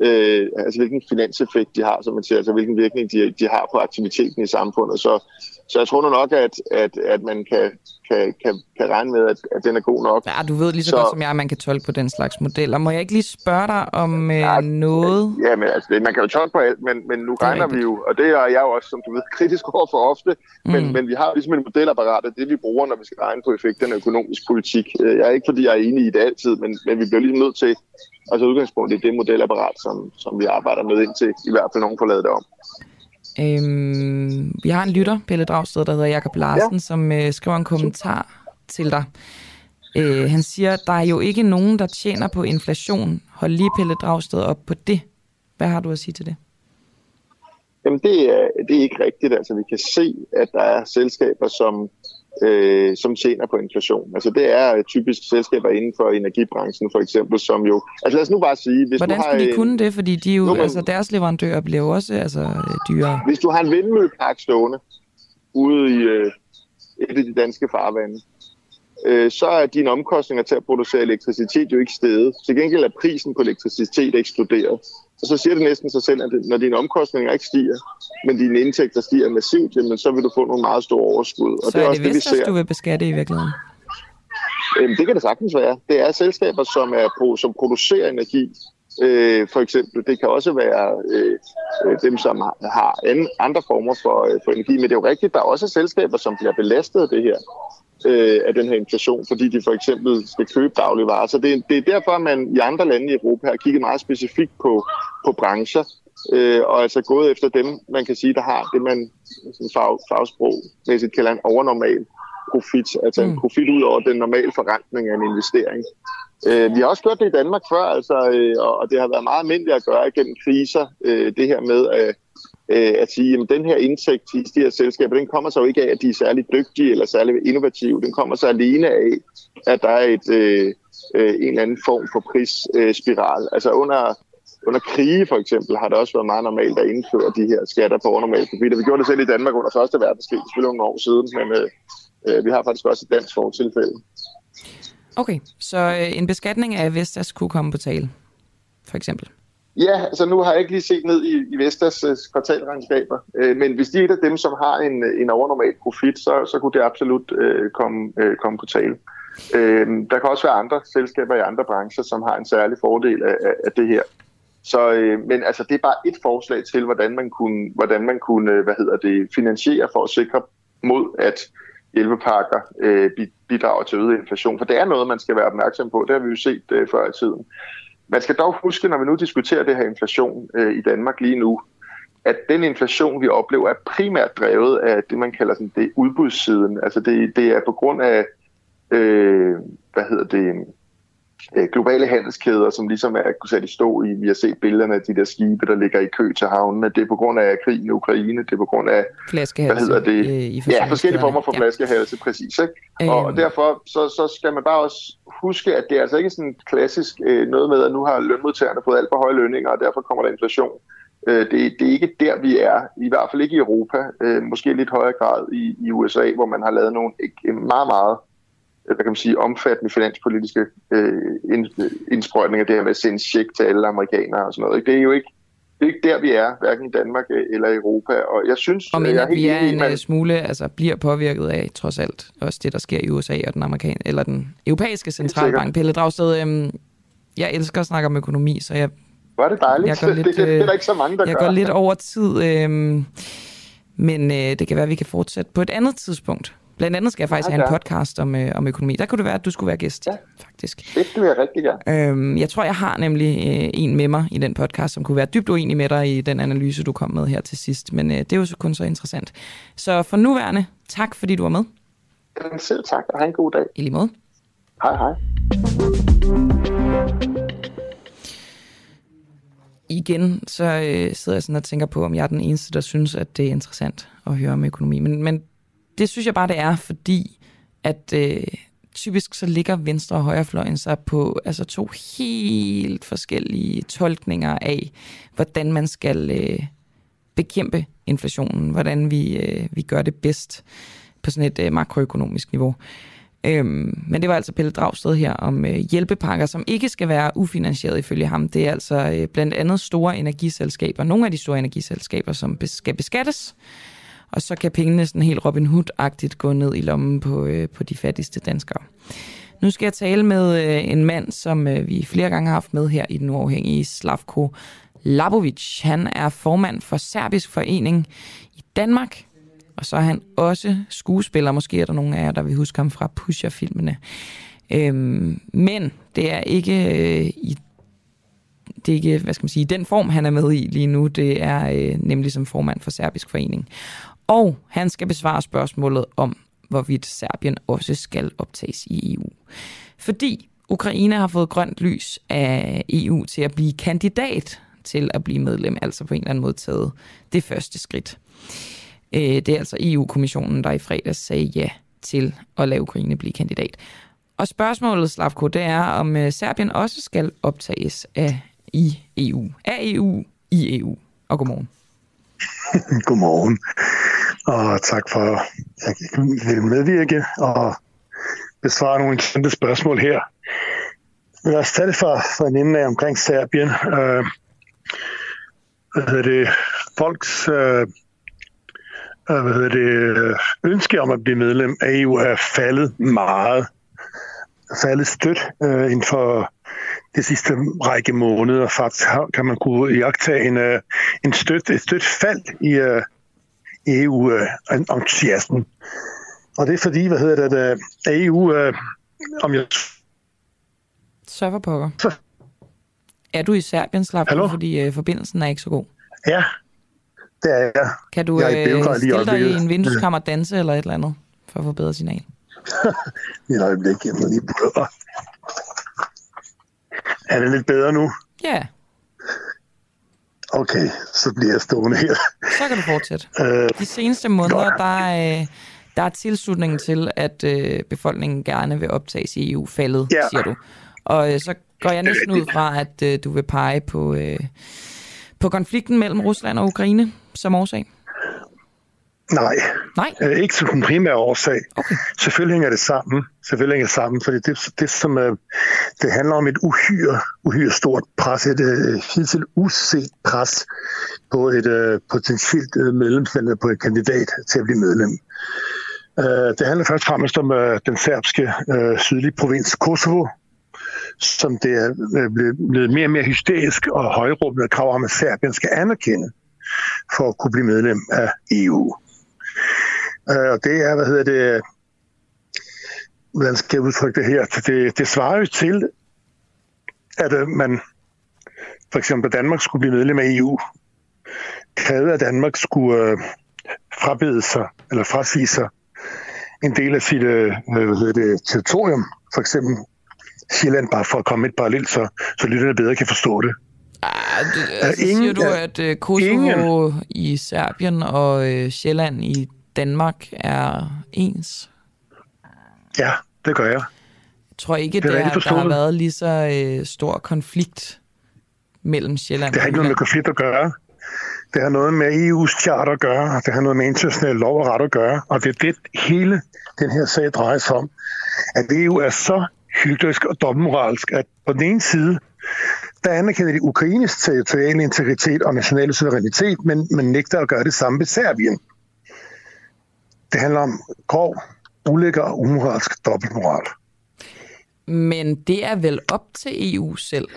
øh, altså hvilken finanseffekt de har, som man siger, altså hvilken virkning de, de har på aktiviteten i samfundet. Så, så jeg tror nu nok, at, at, at man kan, kan, kan, kan regne med, at, at den er god nok. Ja, du ved lige så, så godt som jeg, at man kan tolke på den slags modeller. Må jeg ikke lige spørge dig om øh, ja, noget? Ja, men altså, man kan jo tolke på alt, men, men nu regner vi jo, og det er jeg jo også, som du ved, kritisk over for ofte, men, mm. men vi har jo ligesom en modelapparat, og det vi bruger, når vi skal regne på effekterne af økonomisk politik. Jeg er ikke, fordi jeg er enig i det altid, men, men vi bliver ligesom nødt til, altså udgangspunktet i det modelapparat, som, som vi arbejder med indtil, i hvert fald nogen får lavet det om. Øhm, vi har en lytter, Pelle Dragsted, der hedder Jakob Larsen, ja. som øh, skriver en kommentar til dig. Øh, han siger, der er jo ikke nogen, der tjener på inflation. Hold lige Pelle Dragsted op på det. Hvad har du at sige til det? Jamen det er, det er ikke rigtigt. Altså vi kan se, at der er selskaber, som, øh, som tjener på inflation. Altså det er typisk selskaber inden for energibranchen for eksempel, som jo... Altså lad os nu bare sige... Hvis Hvordan skal de en... kunne det? Fordi de jo, nu, altså, deres leverandører bliver jo også altså, dyrere. Hvis du har en vindmøllepark stående ude i øh, et af de danske farvande, øh, så er dine omkostninger til at producere elektricitet jo ikke steget. Til gengæld er prisen på elektricitet eksploderet. Og så siger det næsten sig selv, at når dine omkostninger ikke stiger, men dine indtægter stiger massivt, jamen så vil du få nogle meget store overskud. Og så det er, er også det vist, at du vil beskatte i virkeligheden? Det kan det sagtens være. Det er selskaber, som, er, som producerer energi, øh, for eksempel. Det kan også være øh, dem, som har andre former for, øh, for energi. Men det er jo rigtigt, der er også selskaber, som bliver belastet af det her, øh, af den her inflation, fordi de for eksempel skal købe dagligvarer. Så det, det er derfor, man i andre lande i Europa har kigget meget specifikt på på brancher, øh, og altså gået efter dem, man kan sige, der har det, man fag, fagsprogmæssigt kalder en overnormal profit, altså mm. en profit ud over den normale forrentning af en investering. Øh, vi har også gjort det i Danmark før, altså, øh, og det har været meget almindeligt at gøre gennem kriser, øh, det her med øh, øh, at sige, jamen den her indtægt i de her selskaber, den kommer så jo ikke af, at de er særlig dygtige eller særlig innovative, den kommer så alene af, at der er et, øh, en eller anden form for prisspiral. Altså under Under krige for eksempel har det også været meget normalt at indføre de her skatter på overnormale profitter. Vi gjorde det selv i Danmark under første verdenskrig, selvfølgelig nogle år siden, men øh, vi har faktisk også et dansk fortilfælde. Okay, så en beskatning af Vestas kunne komme på tale, for eksempel? Ja, så altså nu har jeg ikke lige set ned i, i Vestas øh, kvartalregnskaber, øh, men hvis de er et af dem, som har en, en overnormal profit, så, så kunne det absolut øh, komme, øh, komme på tale. Øh, der kan også være andre selskaber i andre brancher, som har en særlig fordel af, af det her. Så, øh, men altså, det er bare et forslag til, hvordan man kunne, hvordan man kunne hvad hedder det, finansiere for at sikre mod, at hjælpepakker øh, bidrager til øget inflation. For det er noget, man skal være opmærksom på. Det har vi jo set øh, før i tiden. Man skal dog huske, når vi nu diskuterer det her inflation øh, i Danmark lige nu, at den inflation, vi oplever, er primært drevet af det, man kalder sådan, det udbudssiden. Altså, det, det er på grund af, øh, hvad hedder det... globale handelskæder, som ligesom er sat i stå i, vi har set billederne af de der skibe, der ligger i kø til havnene. Det er på grund af krigen i Ukraine, det er på grund af hvad hedder det? I ja, forskellige former for ja. flaskehalse, præcis. Ikke? Øhm. Og derfor så, så skal man bare også huske, at det er altså ikke sådan klassisk øh, noget med, at nu har lønmodtagerne fået alt for høje lønninger, og derfor kommer der inflation. Øh, det, det er ikke der, vi er, i hvert fald ikke i Europa, øh, måske lidt højere grad i, i U S A, hvor man har lavet nogle ikke, meget, meget hvad kan man sige, omfattende finanspolitiske øh, indsprøjtninger, det her med at sende check til alle amerikanere og sådan noget. Det er jo ikke, det er ikke der, vi er, hverken i Danmark eller i Europa. Og jeg synes, og men, jeg er helt vi er en man... smule, altså bliver påvirket af, trods alt, også det, der sker i U S A og den, amerikan... eller den europæiske centralbank. Pelle Dragsted, øh, jeg elsker at snakke om økonomi, så jeg... Var det dejligt? Jeg går lidt, det, det, det er der ikke så mange, der jeg gør. Jeg går lidt over tid, øh, men øh, det kan være, at vi kan fortsætte på et andet tidspunkt. Blandt andet skal jeg faktisk ja, ja. have en podcast om, øh, om økonomi. Der kunne det være, at du skulle være gæst, ja. faktisk. Det kunne jeg rigtig gerne. Øhm, jeg tror, jeg har nemlig øh, en med mig i den podcast, som kunne være dybt uenig med dig i den analyse, du kom med her til sidst. Men øh, det er jo så kun så interessant. Så for nuværende, tak fordi du var med. Ja, selv tak, og have en god dag. I lige måde. Hej, hej. Igen, så øh, sidder jeg sådan og tænker på, om jeg er den eneste, der synes, at det er interessant at høre om økonomi. Men... men det synes jeg bare, det er, fordi at øh, typisk så ligger venstre- og højrefløjen sig på altså to helt forskellige tolkninger af, hvordan man skal øh, bekæmpe inflationen, hvordan vi, øh, vi gør det bedst på sådan et øh, makroøkonomisk niveau. Øhm, men det var altså Pelle Dragsted her om øh, hjælpepakker, som ikke skal være ufinansieret ifølge ham. Det er altså øh, blandt andet store energiselskaber, nogle af de store energiselskaber, som bes- skal beskattes. Og så kan pengene sådan helt Robin Hood-agtigt gå ned i lommen på, øh, på de fattigste danskere. Nu skal jeg tale med øh, en mand, som øh, vi flere gange har haft med her i Den Uafhængige, Slavko Labović. Han er formand for Serbisk Forening i Danmark. Og så er han også skuespiller. Måske er der nogle af jer, der vil huske ham fra Pusher-filmene. Øhm, men det er ikke øh, i det er ikke, hvad skal man sige, den form, han er med i lige nu. Det er øh, nemlig som formand for Serbisk Forening. Og han skal besvare spørgsmålet om, hvorvidt Serbien også skal optages i E U. Fordi Ukraine har fået grønt lys af E U til at blive kandidat til at blive medlem, altså på en eller anden måde taget det første skridt. Det er altså E U-kommissionen, der i fredags sagde ja til at lade Ukraine blive kandidat. Og spørgsmålet, Slavko, det er, om Serbien også skal optages af i E U. Af E U, i E U. Og godmorgen. Godmorgen. Og tak for, at jeg vil medvirke og besvare nogle interessante spørgsmål her. Lad os tage det fra, fra en ende af omkring Serbien. Øh, hvad hedder det? Folks... Øh, Hvad hedder det, ønske om at blive medlem af E U er faldet meget, faldet stødt øh, inden for de sidste række måneder. Faktisk kan man kunne iagttage en, øh, en støt, et stødt fald i øh, E U-entusiasmen. Øh, Og det er fordi, hvad hedder det, at E U, øh, om jeg... Serverpokker. Så... Er du i Serbien, Slavko, fordi øh, forbindelsen er ikke så god? Ja. Ja, ja. Kan du øh, Belgrad, stille dig i en vindueskammer og danse eller et eller andet, for at få bedre signal? I et øjeblik, jeg må lige prøve. Er det lidt bedre nu? Ja. Yeah. Okay, så bliver jeg stående her. Så kan du fortsætte. Øh, De seneste måneder, der er, der er tilslutningen til, at befolkningen gerne vil optages i E U faldet, ja. Siger du. Og så går jeg næsten ud fra, at du vil pege på... Øh, På konflikten mellem Rusland og Ukraine som årsag? Nej. Nej? Øh, ikke som den primære årsag. Okay. Selvfølgelig hænger det sammen. Selvfølgelig hænger det sammen, fordi det, det som øh, det handler om et uhyre, uhyre stort pres, et øh, hidtil uset pres på et øh, potentielt øh, medlemsland, på et kandidat til at blive medlem. Øh, det handler først og fremmest om øh, den serbske øh, sydlige provins Kosovo, som det er blevet mere og mere hysterisk og højråbende krav om, at Serbien skal anerkende for at kunne blive medlem af E U. Og det er, hvad hedder det, hvordan skal jeg udtrykke det her? Det, det svarer jo til, at man for eksempel Danmark skulle blive medlem af E U, krævede, at Danmark skulle frabede sig, eller frasige sig en del af sit, hvad hedder det, territorium, for eksempel Sjælland, bare for at komme et parallelt, så, så lytterne bedre kan forstå det. Arh, det altså, ingen, siger du, at uh, Kosovo ingen, i Serbien og uh, Sjælland i Danmark er ens? Ja, det gør jeg. Jeg tror ikke, det der, der har været lige så uh, stor konflikt mellem Sjælland og... Det har ikke noget med konflikt at gøre. Det har noget med E U's charter at gøre. Det har noget med international lov og ret at gøre. Og det er det, hele den her sag drejer sig om. At E U er så hyklerisk og dobbeltmoralsk, at på den ene side, der anerkender de Ukraines territoriale integritet og nationale suverænitet, men man nægter at gøre det samme ved Serbien. Det handler om grov, ulækker og umoralsk dobbeltmoral. Men det er vel op til E U selv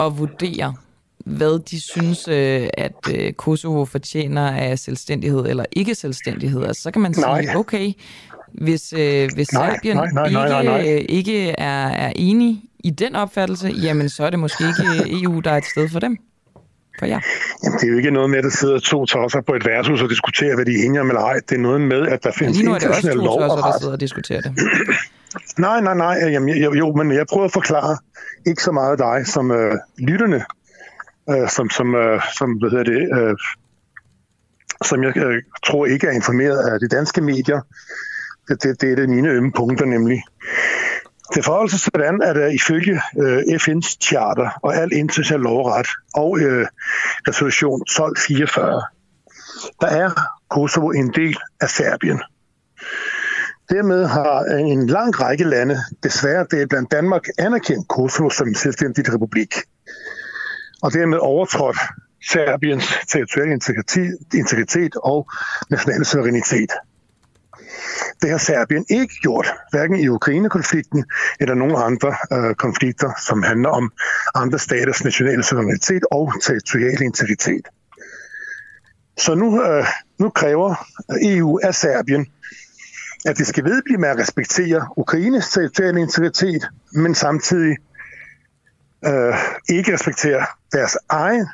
at vurdere, hvad de synes, at Kosovo fortjener af selvstændighed eller ikke selvstændighed. Altså, så kan man sige, nej. Okay... Hvis, øh, hvis nej, Serbien nej, nej, nej, nej, nej. ikke, ikke er, er enig i den opfattelse, jamen så er det måske ikke E U, der er et sted for dem. For jer. Jamen, det er jo ikke noget med, at der sidder to tosser på et værtshus og diskuterer, hvad de er enige om eller ej. Det er noget med, at der findes international lov og ret. Lige nu er det også to tosser, der sidder og diskuterer det. nej, nej, nej. Jamen, jo, jo, men jeg prøver at forklare ikke så meget dig som øh, lytterne, øh, som, som, øh, som, hvad hedder det, øh, som jeg øh, tror ikke er informeret af de danske medier. Det, det, det er det mine ømme punkter nemlig. Det forholder sig sådan, at uh, ifølge uh, F N's charter og al international lovret og uh, resolution tolv fireogfyrre, der er Kosovo en del af Serbien. Dermed har en lang række lande, desværre det er blandt Danmark, anerkendt Kosovo som en selvstændig republik. Og dermed overtrådt Serbiens territoriale integritet og nationale suverænitet. Det har Serbien ikke gjort, hverken i Ukraine-konflikten eller nogen andre øh, konflikter, som handler om andre staters nationale suverænitet og territoriale integritet. Så nu, øh, nu kræver E U af Serbien, at det skal vedblive med at respektere Ukraines territoriale integritet, men samtidig øh, ikke respektere deres egen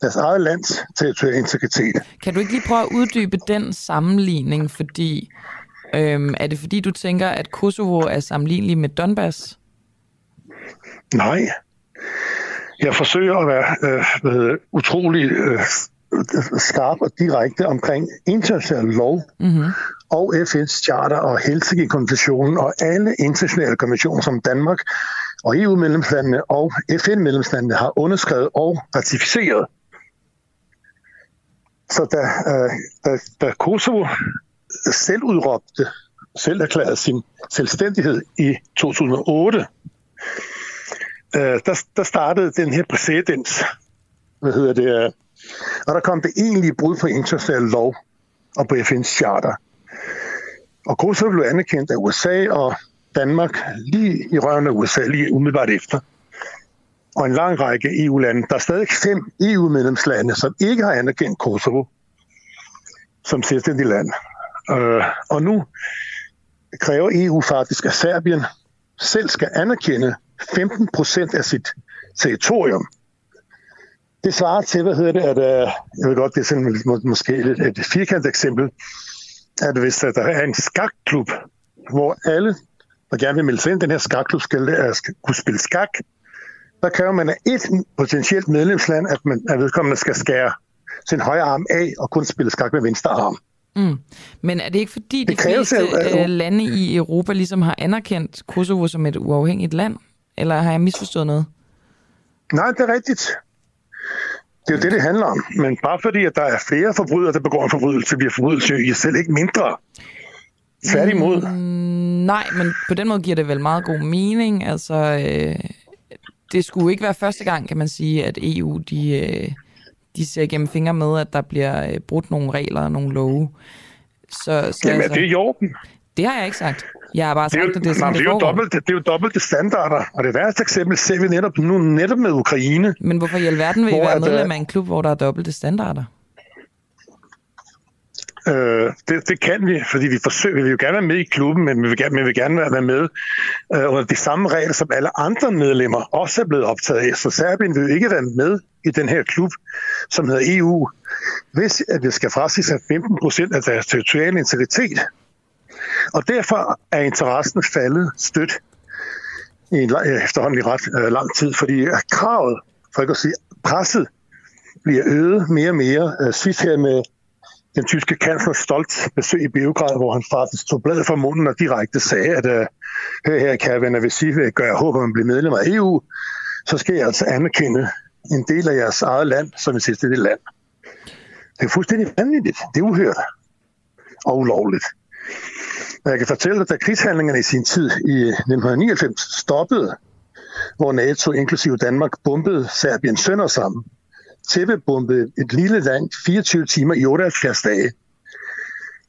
deres eget lands territoriale integritet. Kan du ikke lige prøve at uddybe den sammenligning, fordi øhm, er det fordi, du tænker, at Kosovo er sammenlignelig med Donbass? Nej. Jeg forsøger at være øh, øh, utrolig øh, skarp og direkte omkring international lov mm-hmm. og F N's charter og Helsinki-konventionen og alle internationale konventioner, som Danmark og E U-medlemslandene og F N-medlemslandene har underskrevet og ratificeret. Så da, da, da Kosovo selv udråbte, selv erklærede sin selvstændighed i to tusind og otte, der, der startede den her præcedens, hvad hedder det, og der kom det egentlige brud på international lov og på F N's charter. Og Kosovo blev anerkendt af U S A og Danmark lige i røven af U S A, lige umiddelbart efter. Og en lang række E U-lande. Der er stadig fem E U-medlemslande, som ikke har anerkendt Kosovo som selvstændigt land. Øh, og nu kræver E U faktisk, at Serbien selv skal anerkende femten procent af sit territorium. Det svarer til, hvad hedder det, at jeg ved godt, det er sådan, måske et, et firkantet eksempel, at hvis der er en skakklub, hvor alle, der gerne vil melde sig ind, den her skakklub skal, skal kunne spille skak, der kræver man af et potentielt medlemsland, at man at vedkommende skal skære sin højre arm af og kun spille skak med venstre arm. Mm. Men er det ikke fordi, det de fleste at... lande i Europa ligesom har anerkendt Kosovo som et uafhængigt land? Eller har jeg misforstået noget? Nej, det er rigtigt. Det er jo det, det handler om. Men bare fordi, at der er flere forbrydere, der begår en forbrydelse, bliver forbrydelse i selv ikke mindre. Tværtimod. Mm, nej, men på den måde giver det vel meget god mening. Altså... Øh... Det skulle ikke være første gang, kan man sige, at E U de, de ser gennem fingre med, at der bliver brudt nogle regler og nogle love. Så, så Jamen, altså, det er i orden. Det har jeg ikke sagt. Jeg har bare sagt, det, at det er sådan, det går. Det, det er jo dobbelte standarder, og det værste eksempel ser vi netop nu netop med Ukraine. Men hvorfor i alverden vil I være medlem af en klub, hvor der er dobbelte standarder? Øh, det, det kan vi, fordi vi forsøger, vi vil jo gerne være med i klubben, men vi vil gerne, vi vil gerne være med øh, under de samme regler, som alle andre medlemmer også er blevet optaget af. Så Serbien vil jo ikke være med i den her klub, som hedder E U, hvis at det skal frasige sig femten procent af deres territoriale integritet. Og derfor er interessen faldet stødt i en, efterhånden i ret øh, lang tid, fordi kravet, for ikke at sige presset, bliver øget mere og mere. Øh, sidst her med den tyske kansler Stolz besøg i Beograd, hvor han faktisk tog bladet fra munden og direkte sagde, at øh, hør her, kære venner, hvis I vil gøre håb, at man bliver medlem af E U, så skal jeg altså anerkende en del af jeres eget land, som I siger, det er det land. Det er fuldstændig vanvittigt. Det er uhørt og ulovligt. Og jeg kan fortælle, at da krigshandlingerne i sin tid i nitten nioghalvfems stoppede, hvor NATO inklusive Danmark bombede Serbien sønder sammen, tæppebombede et lille land fireogtyve timer i otteoghalvfjerds dage.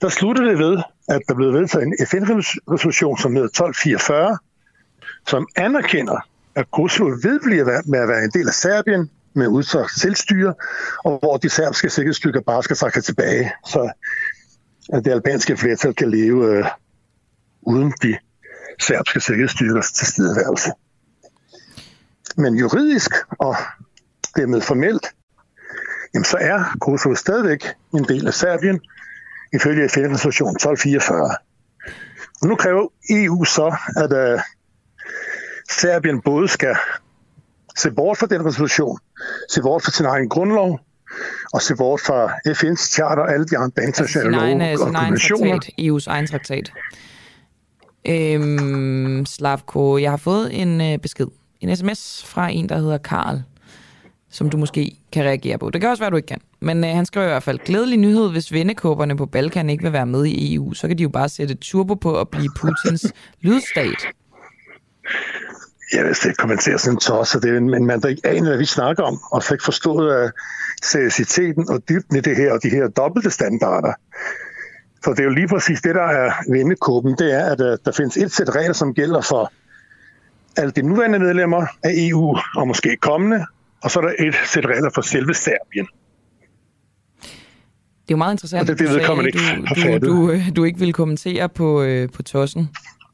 Der sluttede det ved, at der blev vedtaget en F N-resolution, som hedder tolv fireogfyrre, som anerkender, at Kosovo vedbliver med at være en del af Serbien med udsagt selvstyre, og hvor de serbiske sikkerhedsstyrker bare skal trække tilbage, så at det albanske flertal kan leve øh, uden de serbiske sikkerhedsstyrkers tilstedeværelse. Men juridisk og dermed formelt, jamen så er Kosovo stadigvæk en del af Serbien, ifølge F N-resolution tolv fireogfyrre. Og nu kræver E U så, at uh, Serbien både skal se bort fra den resolution, se bort fra sin egen grundlov, og se bort fra F N's charter og alle de andre internationale love og konventioner. E U's egen traktat. Øhm, Slavko, jeg har fået en øh, besked, en sms fra en, der hedder Karl, som du måske kan reagere på. Det kan også være, du ikke kan. Men øh, han skriver i hvert fald, glædelig nyhed, hvis vennekåberne på Balkan ikke vil være med i E U, så kan de jo bare sætte turbo på at blive Putins lydstat. Jeg vil slet ikke kommentere sådan en tosser. Det er en mand, der ikke aner, hvad vi snakker om, og slet ikke forstået uh, seriøsiteten og dybden i det her, og de her dobbelte standarder. For det er jo lige præcis det, der er vennekåben, det er, at uh, der findes et sæt regler, som gælder for alle de nuværende medlemmer af E U, og måske kommende, og så er der et sæt regler for selve Serbien. Det er jo meget interessant, det, det at du, sagde, du, du, du, du ikke ville kommentere på, øh, på tossen.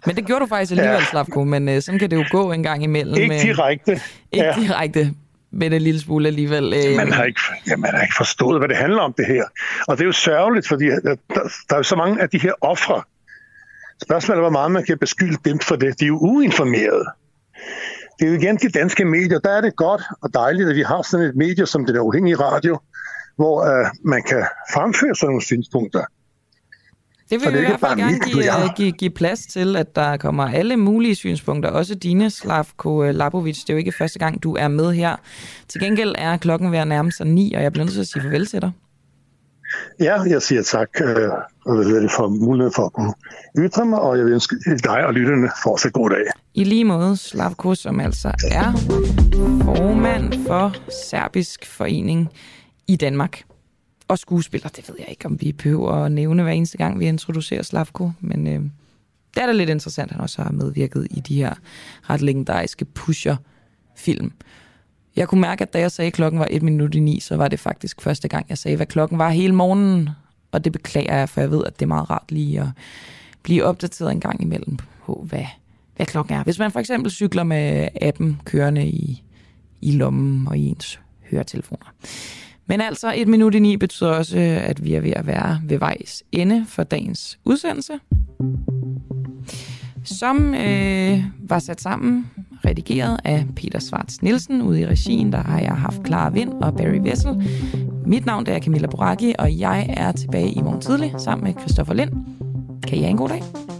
Men det gjorde du faktisk alligevel, ja. Slavko, men øh, sådan kan det jo gå en gang imellem. Ikke direkte. Øh, ikke ja. direkte, men en lille smule alligevel. Øh. Man, har ikke, ja, man har ikke forstået, hvad det handler om, det her. Og det er jo sørgeligt, fordi der, der er jo så mange af de her ofre. Spørgsmålet er, hvor meget man kan beskylde dem for det. De er jo uinformerede. Det er jo igen de danske medier. Der er det godt og dejligt, at vi har sådan et medie som det der uafhængige radio, hvor øh, man kan fremføre sådan nogle synspunkter. Det vil vi i hvert fald gerne give, uh, give, give plads til, at der kommer alle mulige synspunkter. Også dine, Slavko Labovic. Det er jo ikke første gang, du er med her. Til gengæld er klokken ved at nærme sig ni, og jeg bliver nødt til at sige farvel til dig. Ja, jeg siger tak øh, for muligheden for at kunne ytre mig, og jeg vil ønske dig og lytterne fortsat god dag. I lige måde, Slavko, som altså er formand for Serbisk Forening i Danmark. Og skuespiller, det ved jeg ikke, om vi behøver at nævne hver eneste gang, vi introducerer Slavko, men øh, det er da lidt interessant, at han også har medvirket i de her ret legendariske Pusher-film. Jeg kunne mærke, at da jeg sagde, at klokken var et minut i ni, så var det faktisk første gang, jeg sagde, hvad klokken var hele morgenen, og det beklager jeg, for jeg ved, at det er meget rart lige at blive opdateret en gang imellem på, hvad, hvad klokken er. Hvis man for eksempel cykler med appen kørende i, i lommen og i ens høretelefoner. Men altså, et minut i ni betyder også, at vi er ved at være ved vejs ende for dagens udsendelse, som øh, var sat sammen, redigeret af Peter Svarts Nielsen. Ude i regien, der har jeg haft Clara Vind og Barry Vessel. Mit navn er Camilla Boraghi, og jeg er tilbage i morgen tidlig sammen med Christoffer Lind. Kan I have en god dag?